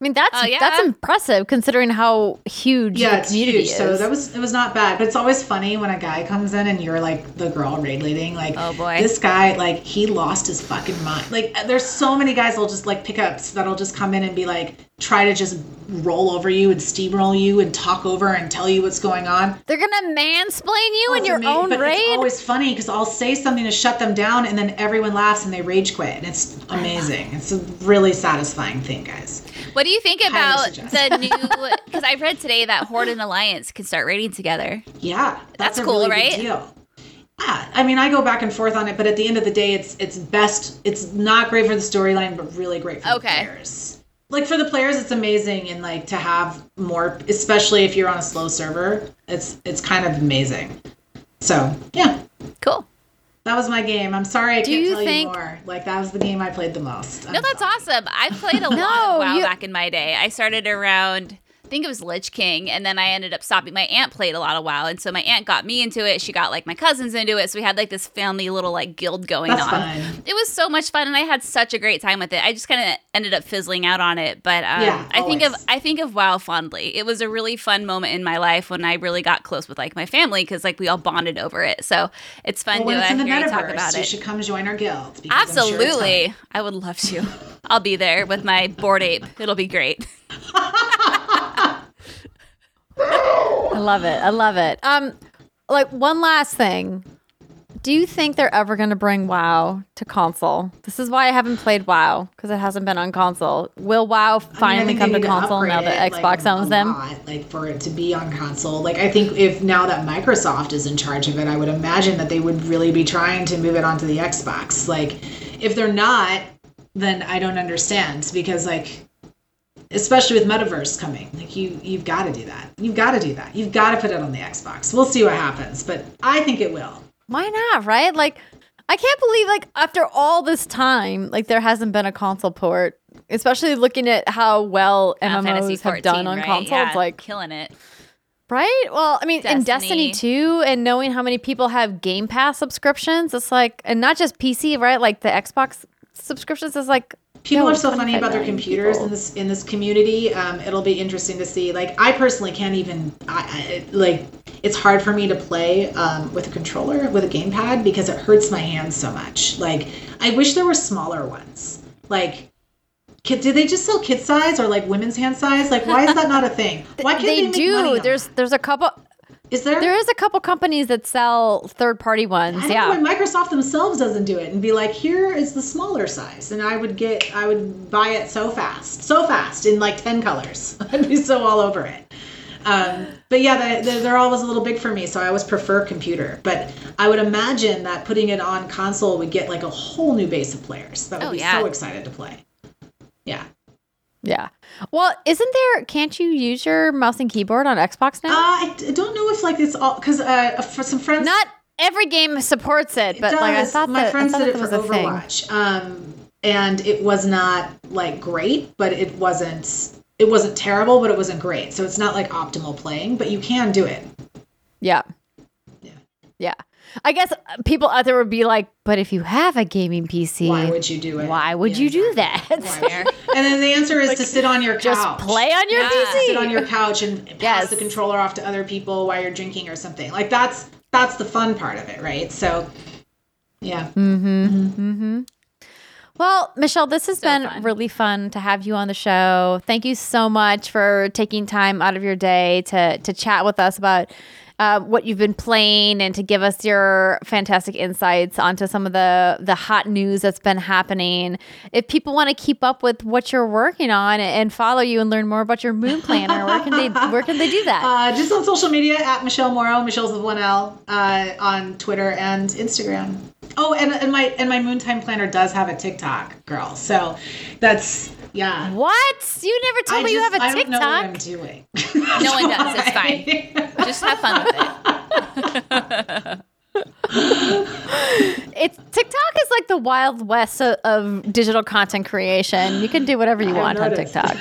I mean, that's impressive considering how huge the community is. So it was not bad, but it's always funny when a guy comes in and you're like the girl raid leading. Like, oh boy, this guy, like, he lost his fucking mind. Like, there's so many guys that'll just like pickups that'll just come in and be like, try to just roll over you and steamroll you and talk over and tell you what's going on. They're gonna mansplain you in your own raid. It's always funny because I'll say something to shut them down, and then everyone laughs and they rage quit, and it's amazing. It's a really satisfying thing, guys. What do you think about the new? Because I read today that Horde and Alliance can start raiding together. Yeah, that's cool, really right? Big deal. Yeah, I mean, I go back and forth on it, but at the end of the day, it's best. It's not great for the storyline, but really great for the players. Like, for the players, it's amazing, and like to have more, especially if you're on a slow server, it's kind of amazing. So yeah, cool. That was my game. I'm sorry I can't tell you more. Like, that was the game I played the most. No, that's awesome. I played a lot of WoW back in my day. I started around, I think it was Lich King, and then I ended up stopping. My aunt played a lot of WoW, and so my aunt got me into it. She got, like, my cousins into it, so we had, like, this family little, like, guild going on. That's fun. It was so much fun, and I had such a great time with it. I just kind of ended up fizzling out on it, but I think of WoW fondly. It was a really fun moment in my life when I really got close with, like, my family, because, like, we all bonded over it, so it's fun to hear you talk about it. You should come join our guild. Absolutely. Sure, I would love to. I'll be there with my bored ape. It'll be great. I love it. Like, one last thing. Do you think they're ever going to bring WoW to console? This is why I haven't played WoW, because it hasn't been on console. Will WoW finally come to console now that Xbox owns them? Like, for it to be on console. Like, I think if now that Microsoft is in charge of it, I would imagine that they would really be trying to move it onto the Xbox. Like, if they're not, then I don't understand, because, like, especially with Metaverse coming, like, you've got to do that. You've got to put it on the Xbox. We'll see what happens, but I think it will. Why not, right? Like, I can't believe, like, after all this time, like, there hasn't been a console port, especially looking at how well MMOs have done on consoles. Yeah, like, killing it. Right? Well, I mean, in Destiny 2, and knowing how many people have Game Pass subscriptions, it's like, and not just PC, right? Like, the Xbox subscriptions is like, people are so funny about their computers in this community. It'll be interesting to see. Like, I personally can't even. It's hard for me to play with a controller, with a gamepad, because it hurts my hands so much. Like, I wish there were smaller ones. Like, do they just sell kid size or like women's hand size? Like, why is that not a thing? Why can't they make money on There's a couple. Is there? There is a couple companies that sell third-party ones. I don't know why Microsoft themselves doesn't do it and be like, "Here is the smaller size," and I would buy it so fast in like 10 colors. I'd be so all over it. But yeah, they're always a little big for me, so I always prefer computer. But I would imagine that putting it on console would get like a whole new base of players that would be so excited to play. Yeah. Yeah. Well, can't you use your mouse and keyboard on Xbox now? I don't know if like it's all, because for some friends. Not every game supports it, but it like I thought my friends did it for Overwatch. And it was not like great, but it wasn't terrible, but it wasn't great. So it's not like optimal playing, but you can do it. Yeah. Yeah. Yeah. I guess people out there would be like, but if you have a gaming PC, why would you do it? Why would you do that? And then the answer is like, to sit on your couch. Just play on your PC. Sit on your couch and pass the controller off to other people while you're drinking or something. Like that's the fun part of it, right? So, yeah. Mm-hmm. Mm-hmm. Mm-hmm. Well, Michelle, this has been really fun to have you on the show. Thank you so much for taking time out of your day to chat with us about what you've been playing and to give us your fantastic insights onto some of the hot news that's been happening. If people want to keep up with what you're working on and follow you and learn more about your moon planner, where can they do that? Just on social media at Michelle Morrow. Michelle's with one L on Twitter and Instagram. Oh, and my moon time planner does have a TikTok, girl. So that's. Yeah. What? You never told me you have a TikTok. I don't know what I'm doing. No one does. It's fine. Just have fun with it. TikTok is like the wild west of digital content creation. You can do whatever you want on TikTok.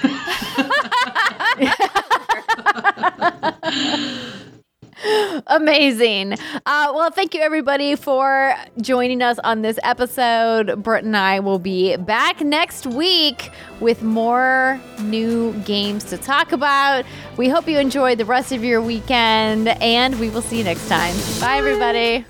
Amazing. Well, thank you everybody for joining us on this episode. Britt and I will be back next week with more new games to talk about. We hope you enjoyed the rest of your weekend, and we will see you next time. Bye everybody.